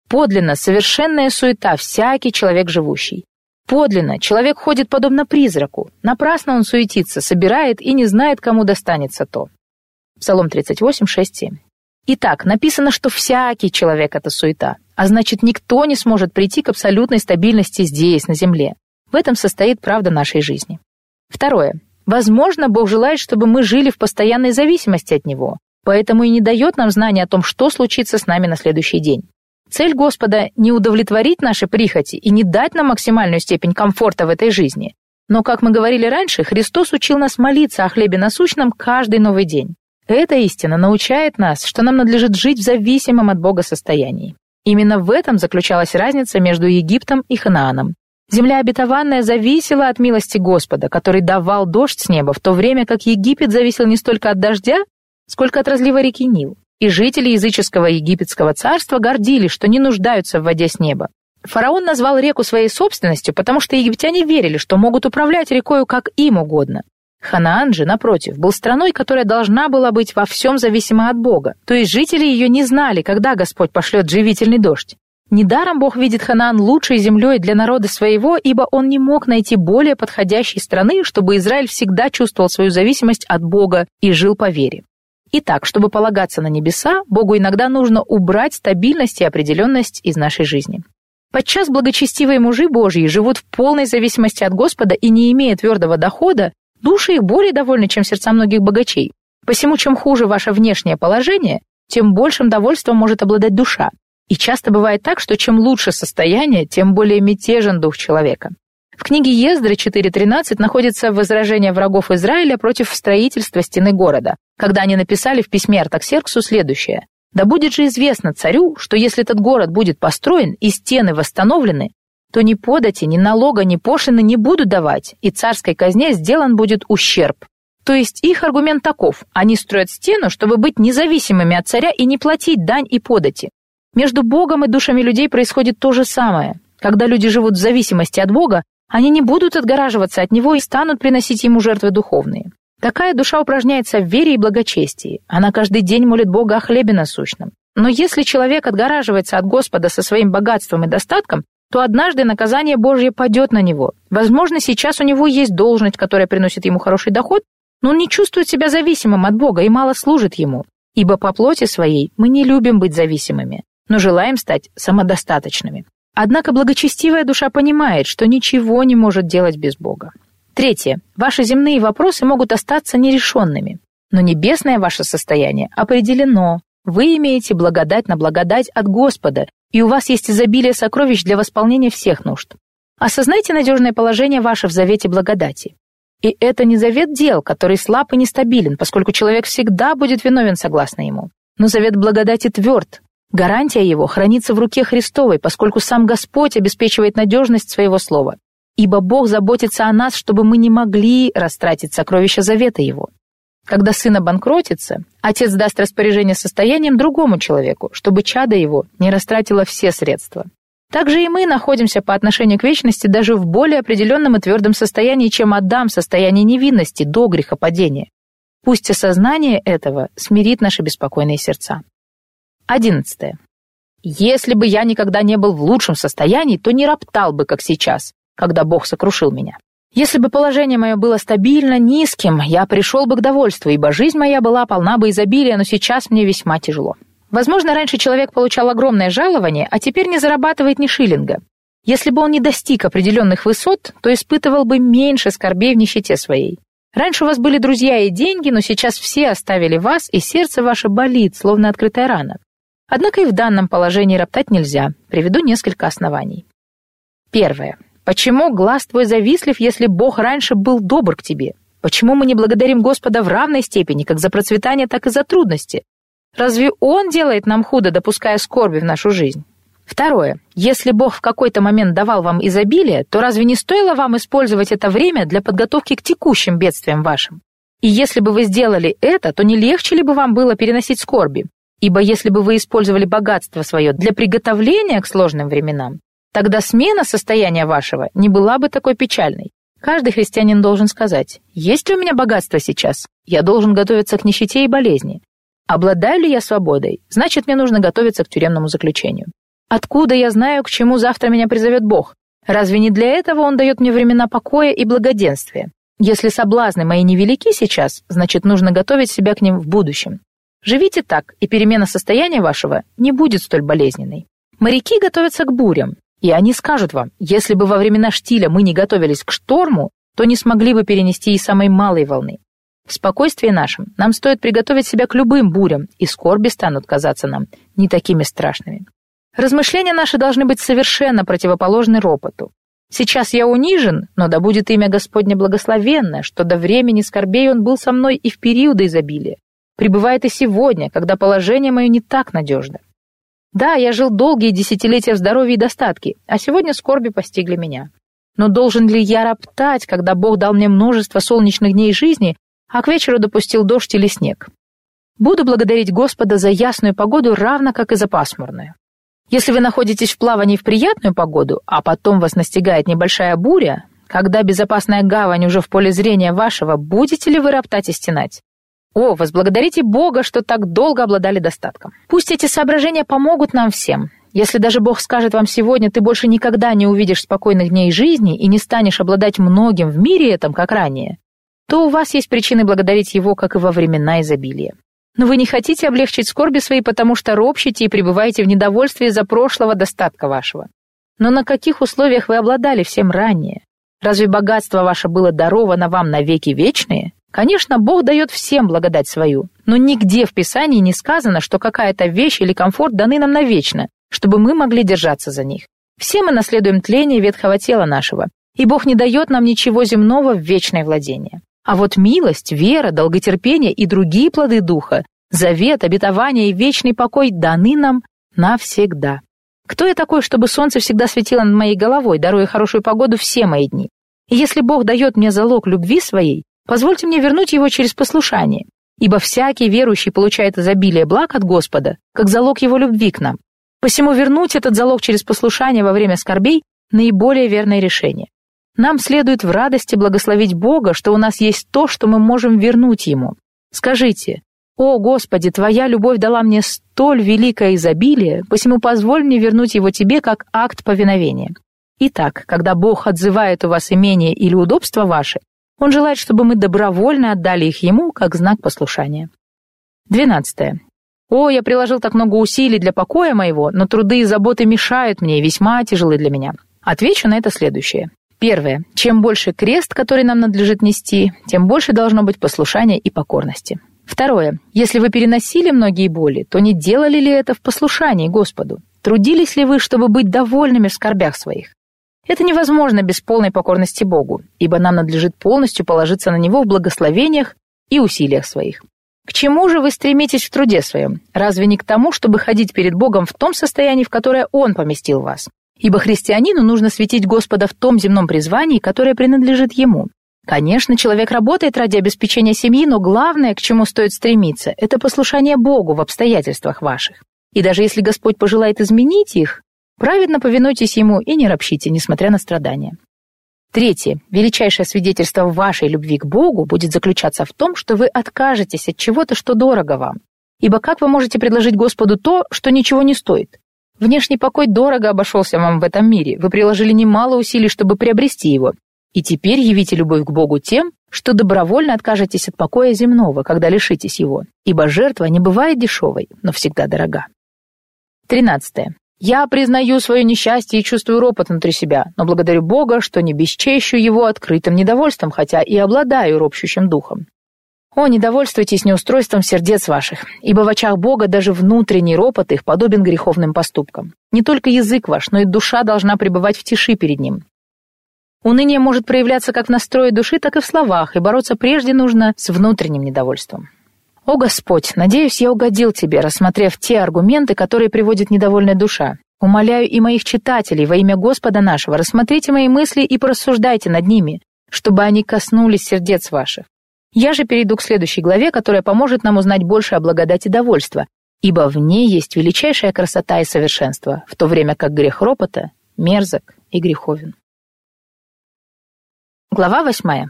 Подлинно совершенная суета всякий человек живущий. Подлинно человек ходит подобно призраку. Напрасно он суетится, собирает и не знает, кому достанется то. Псалом 38, 6, 7. Итак, написано, что всякий человек — это суета, а значит, никто не сможет прийти к абсолютной стабильности здесь, на земле. В этом состоит правда нашей жизни. Второе. Возможно, Бог желает, чтобы мы жили в постоянной зависимости от Него, поэтому и не дает нам знания о том, что случится с нами на следующий день. Цель Господа – не удовлетворить наши прихоти и не дать нам максимальную степень комфорта в этой жизни. Но, как мы говорили раньше, Христос учил нас молиться о хлебе насущном каждый новый день. Эта истина научает нас, что нам надлежит жить в зависимом от Бога состоянии. Именно в этом заключалась разница между Египтом и Ханааном. Земля обетованная зависела от милости Господа, который давал дождь с неба, в то время как Египет зависел не столько от дождя, сколько от разлива реки Нил. И жители языческого египетского царства гордились, что не нуждаются в воде с неба. Фараон назвал реку своей собственностью, потому что египтяне верили, что могут управлять рекою как им угодно. Ханаан же, напротив, был страной, которая должна была быть во всем зависима от Бога, то есть жители ее не знали, когда Господь пошлет живительный дождь. Недаром Бог видит Ханаан лучшей землей для народа своего, ибо он не мог найти более подходящей страны, чтобы Израиль всегда чувствовал свою зависимость от Бога и жил по вере. Итак, чтобы полагаться на небеса, Богу иногда нужно убрать стабильность и определенность из нашей жизни. Подчас благочестивые мужи Божьи живут в полной зависимости от Господа и не имея твердого дохода, души их более довольны, чем сердца многих богачей. Посему, чем хуже ваше внешнее положение, тем большим довольством может обладать душа. И часто бывает так, что чем лучше состояние, тем более мятежен дух человека. В книге Ездры 4:13 находится возражение врагов Израиля против строительства стены города, когда они написали в письме Артаксерксу следующее. «Да будет же известно царю, что если этот город будет построен и стены восстановлены, то ни подати, ни налога, ни пошлины не будут давать, и царской казне сделан будет ущерб». То есть их аргумент таков. Они строят стену, чтобы быть независимыми от царя и не платить дань и подати. Между Богом и душами людей происходит то же самое. Когда люди живут в зависимости от Бога, они не будут отгораживаться от Него и станут приносить Ему жертвы духовные. Такая душа упражняется в вере и благочестии. Она каждый день молит Бога о хлебе насущном. Но если человек отгораживается от Господа со своим богатством и достатком, то однажды наказание Божье падет на него. Возможно, сейчас у него есть должность, которая приносит ему хороший доход, но он не чувствует себя зависимым от Бога и мало служит Ему. Ибо по плоти своей мы не любим быть зависимыми, но желаем стать самодостаточными. Однако благочестивая душа понимает, что ничего не может делать без Бога. Третье. Ваши земные вопросы могут остаться нерешенными, но небесное ваше состояние определено. Вы имеете благодать на благодать от Господа, и у вас есть изобилие сокровищ для восполнения всех нужд. Осознайте надежное положение ваше в завете благодати. И это не завет дел, который слаб и нестабилен, поскольку человек всегда будет виновен согласно ему. Но завет благодати тверд. Гарантия его хранится в руке Христовой, поскольку сам Господь обеспечивает надежность своего слова. Ибо Бог заботится о нас, чтобы мы не могли растратить сокровища завета его. Когда сын обанкротится, отец даст распоряжение состоянием другому человеку, чтобы чадо его не растратило все средства. Также и мы находимся по отношению к вечности даже в более определенном и твердом состоянии, чем Адам в состоянии невинности до грехопадения. Пусть осознание этого смирит наши беспокойные сердца. 11. «Если бы я никогда не был в лучшем состоянии, то не роптал бы, как сейчас, когда Бог сокрушил меня. Если бы положение мое было стабильно низким, я пришел бы к довольству, ибо жизнь моя была полна бы изобилия, но сейчас мне весьма тяжело». Возможно, раньше человек получал огромное жалование, а теперь не зарабатывает ни шиллинга. Если бы он не достиг определенных высот, то испытывал бы меньше скорбей в нищете своей. Раньше у вас были друзья и деньги, но сейчас все оставили вас, и сердце ваше болит, словно открытая рана. Однако и в данном положении роптать нельзя. Приведу несколько оснований. Первое. Почему глаз твой завистлив, если Бог раньше был добр к тебе? Почему мы не благодарим Господа в равной степени, как за процветание, так и за трудности? Разве Он делает нам худо, допуская скорби в нашу жизнь? Второе. Если Бог в какой-то момент давал вам изобилие, то разве не стоило вам использовать это время для подготовки к текущим бедствиям вашим? И если бы вы сделали это, то не легче ли бы вам было переносить скорби? Ибо если бы вы использовали богатство свое для приготовления к сложным временам, тогда смена состояния вашего не была бы такой печальной. Каждый христианин должен сказать: «Есть ли у меня богатство сейчас? Я должен готовиться к нищете и болезни. Обладаю ли я свободой? Значит, мне нужно готовиться к тюремному заключению. Откуда я знаю, к чему завтра меня призовет Бог? Разве не для этого Он дает мне времена покоя и благоденствия? Если соблазны мои невелики сейчас, значит, нужно готовить себя к ним в будущем». Живите так, и перемена состояния вашего не будет столь болезненной. Моряки готовятся к бурям, и они скажут вам: если бы во времена штиля мы не готовились к шторму, то не смогли бы перенести и самой малой волны. В спокойствии нашем нам стоит приготовить себя к любым бурям, и скорби станут казаться нам не такими страшными. Размышления наши должны быть совершенно противоположны ропоту. «Сейчас я унижен, но да будет имя Господне благословенно, что до времени скорбей Он был со мной и в периоды изобилия. Пребывает и сегодня, когда положение мое не так надежно. Да, я жил долгие десятилетия в здоровье и достатке, а сегодня скорби постигли меня. Но должен ли я роптать, когда Бог дал мне множество солнечных дней жизни, а к вечеру допустил дождь или снег? Буду благодарить Господа за ясную погоду, равно как и за пасмурную». Если вы находитесь в плавании в приятную погоду, а потом вас настигает небольшая буря, когда безопасная гавань уже в поле зрения вашего, будете ли вы роптать и стенать? О, возблагодарите Бога, что так долго обладали достатком. Пусть эти соображения помогут нам всем. Если даже Бог скажет вам сегодня, ты больше никогда не увидишь спокойных дней жизни и не станешь обладать многим в мире этом, как ранее, то у вас есть причины благодарить Его, как и во времена изобилия. Но вы не хотите облегчить скорби свои, потому что ропщете и пребываете в недовольстве из-за прошлого достатка вашего. Но на каких условиях вы обладали всем ранее? Разве богатство ваше было даровано вам на веки вечные? Конечно, Бог дает всем благодать свою, но нигде в Писании не сказано, что какая-то вещь или комфорт даны нам навечно, чтобы мы могли держаться за них. Все мы наследуем тление ветхого тела нашего, и Бог не дает нам ничего земного в вечное владение. А вот милость, вера, долготерпение и другие плоды Духа, завет, обетование и вечный покой даны нам навсегда. Кто я такой, чтобы солнце всегда светило над моей головой, даруя хорошую погоду все мои дни? И если Бог дает мне залог любви своей, позвольте мне вернуть его через послушание, ибо всякий верующий получает изобилие благ от Господа, как залог его любви к нам. Посему вернуть этот залог через послушание во время скорбей – наиболее верное решение. Нам следует в радости благословить Бога, что у нас есть то, что мы можем вернуть Ему. Скажите: «О, Господи, Твоя любовь дала мне столь великое изобилие, посему позволь мне вернуть его Тебе как акт повиновения». Итак, когда Бог отзывает у вас имение или удобство ваше, Он желает, чтобы мы добровольно отдали их Ему, как знак послушания. 12. «О, я приложил так много усилий для покоя моего, но труды и заботы мешают мне и весьма тяжелы для меня». Отвечу на это следующее. Первое. Чем больше крест, который нам надлежит нести, тем больше должно быть послушания и покорности. Второе. Если вы переносили многие боли, то не делали ли это в послушании Господу? Трудились ли вы, чтобы быть довольными в скорбях своих? Это невозможно без полной покорности Богу, ибо нам надлежит полностью положиться на Него в благословениях и усилиях своих. К чему же вы стремитесь в труде своем? Разве не к тому, чтобы ходить перед Богом в том состоянии, в которое Он поместил вас? Ибо христианину нужно светить Господа в том земном призвании, которое принадлежит Ему. Конечно, человек работает ради обеспечения семьи, но главное, к чему стоит стремиться, это послушание Богу в обстоятельствах ваших. И даже если Господь пожелает изменить их, праведно повинуйтесь Ему и не ропщите, несмотря на страдания. Третье. Величайшее свидетельство вашей любви к Богу будет заключаться в том, что вы откажетесь от чего-то, что дорого вам. Ибо как вы можете предложить Господу то, что ничего не стоит? Внешний покой дорого обошелся вам в этом мире, вы приложили немало усилий, чтобы приобрести его. И теперь явите любовь к Богу тем, что добровольно откажетесь от покоя земного, когда лишитесь его. Ибо жертва не бывает дешевой, но всегда дорога. 13. «Я признаю свое несчастье и чувствую ропот внутри себя, но благодарю Бога, что не бесчещу Его открытым недовольством, хотя и обладаю ропщущим духом». О, недовольствуйтесь неустройством сердец ваших, ибо в очах Бога даже внутренний ропот их подобен греховным поступкам. Не только язык ваш, но и душа должна пребывать в тиши перед Ним. Уныние может проявляться как в настрое души, так и в словах, и бороться прежде нужно с внутренним недовольством. «О Господь, надеюсь, я угодил Тебе, рассмотрев те аргументы, которые приводит недовольная душа. Умоляю и моих читателей во имя Господа нашего, рассмотрите мои мысли и порассуждайте над ними, чтобы они коснулись сердец ваших. Я же перейду к следующей главе, которая поможет нам узнать больше о благодати довольства, ибо в ней есть величайшая красота и совершенство, в то время как грех ропота мерзок и греховен». Глава 8.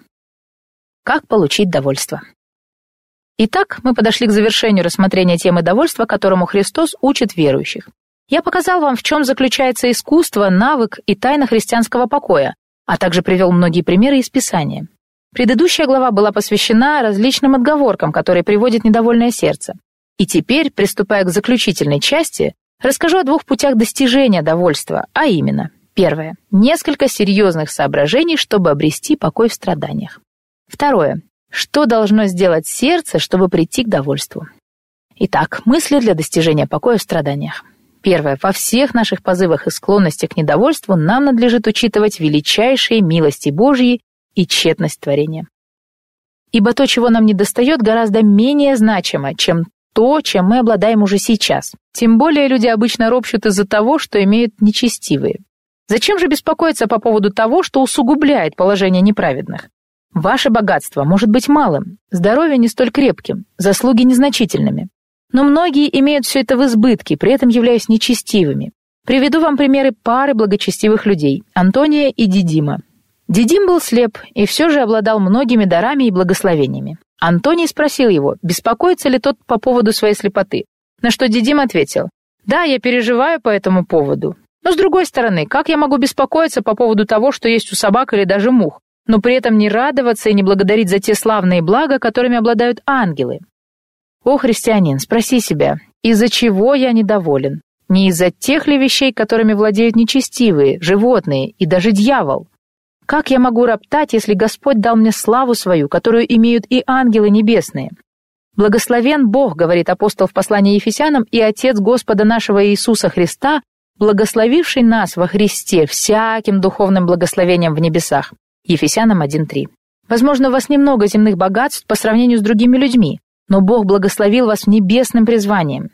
Как получить довольство. Итак, мы подошли к завершению рассмотрения темы довольства, которому Христос учит верующих. Я показал вам, в чем заключается искусство, навык и тайна христианского покоя, а также привел многие примеры из Писания. Предыдущая глава была посвящена различным отговоркам, которые приводит недовольное сердце. И теперь, приступая к заключительной части, расскажу о двух путях достижения довольства, а именно: первое – несколько серьезных соображений, чтобы обрести покой в страданиях. Второе. Что должно сделать сердце, чтобы прийти к довольству? Итак, мысли для достижения покоя в страданиях. Первое. Во всех наших позывах и склонностях к недовольству нам надлежит учитывать величайшие милости Божьи и тщетность творения. Ибо то, чего нам недостает, гораздо менее значимо, чем то, чем мы обладаем уже сейчас. Тем более люди обычно ропщут из-за того, что имеют нечестивые. Зачем же беспокоиться по поводу того, что усугубляет положение неправедных? Ваше богатство может быть малым, здоровье не столь крепким, заслуги незначительными. Но многие имеют все это в избытке, при этом являясь нечестивыми. Приведу вам примеры пары благочестивых людей – Антония и Дидима. Дидим был слеп и все же обладал многими дарами и благословениями. Антоний спросил его, беспокоится ли тот по поводу своей слепоты, на что Дидим ответил: Да, я переживаю по этому поводу. Но с другой стороны, как я могу беспокоиться по поводу того, что есть у собак или даже мух, но при этом не радоваться и не благодарить за те славные блага, которыми обладают ангелы? О, христианин, спроси себя, из-за чего я недоволен? Не из-за тех ли вещей, которыми владеют нечестивые, животные и даже дьявол? Как я могу роптать, если Господь дал мне славу свою, которую имеют и ангелы небесные? Благословен Бог, говорит апостол в послании Ефесянам, и Отец Господа нашего Иисуса Христа, благословивший нас во Христе всяким духовным благословением в небесах. Ефесянам 1:3. Возможно, у вас немного земных богатств по сравнению с другими людьми, но Бог благословил вас небесным призванием.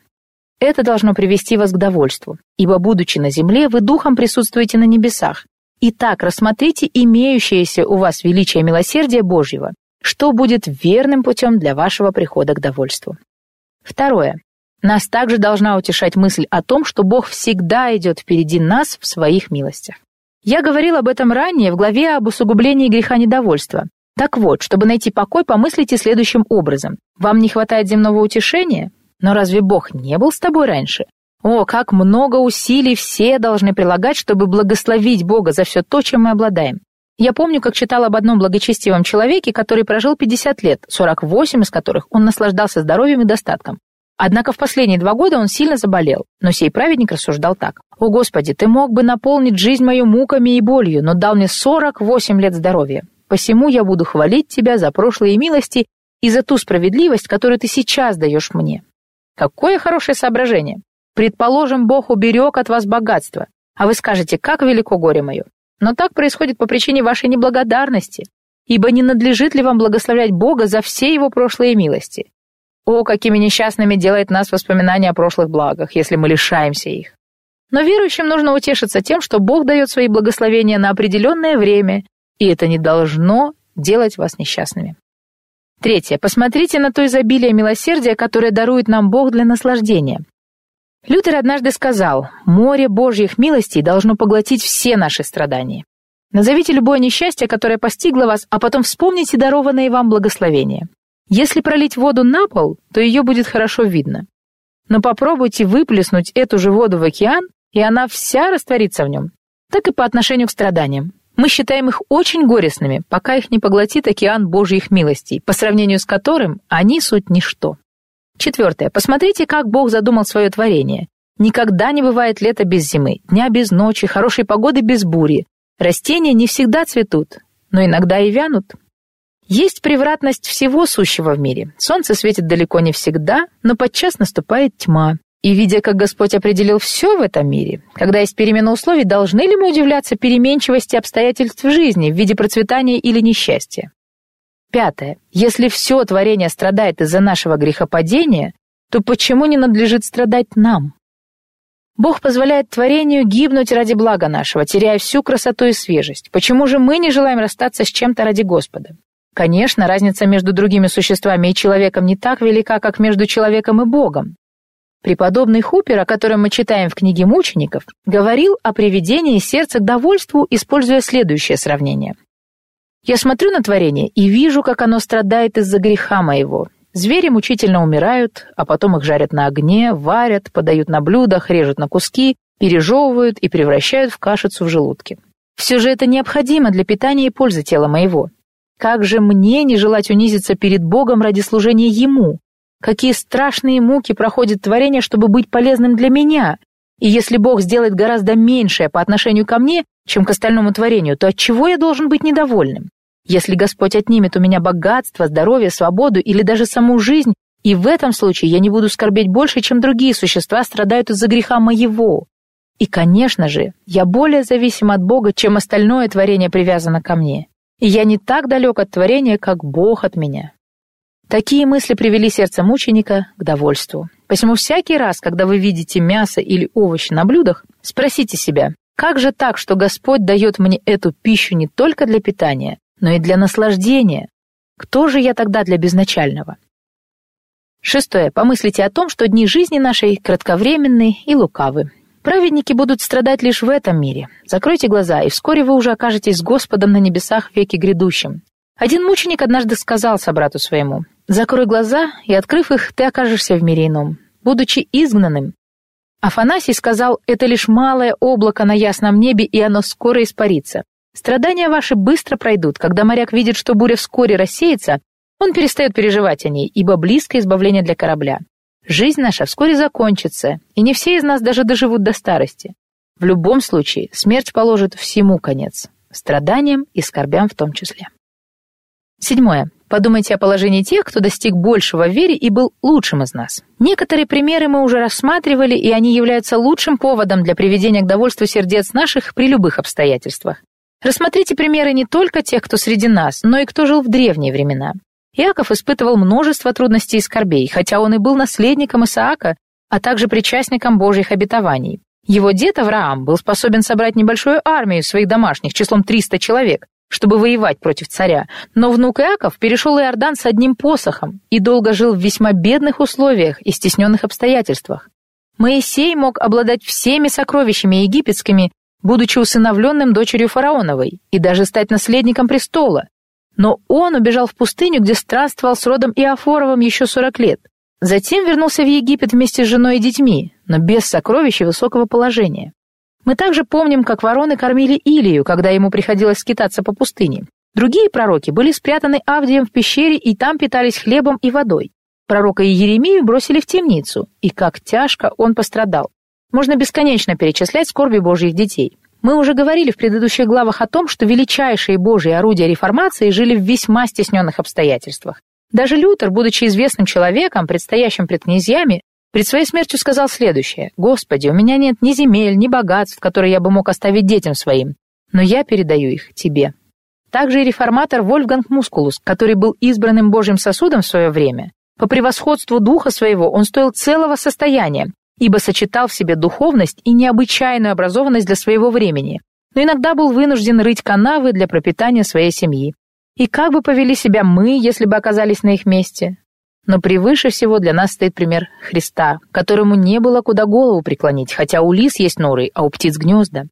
Это должно привести вас к довольству, ибо, будучи на земле, вы духом присутствуете на небесах. Итак, рассмотрите имеющееся у вас величие милосердия Божьего, что будет верным путем для вашего прихода к довольству. Второе. Нас также должна утешать мысль о том, что Бог всегда идет впереди нас в своих милостях. Я говорил об этом ранее в главе об усугублении греха недовольства. Так вот, чтобы найти покой, помыслите следующим образом. Вам не хватает земного утешения? Но разве Бог не был с тобой раньше? О, как много усилий все должны прилагать, чтобы благословить Бога за все то, чем мы обладаем. Я помню, как читал об одном благочестивом человеке, который прожил 50 лет, 48 из которых он наслаждался здоровьем и достатком. Однако в последние 2 года он сильно заболел, но сей праведник рассуждал так. «О, Господи, Ты мог бы наполнить жизнь мою муками и болью, но дал мне 48 лет здоровья. Посему я буду хвалить Тебя за прошлые милости и за ту справедливость, которую Ты сейчас даешь мне». Какое хорошее соображение! Предположим, Бог уберег от вас богатство, а вы скажете, как велико горе мое. Но так происходит по причине вашей неблагодарности, ибо не надлежит ли вам благословлять Бога за все Его прошлые милости? О, какими несчастными делает нас воспоминания о прошлых благах, если мы лишаемся их. Но верующим нужно утешиться тем, что Бог дает свои благословения на определенное время, и это не должно делать вас несчастными. Третье. Посмотрите на то изобилие милосердия, которое дарует нам Бог для наслаждения. Лютер однажды сказал: «Море Божьих милостей должно поглотить все наши страдания». Назовите любое несчастье, которое постигло вас, а потом вспомните дарованные вам благословения. Если пролить воду на пол, то ее будет хорошо видно. Но попробуйте выплеснуть эту же воду в океан, и она вся растворится в нем. Так и по отношению к страданиям. Мы считаем их очень горестными, пока их не поглотит океан Божьих милостей, по сравнению с которым они суть ничто. Четвертое. Посмотрите, как Бог задумал свое творение. Никогда не бывает лета без зимы, дня без ночи, хорошей погоды без бури. Растения не всегда цветут, но иногда и вянут. Есть превратность всего сущего в мире. Солнце светит далеко не всегда, но подчас наступает тьма. И видя, как Господь определил все в этом мире, когда есть перемена условий, должны ли мы удивляться переменчивости обстоятельств жизни в виде процветания или несчастья? Пятое. Если все творение страдает из-за нашего грехопадения, то почему не надлежит страдать нам? Бог позволяет творению гибнуть ради блага нашего, теряя всю красоту и свежесть. Почему же мы не желаем расстаться с чем-то ради Господа? Конечно, разница между другими существами и человеком не так велика, как между человеком и Богом. Преподобный Хупер, о котором мы читаем в книге «Мучеников», говорил о приведении сердца к довольству, используя следующее сравнение. «Я смотрю на творение и вижу, как оно страдает из-за греха моего. Звери мучительно умирают, а потом их жарят на огне, варят, подают на блюдах, режут на куски, пережевывают и превращают в кашицу в желудке. Все же это необходимо для питания и пользы тела моего. Как же мне не желать унизиться перед Богом ради служения Ему? Какие страшные муки проходит творение, чтобы быть полезным для меня? И если Бог сделает гораздо меньшее по отношению ко мне, чем к остальному творению, то отчего я должен быть недовольным? Если Господь отнимет у меня богатство, здоровье, свободу или даже саму жизнь, и в этом случае я не буду скорбеть больше, чем другие существа страдают из-за греха моего. И, конечно же, я более зависим от Бога, чем остальное творение привязано ко мне. И я не так далек от творения, как Бог от меня». Такие мысли привели сердце мученика к довольству. Посему всякий раз, когда вы видите мясо или овощи на блюдах, спросите себя, как же так, что Господь дает мне эту пищу не только для питания, но и для наслаждения? Кто же я тогда для безначального? Шестое. Помыслите о том, что дни жизни нашей кратковременны и лукавы. Праведники будут страдать лишь в этом мире. Закройте глаза, и вскоре вы уже окажетесь с Господом на небесах в веке грядущем. Один мученик однажды сказал собрату своему: «Закрой глаза, и, открыв их, ты окажешься в мире ином. Будучи изгнанным, Афанасий сказал, это лишь малое облако на ясном небе, и оно скоро испарится. Страдания ваши быстро пройдут. Когда моряк видит, что буря вскоре рассеется, он перестает переживать о ней, ибо близко избавление для корабля. Жизнь наша вскоре закончится, и не все из нас даже доживут до старости. В любом случае, смерть положит всему конец, страданиям и скорбям в том числе. 7. Подумайте о положении тех, кто достиг большего в вере и был лучшим из нас. Некоторые примеры мы уже рассматривали, и они являются лучшим поводом для приведения к довольству сердец наших при любых обстоятельствах. Рассмотрите примеры не только тех, кто среди нас, но и кто жил в древние времена. Иаков испытывал множество трудностей и скорбей, хотя он и был наследником Исаака, а также причастником Божьих обетований. Его дед Авраам был способен собрать небольшую армию своих домашних числом 300 человек, чтобы воевать против царя, но внук Иаков перешел Иордан с одним посохом и долго жил в весьма бедных условиях и стесненных обстоятельствах. Моисей мог обладать всеми сокровищами египетскими, будучи усыновленным дочерью фараоновой, и даже стать наследником престола, но он убежал в пустыню, где странствовал с родом Иофоровым еще 40 лет. Затем вернулся в Египет вместе с женой и детьми, но без сокровищ и высокого положения. Мы также помним, как вороны кормили Илию, когда ему приходилось скитаться по пустыне. Другие пророки были спрятаны Авдием в пещере и там питались хлебом и водой. Пророка Иеремию бросили в темницу, и как тяжко он пострадал. Можно бесконечно перечислять скорби Божьих детей. Мы уже говорили в предыдущих главах о том, что величайшие Божьи орудия реформации жили в весьма стесненных обстоятельствах. Даже Лютер, будучи известным человеком, предстоящим пред князьями, пред своей смертью сказал следующее: «Господи, у меня нет ни земель, ни богатств, которые я бы мог оставить детям своим, но я передаю их Тебе». Также и реформатор Вольфганг Мускулус, который был избранным Божьим сосудом в свое время, по превосходству духа своего он стоил целого состояния, ибо сочетал в себе духовность и необычайную образованность для своего времени, но иногда был вынужден рыть канавы для пропитания своей семьи. И как бы повели себя мы, если бы оказались на их месте? Но превыше всего для нас стоит пример Христа, которому не было куда голову преклонить, хотя у лис есть норы, а у птиц гнезда.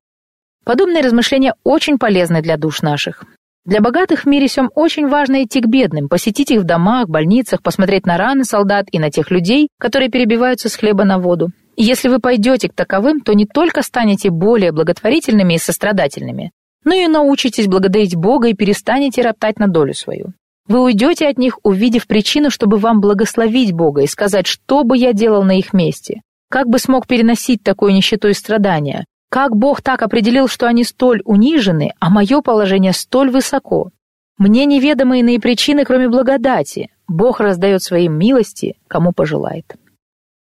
Подобные размышления очень полезны для душ наших. Для богатых в мире сём очень важно идти к бедным, посетить их в домах, больницах, посмотреть на раны солдат и на тех людей, которые перебиваются с хлеба на воду. И если вы пойдете к таковым, то не только станете более благотворительными и сострадательными, но и научитесь благодарить Бога и перестанете роптать на долю свою. Вы уйдете от них, увидев причину, чтобы вам благословить Бога и сказать, что бы я делал на их месте, как бы смог переносить такую нищету и страдания, как Бог так определил, что они столь унижены, а мое положение столь высоко. Мне неведомы иные причины, кроме благодати. Бог раздает свои милости, кому пожелает.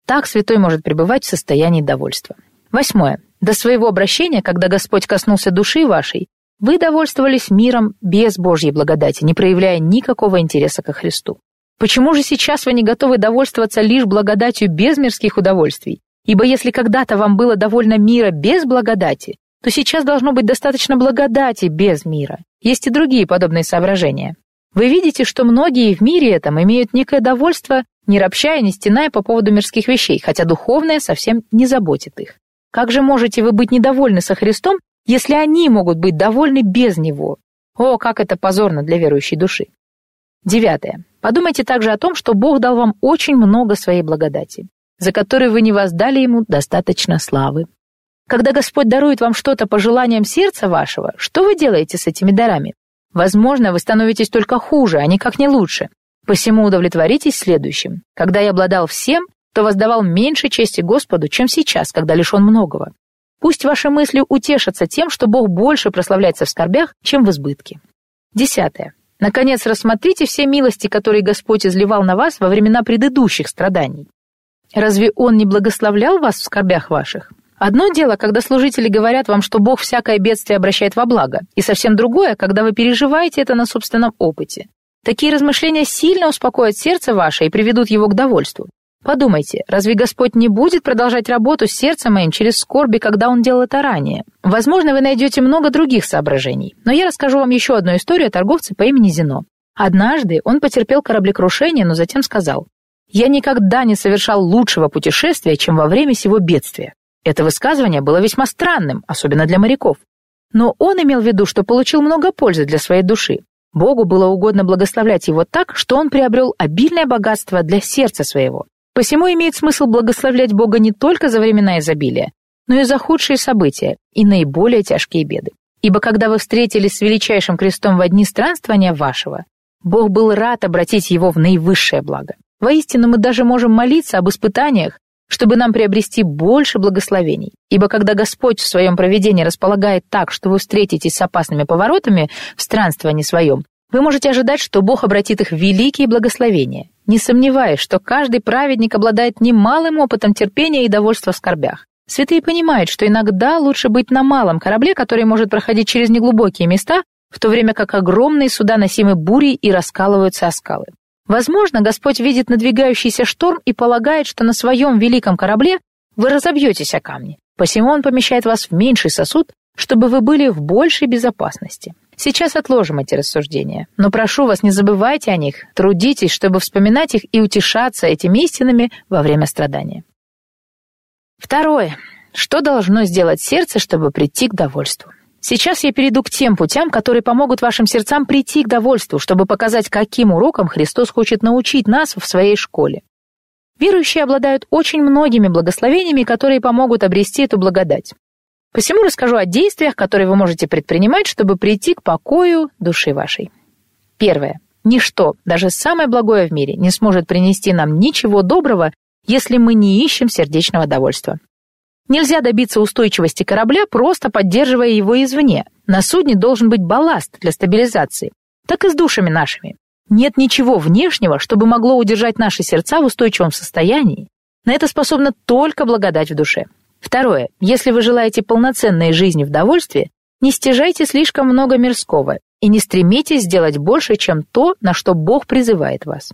Так святой может пребывать в состоянии довольства. 8. До своего обращения, когда Господь коснулся души вашей, вы довольствовались миром без Божьей благодати, не проявляя никакого интереса ко Христу. Почему же сейчас вы не готовы довольствоваться лишь благодатью без мирских удовольствий? Ибо если когда-то вам было довольно мира без благодати, то сейчас должно быть достаточно благодати без мира. Есть и другие подобные соображения. Вы видите, что многие в мире этом имеют некое довольство, не ропщая, не стеная по поводу мирских вещей, хотя духовное совсем не заботит их. Как же можете вы быть недовольны со Христом, если они могут быть довольны без Него? О, как это позорно для верующей души! 9. Подумайте также о том, что Бог дал вам очень много своей благодати, за которой вы не воздали Ему достаточно славы. Когда Господь дарует вам что-то по желаниям сердца вашего, что вы делаете с этими дарами? Возможно, вы становитесь только хуже, а никак не лучше. Посему удовлетворитесь следующим. Когда я обладал всем, то воздавал меньше чести Господу, чем сейчас, когда лишен многого. Пусть ваши мысли утешатся тем, что Бог больше прославляется в скорбях, чем в избытке. 10. Наконец, рассмотрите все милости, которые Господь изливал на вас во времена предыдущих страданий. Разве Он не благословлял вас в скорбях ваших? Одно дело, когда служители говорят вам, что Бог всякое бедствие обращает во благо, и совсем другое, когда вы переживаете это на собственном опыте. Такие размышления сильно успокоят сердце ваше и приведут его к довольству. Подумайте, разве Господь не будет продолжать работу с сердцем моим через скорби, когда Он делал это ранее? Возможно, вы найдете много других соображений, но я расскажу вам еще одну историю о торговце по имени Зино. Однажды он потерпел кораблекрушение, но затем сказал: «Я никогда не совершал лучшего путешествия, чем во время сего бедствия». Это высказывание было весьма странным, особенно для моряков. Но он имел в виду, что получил много пользы для своей души. Богу было угодно благословлять его так, что он приобрел обильное богатство для сердца своего. Посему имеет смысл благословлять Бога не только за времена изобилия, но и за худшие события и наиболее тяжкие беды. Ибо когда вы встретились с величайшим крестом во дни странствования вашего, Бог был рад обратить его в наивысшее благо. Воистину, мы даже можем молиться об испытаниях, чтобы нам приобрести больше благословений. Ибо когда Господь в своем провидении располагает так, что вы встретитесь с опасными поворотами в странствовании своем, вы можете ожидать, что Бог обратит их в великие благословения, не сомневаясь, что каждый праведник обладает немалым опытом терпения и довольства в скорбях. Святые понимают, что иногда лучше быть на малом корабле, который может проходить через неглубокие места, в то время как огромные суда носимы бурей и раскалываются о скалы. Возможно, Господь видит надвигающийся шторм и полагает, что на своем великом корабле вы разобьетесь о камни. Посему Он помещает вас в меньший сосуд, чтобы вы были в большей безопасности. Сейчас отложим эти рассуждения, но прошу вас, не забывайте о них, трудитесь, чтобы вспоминать их и утешаться этими истинами во время страдания. Второе. Что должно сделать сердце, чтобы прийти к довольству? Сейчас я перейду к тем путям, которые помогут вашим сердцам прийти к довольству, чтобы показать, каким урокам Христос хочет научить нас в своей школе. Верующие обладают очень многими благословениями, которые помогут обрести эту благодать. Посему расскажу о действиях, которые вы можете предпринимать, чтобы прийти к покою души вашей. Первое. Ничто, даже самое благое в мире, не сможет принести нам ничего доброго, если мы не ищем сердечного довольства. Нельзя добиться устойчивости корабля, просто поддерживая его извне. На судне должен быть балласт для стабилизации. Так и с душами нашими. Нет ничего внешнего, чтобы могло удержать наши сердца в устойчивом состоянии. На это способна только благодать в душе. Второе. Если вы желаете полноценной жизни в довольстве, не стяжайте слишком много мирского и не стремитесь сделать больше, чем то, на что Бог призывает вас.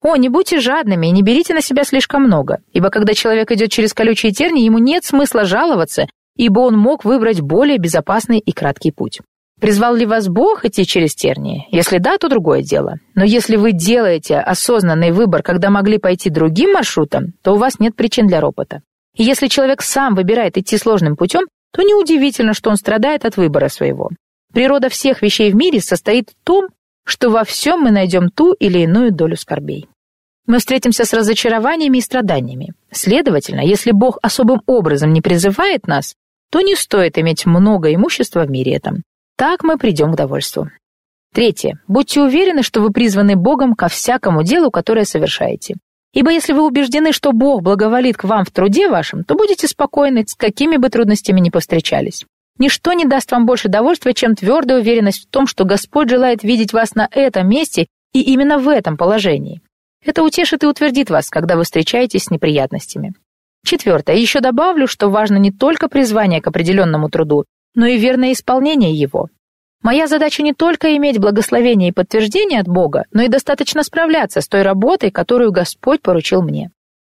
О, не будьте жадными и не берите на себя слишком много, ибо когда человек идет через колючие тернии, ему нет смысла жаловаться, ибо он мог выбрать более безопасный и краткий путь. Призвал ли вас Бог идти через тернии? Если да, то другое дело. Но если вы делаете осознанный выбор, когда могли пойти другим маршрутом, то у вас нет причин для ропота. И если человек сам выбирает идти сложным путем, то неудивительно, что он страдает от выбора своего. Природа всех вещей в мире состоит в том, что во всем мы найдем ту или иную долю скорбей. Мы встретимся с разочарованиями и страданиями. Следовательно, если Бог особым образом не призывает нас, то не стоит иметь много имущества в мире этом. Так мы придем к довольству. Третье. Будьте уверены, что вы призваны Богом ко всякому делу, которое совершаете. Ибо если вы убеждены, что Бог благоволит к вам в труде вашем, то будете спокойны, с какими бы трудностями ни повстречались. Ничто не даст вам больше довольства, чем твердая уверенность в том, что Господь желает видеть вас на этом месте и именно в этом положении. Это утешит и утвердит вас, когда вы встречаетесь с неприятностями. Четвертое. Еще добавлю, что важно не только призвание к определенному труду, но и верное исполнение его. Моя задача не только иметь благословение и подтверждение от Бога, но и достаточно справляться с той работой, которую Господь поручил мне.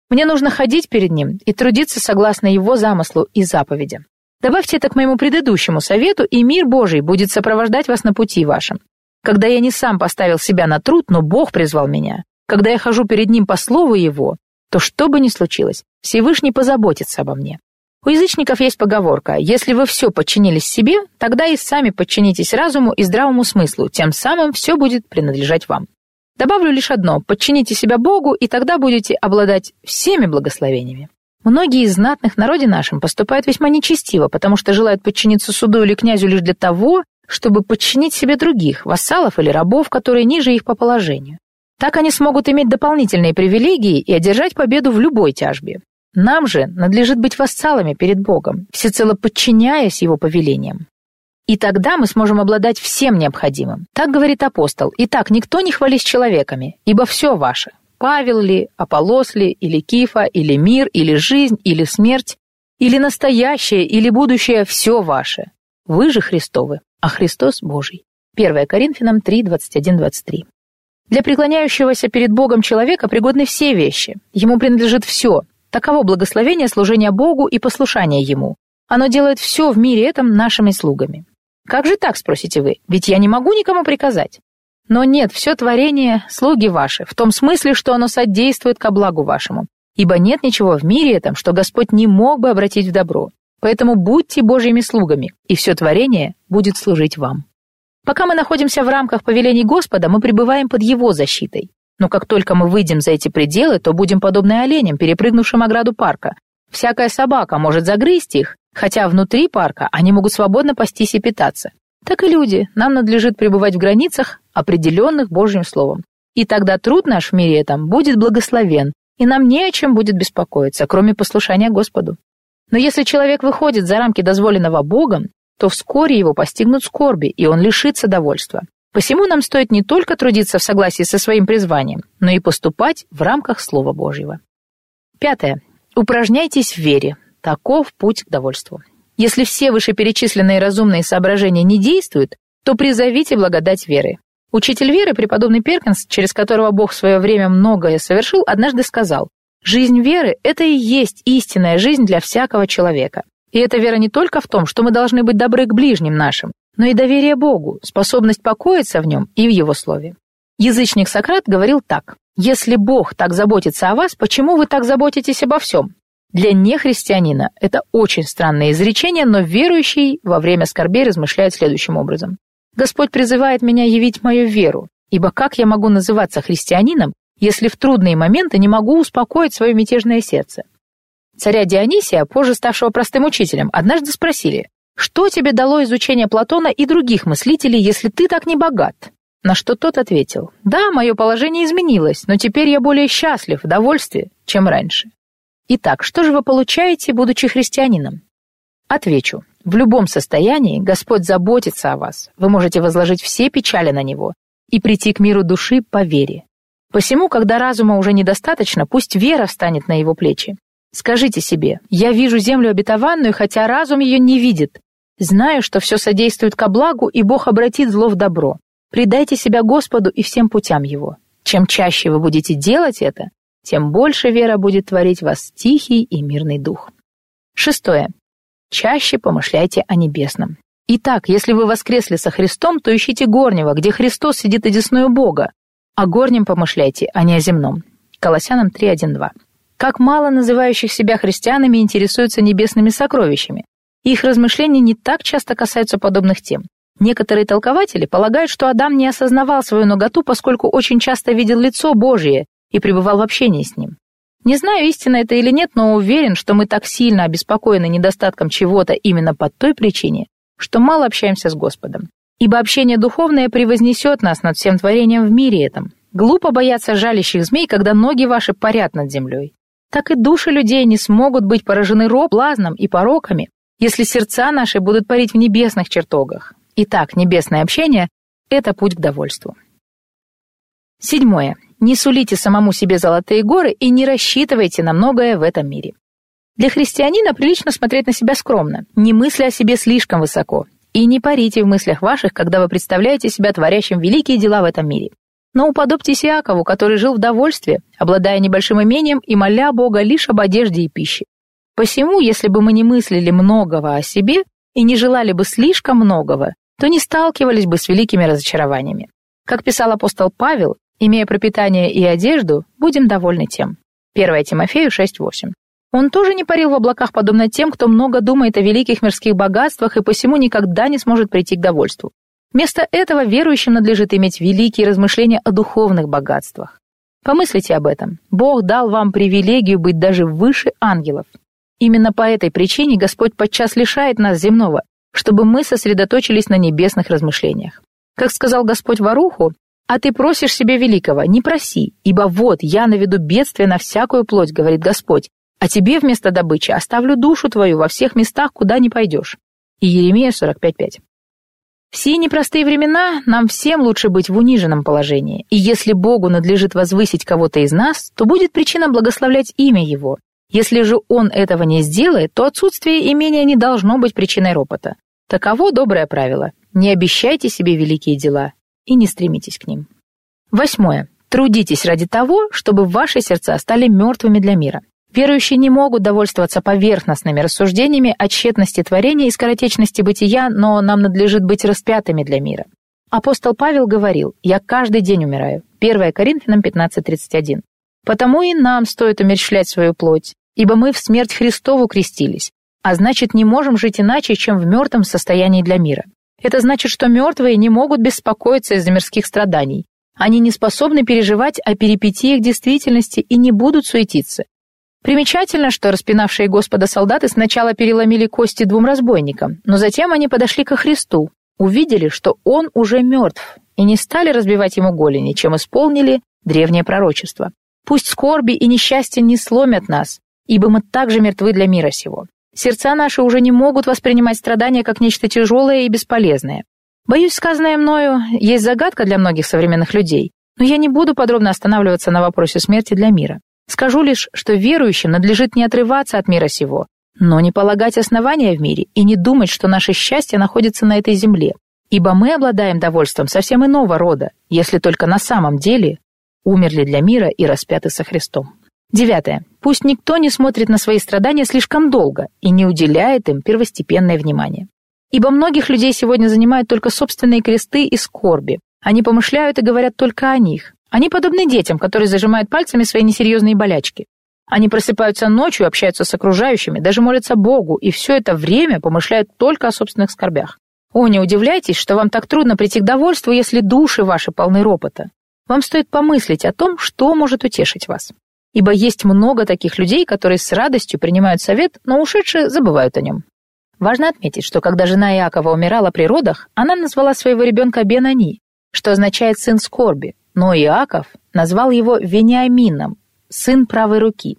Мне нужно ходить перед Ним и трудиться согласно Его замыслу и заповедям. Добавьте это к моему предыдущему совету, и мир Божий будет сопровождать вас на пути вашем. Когда я не сам поставил себя на труд, но Бог призвал меня, когда я хожу перед Ним по слову Его, то что бы ни случилось, Всевышний позаботится обо мне. У язычников есть поговорка: «Если вы все подчинились себе, тогда и сами подчинитесь разуму и здравому смыслу, тем самым все будет принадлежать вам». Добавлю лишь одно: подчините себя Богу, и тогда будете обладать всеми благословениями. Многие из знатных в народе нашем поступают весьма нечестиво, потому что желают подчиниться суду или князю лишь для того, чтобы подчинить себе других, вассалов или рабов, которые ниже их по положению. Так они смогут иметь дополнительные привилегии и одержать победу в любой тяжбе. Нам же надлежит быть вассалами перед Богом, всецело подчиняясь Его повелениям. И тогда мы сможем обладать всем необходимым. Так говорит апостол: «Итак, никто не хвались человеками, ибо все ваше». Павел ли, Аполлос ли, или Кифа, или мир, или жизнь, или смерть, или настоящее, или будущее – все ваше. Вы же Христовы, а Христос Божий. 1 Коринфянам 3, 21-23. Для преклоняющегося перед Богом человека пригодны все вещи. Ему принадлежит все. Таково благословение, служение Богу и послушание Ему. Оно делает все в мире этом нашими слугами. Как же так, спросите вы? Ведь я не могу никому приказать. Но нет, все творение – слуги ваши, в том смысле, что оно содействует ко благу вашему. Ибо нет ничего в мире этом, что Господь не мог бы обратить в добро. Поэтому будьте Божьими слугами, и все творение будет служить вам. Пока мы находимся в рамках повелений Господа, мы пребываем под Его защитой. Но как только мы выйдем за эти пределы, то будем подобны оленям, перепрыгнувшим ограду парка. Всякая собака может загрызть их, хотя внутри парка они могут свободно пастись и питаться. Так и люди, нам надлежит пребывать в границах, определенных Божьим словом. И тогда труд наш в мире этом будет благословен, и нам не о чем будет беспокоиться, кроме послушания Господу. Но если человек выходит за рамки дозволенного Богом, то вскоре его постигнут скорби, и он лишится довольства. Посему нам стоит не только трудиться в согласии со своим призванием, но и поступать в рамках Слова Божьего. 5. Упражняйтесь в вере. Таков путь к довольству. Если все вышеперечисленные разумные соображения не действуют, то призовите благодать веры. Учитель веры, преподобный Перкинс, через которого Бог в свое время многое совершил, однажды сказал: «Жизнь веры – это и есть истинная жизнь для всякого человека». И эта вера не только в том, что мы должны быть добры к ближним нашим, но и доверие Богу, способность покоиться в нем и в его слове. Язычник Сократ говорил так: «Если Бог так заботится о вас, почему вы так заботитесь обо всем?» Для нехристианина это очень странное изречение, но верующий во время скорбей размышляет следующим образом: «Господь призывает меня явить мою веру, ибо как я могу называться христианином, если в трудные моменты не могу успокоить свое мятежное сердце?» Царя Дионисия, позже ставшего простым учителем, однажды спросили: «Что тебе дало изучение Платона и других мыслителей, если ты так не богат?» На что тот ответил: «Да, мое положение изменилось, но теперь я более счастлив в довольстве, чем раньше». Итак, что же вы получаете, будучи христианином? Отвечу: в любом состоянии Господь заботится о вас, вы можете возложить все печали на Него и прийти к миру души по вере. Посему, когда разума уже недостаточно, пусть вера встанет на Его плечи. Скажите себе: «Я вижу землю обетованную, хотя разум ее не видит. Знаю, что все содействует ко благу, и Бог обратит зло в добро. Предайте себя Господу и всем путям Его. Чем чаще вы будете делать это, тем больше вера будет творить в вас тихий и мирный дух». 6. Чаще помышляйте о небесном. Итак, если вы воскресли со Христом, то ищите горнего, где Христос сидит одесную Бога. О горнем помышляйте, а не о земном. Колоссянам 3:1-2. Как мало называющих себя христианами интересуются небесными сокровищами. Их размышления не так часто касаются подобных тем. Некоторые толкователи полагают, что Адам не осознавал свою наготу, поскольку очень часто видел лицо Божие и пребывал в общении с Ним. Не знаю, истинно это или нет, но уверен, что мы так сильно обеспокоены недостатком чего-то именно по той причине, что мало общаемся с Господом. Ибо общение духовное превознесет нас над всем творением в мире этом. Глупо бояться жалящих змей, когда ноги ваши парят над землей. Так и души людей не смогут быть поражены блазном и пороками, если сердца наши будут парить в небесных чертогах. Итак, небесное общение – это путь к довольству. 7. Не сулите самому себе золотые горы и не рассчитывайте на многое в этом мире. Для христианина прилично смотреть на себя скромно, не мысля о себе слишком высоко, и не парите в мыслях ваших, когда вы представляете себя творящим великие дела в этом мире. Но уподобьтесь Иакову, который жил в довольстве, обладая небольшим имением и моля Бога лишь об одежде и пище. Посему, если бы мы не мыслили многого о себе и не желали бы слишком многого, то не сталкивались бы с великими разочарованиями. Как писал апостол Павел: «Имея пропитание и одежду, будем довольны тем». 1 Тимофею 6:8. Он тоже не парил в облаках, подобно тем, кто много думает о великих мирских богатствах и посему никогда не сможет прийти к довольству. Вместо этого верующим надлежит иметь великие размышления о духовных богатствах. Помыслите об этом. Бог дал вам привилегию быть даже выше ангелов. Именно по этой причине Господь подчас лишает нас земного, чтобы мы сосредоточились на небесных размышлениях. Как сказал Господь Варуху: «А ты просишь себе великого, не проси, ибо вот я наведу бедствие на всякую плоть, говорит Господь, а тебе вместо добычи оставлю душу твою во всех местах, куда не пойдешь». И Иеремия 45:5. В сие непростые времена нам всем лучше быть в униженном положении, и если Богу надлежит возвысить кого-то из нас, то будет причина благословлять имя Его. Если же Он этого не сделает, то отсутствие имения не должно быть причиной ропота. Таково доброе правило. Не обещайте себе великие дела и не стремитесь к ним. 8. Трудитесь ради того, чтобы ваши сердца стали мертвыми для мира. Верующие не могут довольствоваться поверхностными рассуждениями о тщетности творения и скоротечности бытия, но нам надлежит быть распятыми для мира. Апостол Павел говорил: «Я каждый день умираю». 1 Коринфянам 15:31. Потому и нам стоит умерщвлять свою плоть, ибо мы в смерть Христову крестились, а значит, не можем жить иначе, чем в мертвом состоянии для мира. Это значит, что мертвые не могут беспокоиться из-за мирских страданий. Они не способны переживать о перипетиях действительности и не будут суетиться. Примечательно, что распинавшие Господа солдаты сначала переломили кости двум разбойникам, но затем они подошли ко Христу, увидели, что Он уже мертв, и не стали разбивать Ему голени, чем исполнили древнее пророчество. «Пусть скорби и несчастья не сломят нас, ибо мы также мертвы для мира сего». Сердца наши уже не могут воспринимать страдания как нечто тяжелое и бесполезное. Боюсь, сказанное мною есть загадка для многих современных людей, но я не буду подробно останавливаться на вопросе смерти для мира. Скажу лишь, что верующим надлежит не отрываться от мира сего, но не полагать основания в мире и не думать, что наше счастье находится на этой земле, ибо мы обладаем довольством совсем иного рода, если только на самом деле умерли для мира и распяты со Христом. 9. Пусть никто не смотрит на свои страдания слишком долго и не уделяет им первостепенное внимание. Ибо многих людей сегодня занимают только собственные кресты и скорби. Они помышляют и говорят только о них. Они подобны детям, которые зажимают пальцами свои несерьезные болячки. Они просыпаются ночью, общаются с окружающими, даже молятся Богу, и все это время помышляют только о собственных скорбях. О, не удивляйтесь, что вам так трудно прийти к довольству, если души ваши полны ропота. Вам стоит помыслить о том, что может утешить вас. Ибо есть много таких людей, которые с радостью принимают совет, но ушедшие забывают о нем. Важно отметить, что когда жена Иакова умирала при родах, она назвала своего ребенка Бенани, что означает «сын скорби», но Иаков назвал его Вениамином, «сын правой руки»,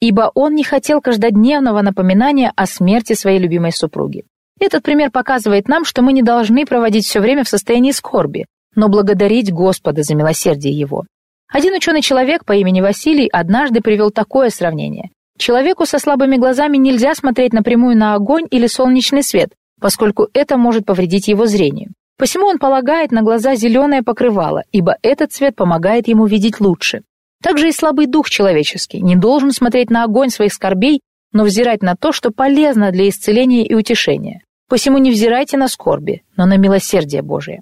ибо он не хотел каждодневного напоминания о смерти своей любимой супруги. Этот пример показывает нам, что мы не должны проводить все время в состоянии скорби, но благодарить Господа за милосердие Его. Один ученый-человек по имени Василий однажды привел такое сравнение. Человеку со слабыми глазами нельзя смотреть напрямую на огонь или солнечный свет, поскольку это может повредить его зрению. Посему он полагает на глаза зеленое покрывало, ибо этот цвет помогает ему видеть лучше. Также и слабый дух человеческий не должен смотреть на огонь своих скорбей, но взирать на то, что полезно для исцеления и утешения. Посему не взирайте на скорби, но на милосердие Божие.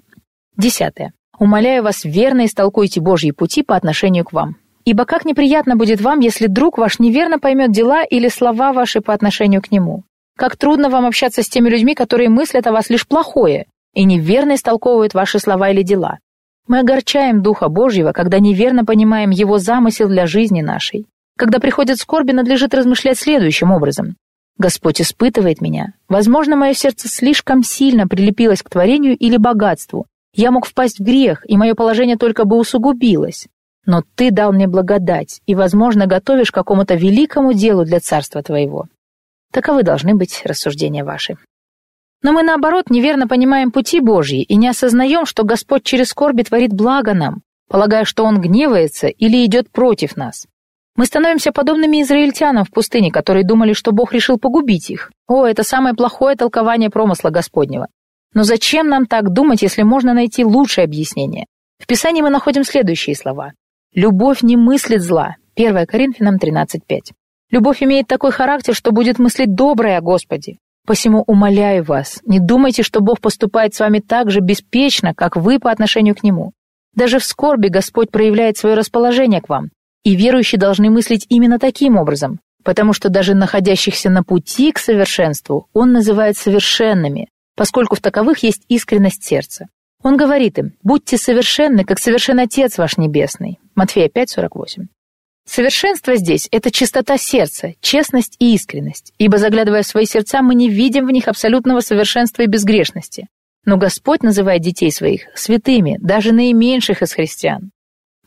10. Умоляю вас, верно истолкуйте Божьи пути по отношению к вам. Ибо как неприятно будет вам, если друг ваш неверно поймет дела или слова ваши по отношению к нему. Как трудно вам общаться с теми людьми, которые мыслят о вас лишь плохое и неверно истолковывают ваши слова или дела. Мы огорчаем Духа Божьего, когда неверно понимаем Его замысел для жизни нашей. Когда приходит скорби, надлежит размышлять следующим образом. «Господь испытывает меня. Возможно, мое сердце слишком сильно прилепилось к творению или богатству. Я мог впасть в грех, и мое положение только бы усугубилось. Но ты дал мне благодать, и, возможно, готовишь к какому-то великому делу для царства твоего». Таковы должны быть рассуждения ваши. Но мы, наоборот, неверно понимаем пути Божьи и не осознаем, что Господь через скорби творит благо нам, полагая, что Он гневается или идет против нас. Мы становимся подобными израильтянам в пустыне, которые думали, что Бог решил погубить их. О, это самое плохое толкование промысла Господнего. Но зачем нам так думать, если можно найти лучшее объяснение? В Писании мы находим следующие слова. «Любовь не мыслит зла» 1 Коринфянам 13:5. Любовь имеет такой характер, что будет мыслить доброе о Господе. Посему умоляю вас, не думайте, что Бог поступает с вами так же беспечно, как вы по отношению к Нему. Даже в скорби Господь проявляет свое расположение к вам, и верующие должны мыслить именно таким образом, потому что даже находящихся на пути к совершенству Он называет совершенными, поскольку в таковых есть искренность сердца. Он говорит им: «Будьте совершенны, как совершен Отец ваш Небесный» Матфея 5:48. Совершенство здесь — это чистота сердца, честность и искренность, ибо, заглядывая в свои сердца, мы не видим в них абсолютного совершенства и безгрешности. Но Господь называет детей своих святыми, даже наименьших из христиан.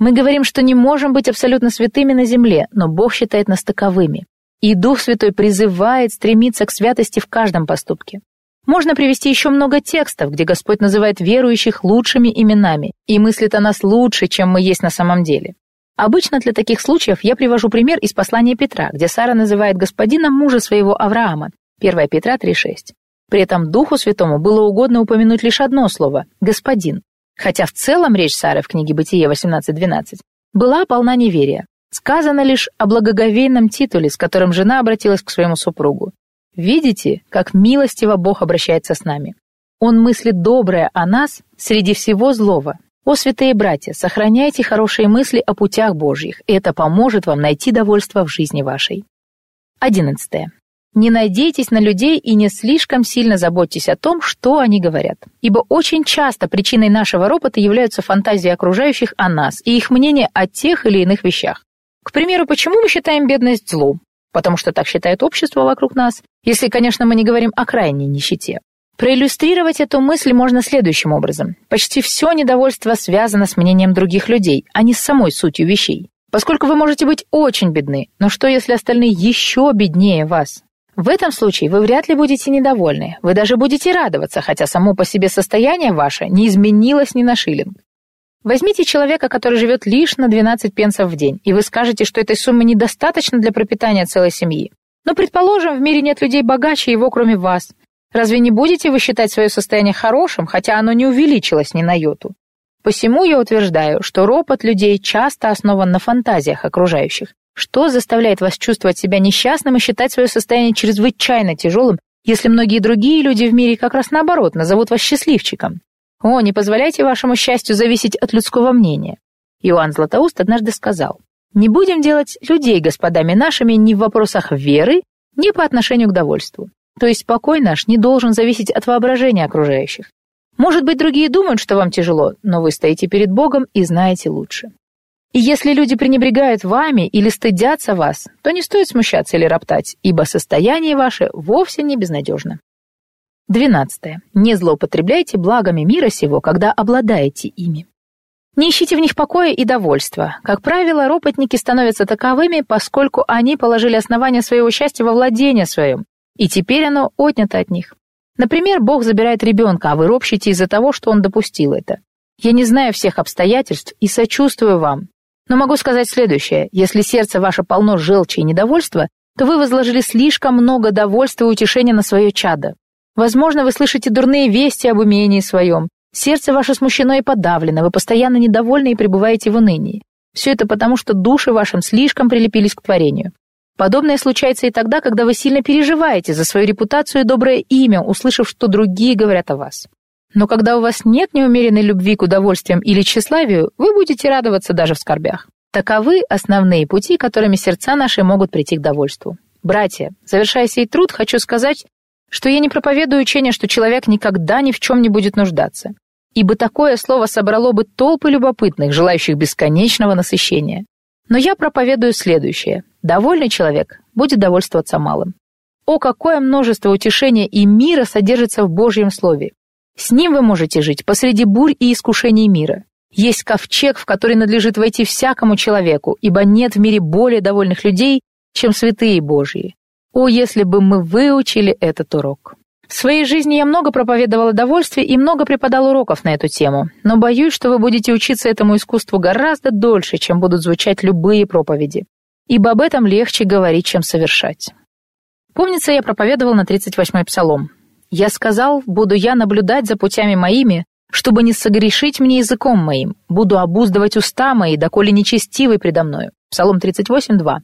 Мы говорим, что не можем быть абсолютно святыми на земле, но Бог считает нас таковыми, и Дух Святой призывает стремиться к святости в каждом поступке. Можно привести еще много текстов, где Господь называет верующих лучшими именами и мыслит о нас лучше, чем мы есть на самом деле. Обычно для таких случаев я привожу пример из послания Петра, где Сара называет господином мужа своего Авраама, 1 Петра 3:6. При этом Духу Святому было угодно упомянуть лишь одно слово — «господин», хотя в целом речь Сары в книге Бытие 18:12 была полна неверия. Сказано лишь о благоговейном титуле, с которым жена обратилась к своему супругу. Видите, как милостиво Бог обращается с нами. Он мыслит доброе о нас среди всего злого. О, святые братья, сохраняйте хорошие мысли о путях Божьих, и это поможет вам найти довольство в жизни вашей. 11. Не надейтесь на людей и не слишком сильно заботьтесь о том, что они говорят. Ибо очень часто причиной нашего ропота являются фантазии окружающих о нас и их мнение о тех или иных вещах. К примеру, почему мы считаем бедность злом? Потому что так считает общество вокруг нас, если, конечно, мы не говорим о крайней нищете. Проиллюстрировать эту мысль можно следующим образом. Почти все недовольство связано с мнением других людей, а не с самой сутью вещей. Поскольку вы можете быть очень бедны, но что, если остальные еще беднее вас? В этом случае вы вряд ли будете недовольны, вы даже будете радоваться, хотя само по себе состояние ваше не изменилось ни на шиллинг. Возьмите человека, который живет лишь на 12 пенсов в день, и вы скажете, что этой суммы недостаточно для пропитания целой семьи. Но, предположим, в мире нет людей богаче его, кроме вас. Разве не будете вы считать свое состояние хорошим, хотя оно не увеличилось ни на йоту? Посему я утверждаю, что ропот людей часто основан на фантазиях окружающих. Что заставляет вас чувствовать себя несчастным и считать свое состояние чрезвычайно тяжелым, если многие другие люди в мире как раз наоборот назовут вас счастливчиком? О, не позволяйте вашему счастью зависеть от людского мнения. Иоанн Златоуст однажды сказал: «Не будем делать людей господами нашими ни в вопросах веры, ни по отношению к довольству». То есть покой наш не должен зависеть от воображения окружающих. Может быть, другие думают, что вам тяжело, но вы стоите перед Богом и знаете лучше. И если люди пренебрегают вами или стыдятся вас, то не стоит смущаться или роптать, ибо состояние ваше вовсе не безнадежно. 12. Не злоупотребляйте благами мира сего, когда обладаете ими. Не ищите в них покоя и довольства. Как правило, ропотники становятся таковыми, поскольку они положили основание своего счастья во владение своем, и теперь оно отнято от них. Например, Бог забирает ребенка, а вы ропщите из-за того, что он допустил это. Я не знаю всех обстоятельств и сочувствую вам. Но могу сказать следующее. Если сердце ваше полно желчи и недовольства, то вы возложили слишком много довольства и утешения на свое чадо. Возможно, вы слышите дурные вести об умении своем. Сердце ваше смущено и подавлено, вы постоянно недовольны и пребываете в унынии. Все это потому, что души вашим слишком прилепились к творению. Подобное случается и тогда, когда вы сильно переживаете за свою репутацию и доброе имя, услышав, что другие говорят о вас. Но когда у вас нет неумеренной любви к удовольствиям или тщеславию, вы будете радоваться даже в скорбях. Таковы основные пути, которыми сердца наши могут прийти к довольству. Братья, завершая сей труд, хочу сказать, что я не проповедую учение, что человек никогда ни в чем не будет нуждаться. Ибо такое слово собрало бы толпы любопытных, желающих бесконечного насыщения. Но я проповедую следующее. Довольный человек будет довольствоваться малым. О, какое множество утешения и мира содержится в Божьем Слове! С ним вы можете жить посреди бурь и искушений мира. Есть ковчег, в который надлежит войти всякому человеку, ибо нет в мире более довольных людей, чем святые Божьи. О, если бы мы выучили этот урок! В своей жизни я много проповедовала довольствие и много преподал уроков на эту тему, но боюсь, что вы будете учиться этому искусству гораздо дольше, чем будут звучать любые проповеди, ибо об этом легче говорить, чем совершать. Помнится, я проповедовал на 38-й псалом. «Я сказал, буду я наблюдать за путями моими, чтобы не согрешить мне языком моим, буду обуздывать уста мои, доколе нечестивый предо мною». Псалом 38:2.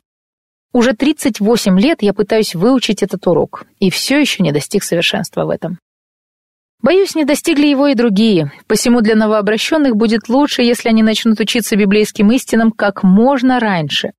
Уже 38 лет я пытаюсь выучить этот урок, и все еще не достиг совершенства в этом. Боюсь, не достигли его и другие, посему для новообращенных будет лучше, если они начнут учиться библейским истинам как можно раньше.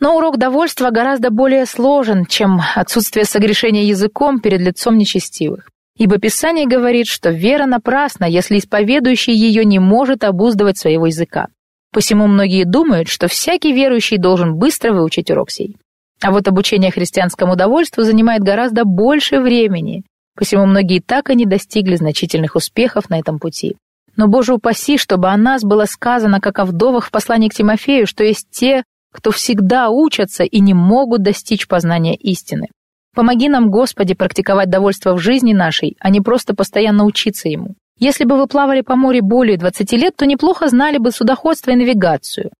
Но урок довольства гораздо более сложен, чем отсутствие согрешения языком перед лицом нечестивых. Ибо Писание говорит, что вера напрасна, если исповедующий ее не может обуздывать своего языка. Посему многие думают, что всякий верующий должен быстро выучить урок сей. А вот обучение христианскому довольству занимает гораздо больше времени. Посему многие так и не достигли значительных успехов на этом пути. Но, Боже упаси, чтобы о нас было сказано, как о вдовах в послании к Тимофею, что есть те, кто всегда учатся и не могут достичь познания истины. Помоги нам, Господи, практиковать довольство в жизни нашей, а не просто постоянно учиться ему. Если бы вы плавали по морю более 20 лет, то неплохо знали бы судоходство и навигацию.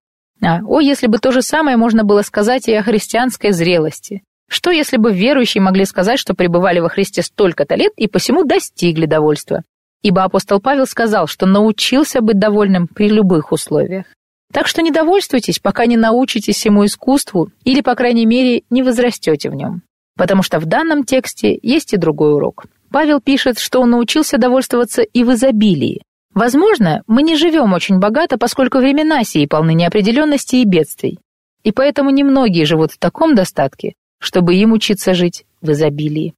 Если бы то же самое можно было сказать и о христианской зрелости. Что, если бы верующие могли сказать, что пребывали во Христе столько-то лет и посему достигли довольства? Ибо апостол Павел сказал, что научился быть довольным при любых условиях. Так что не довольствуйтесь, пока не научитесь ему искусству или, по крайней мере, не возрастете в нем. Потому что в данном тексте есть и другой урок. Павел пишет, что он научился довольствоваться и в изобилии. Возможно, мы не живем очень богато, поскольку времена сии полны неопределенности и бедствий. И поэтому немногие живут в таком достатке, чтобы им учиться жить в изобилии.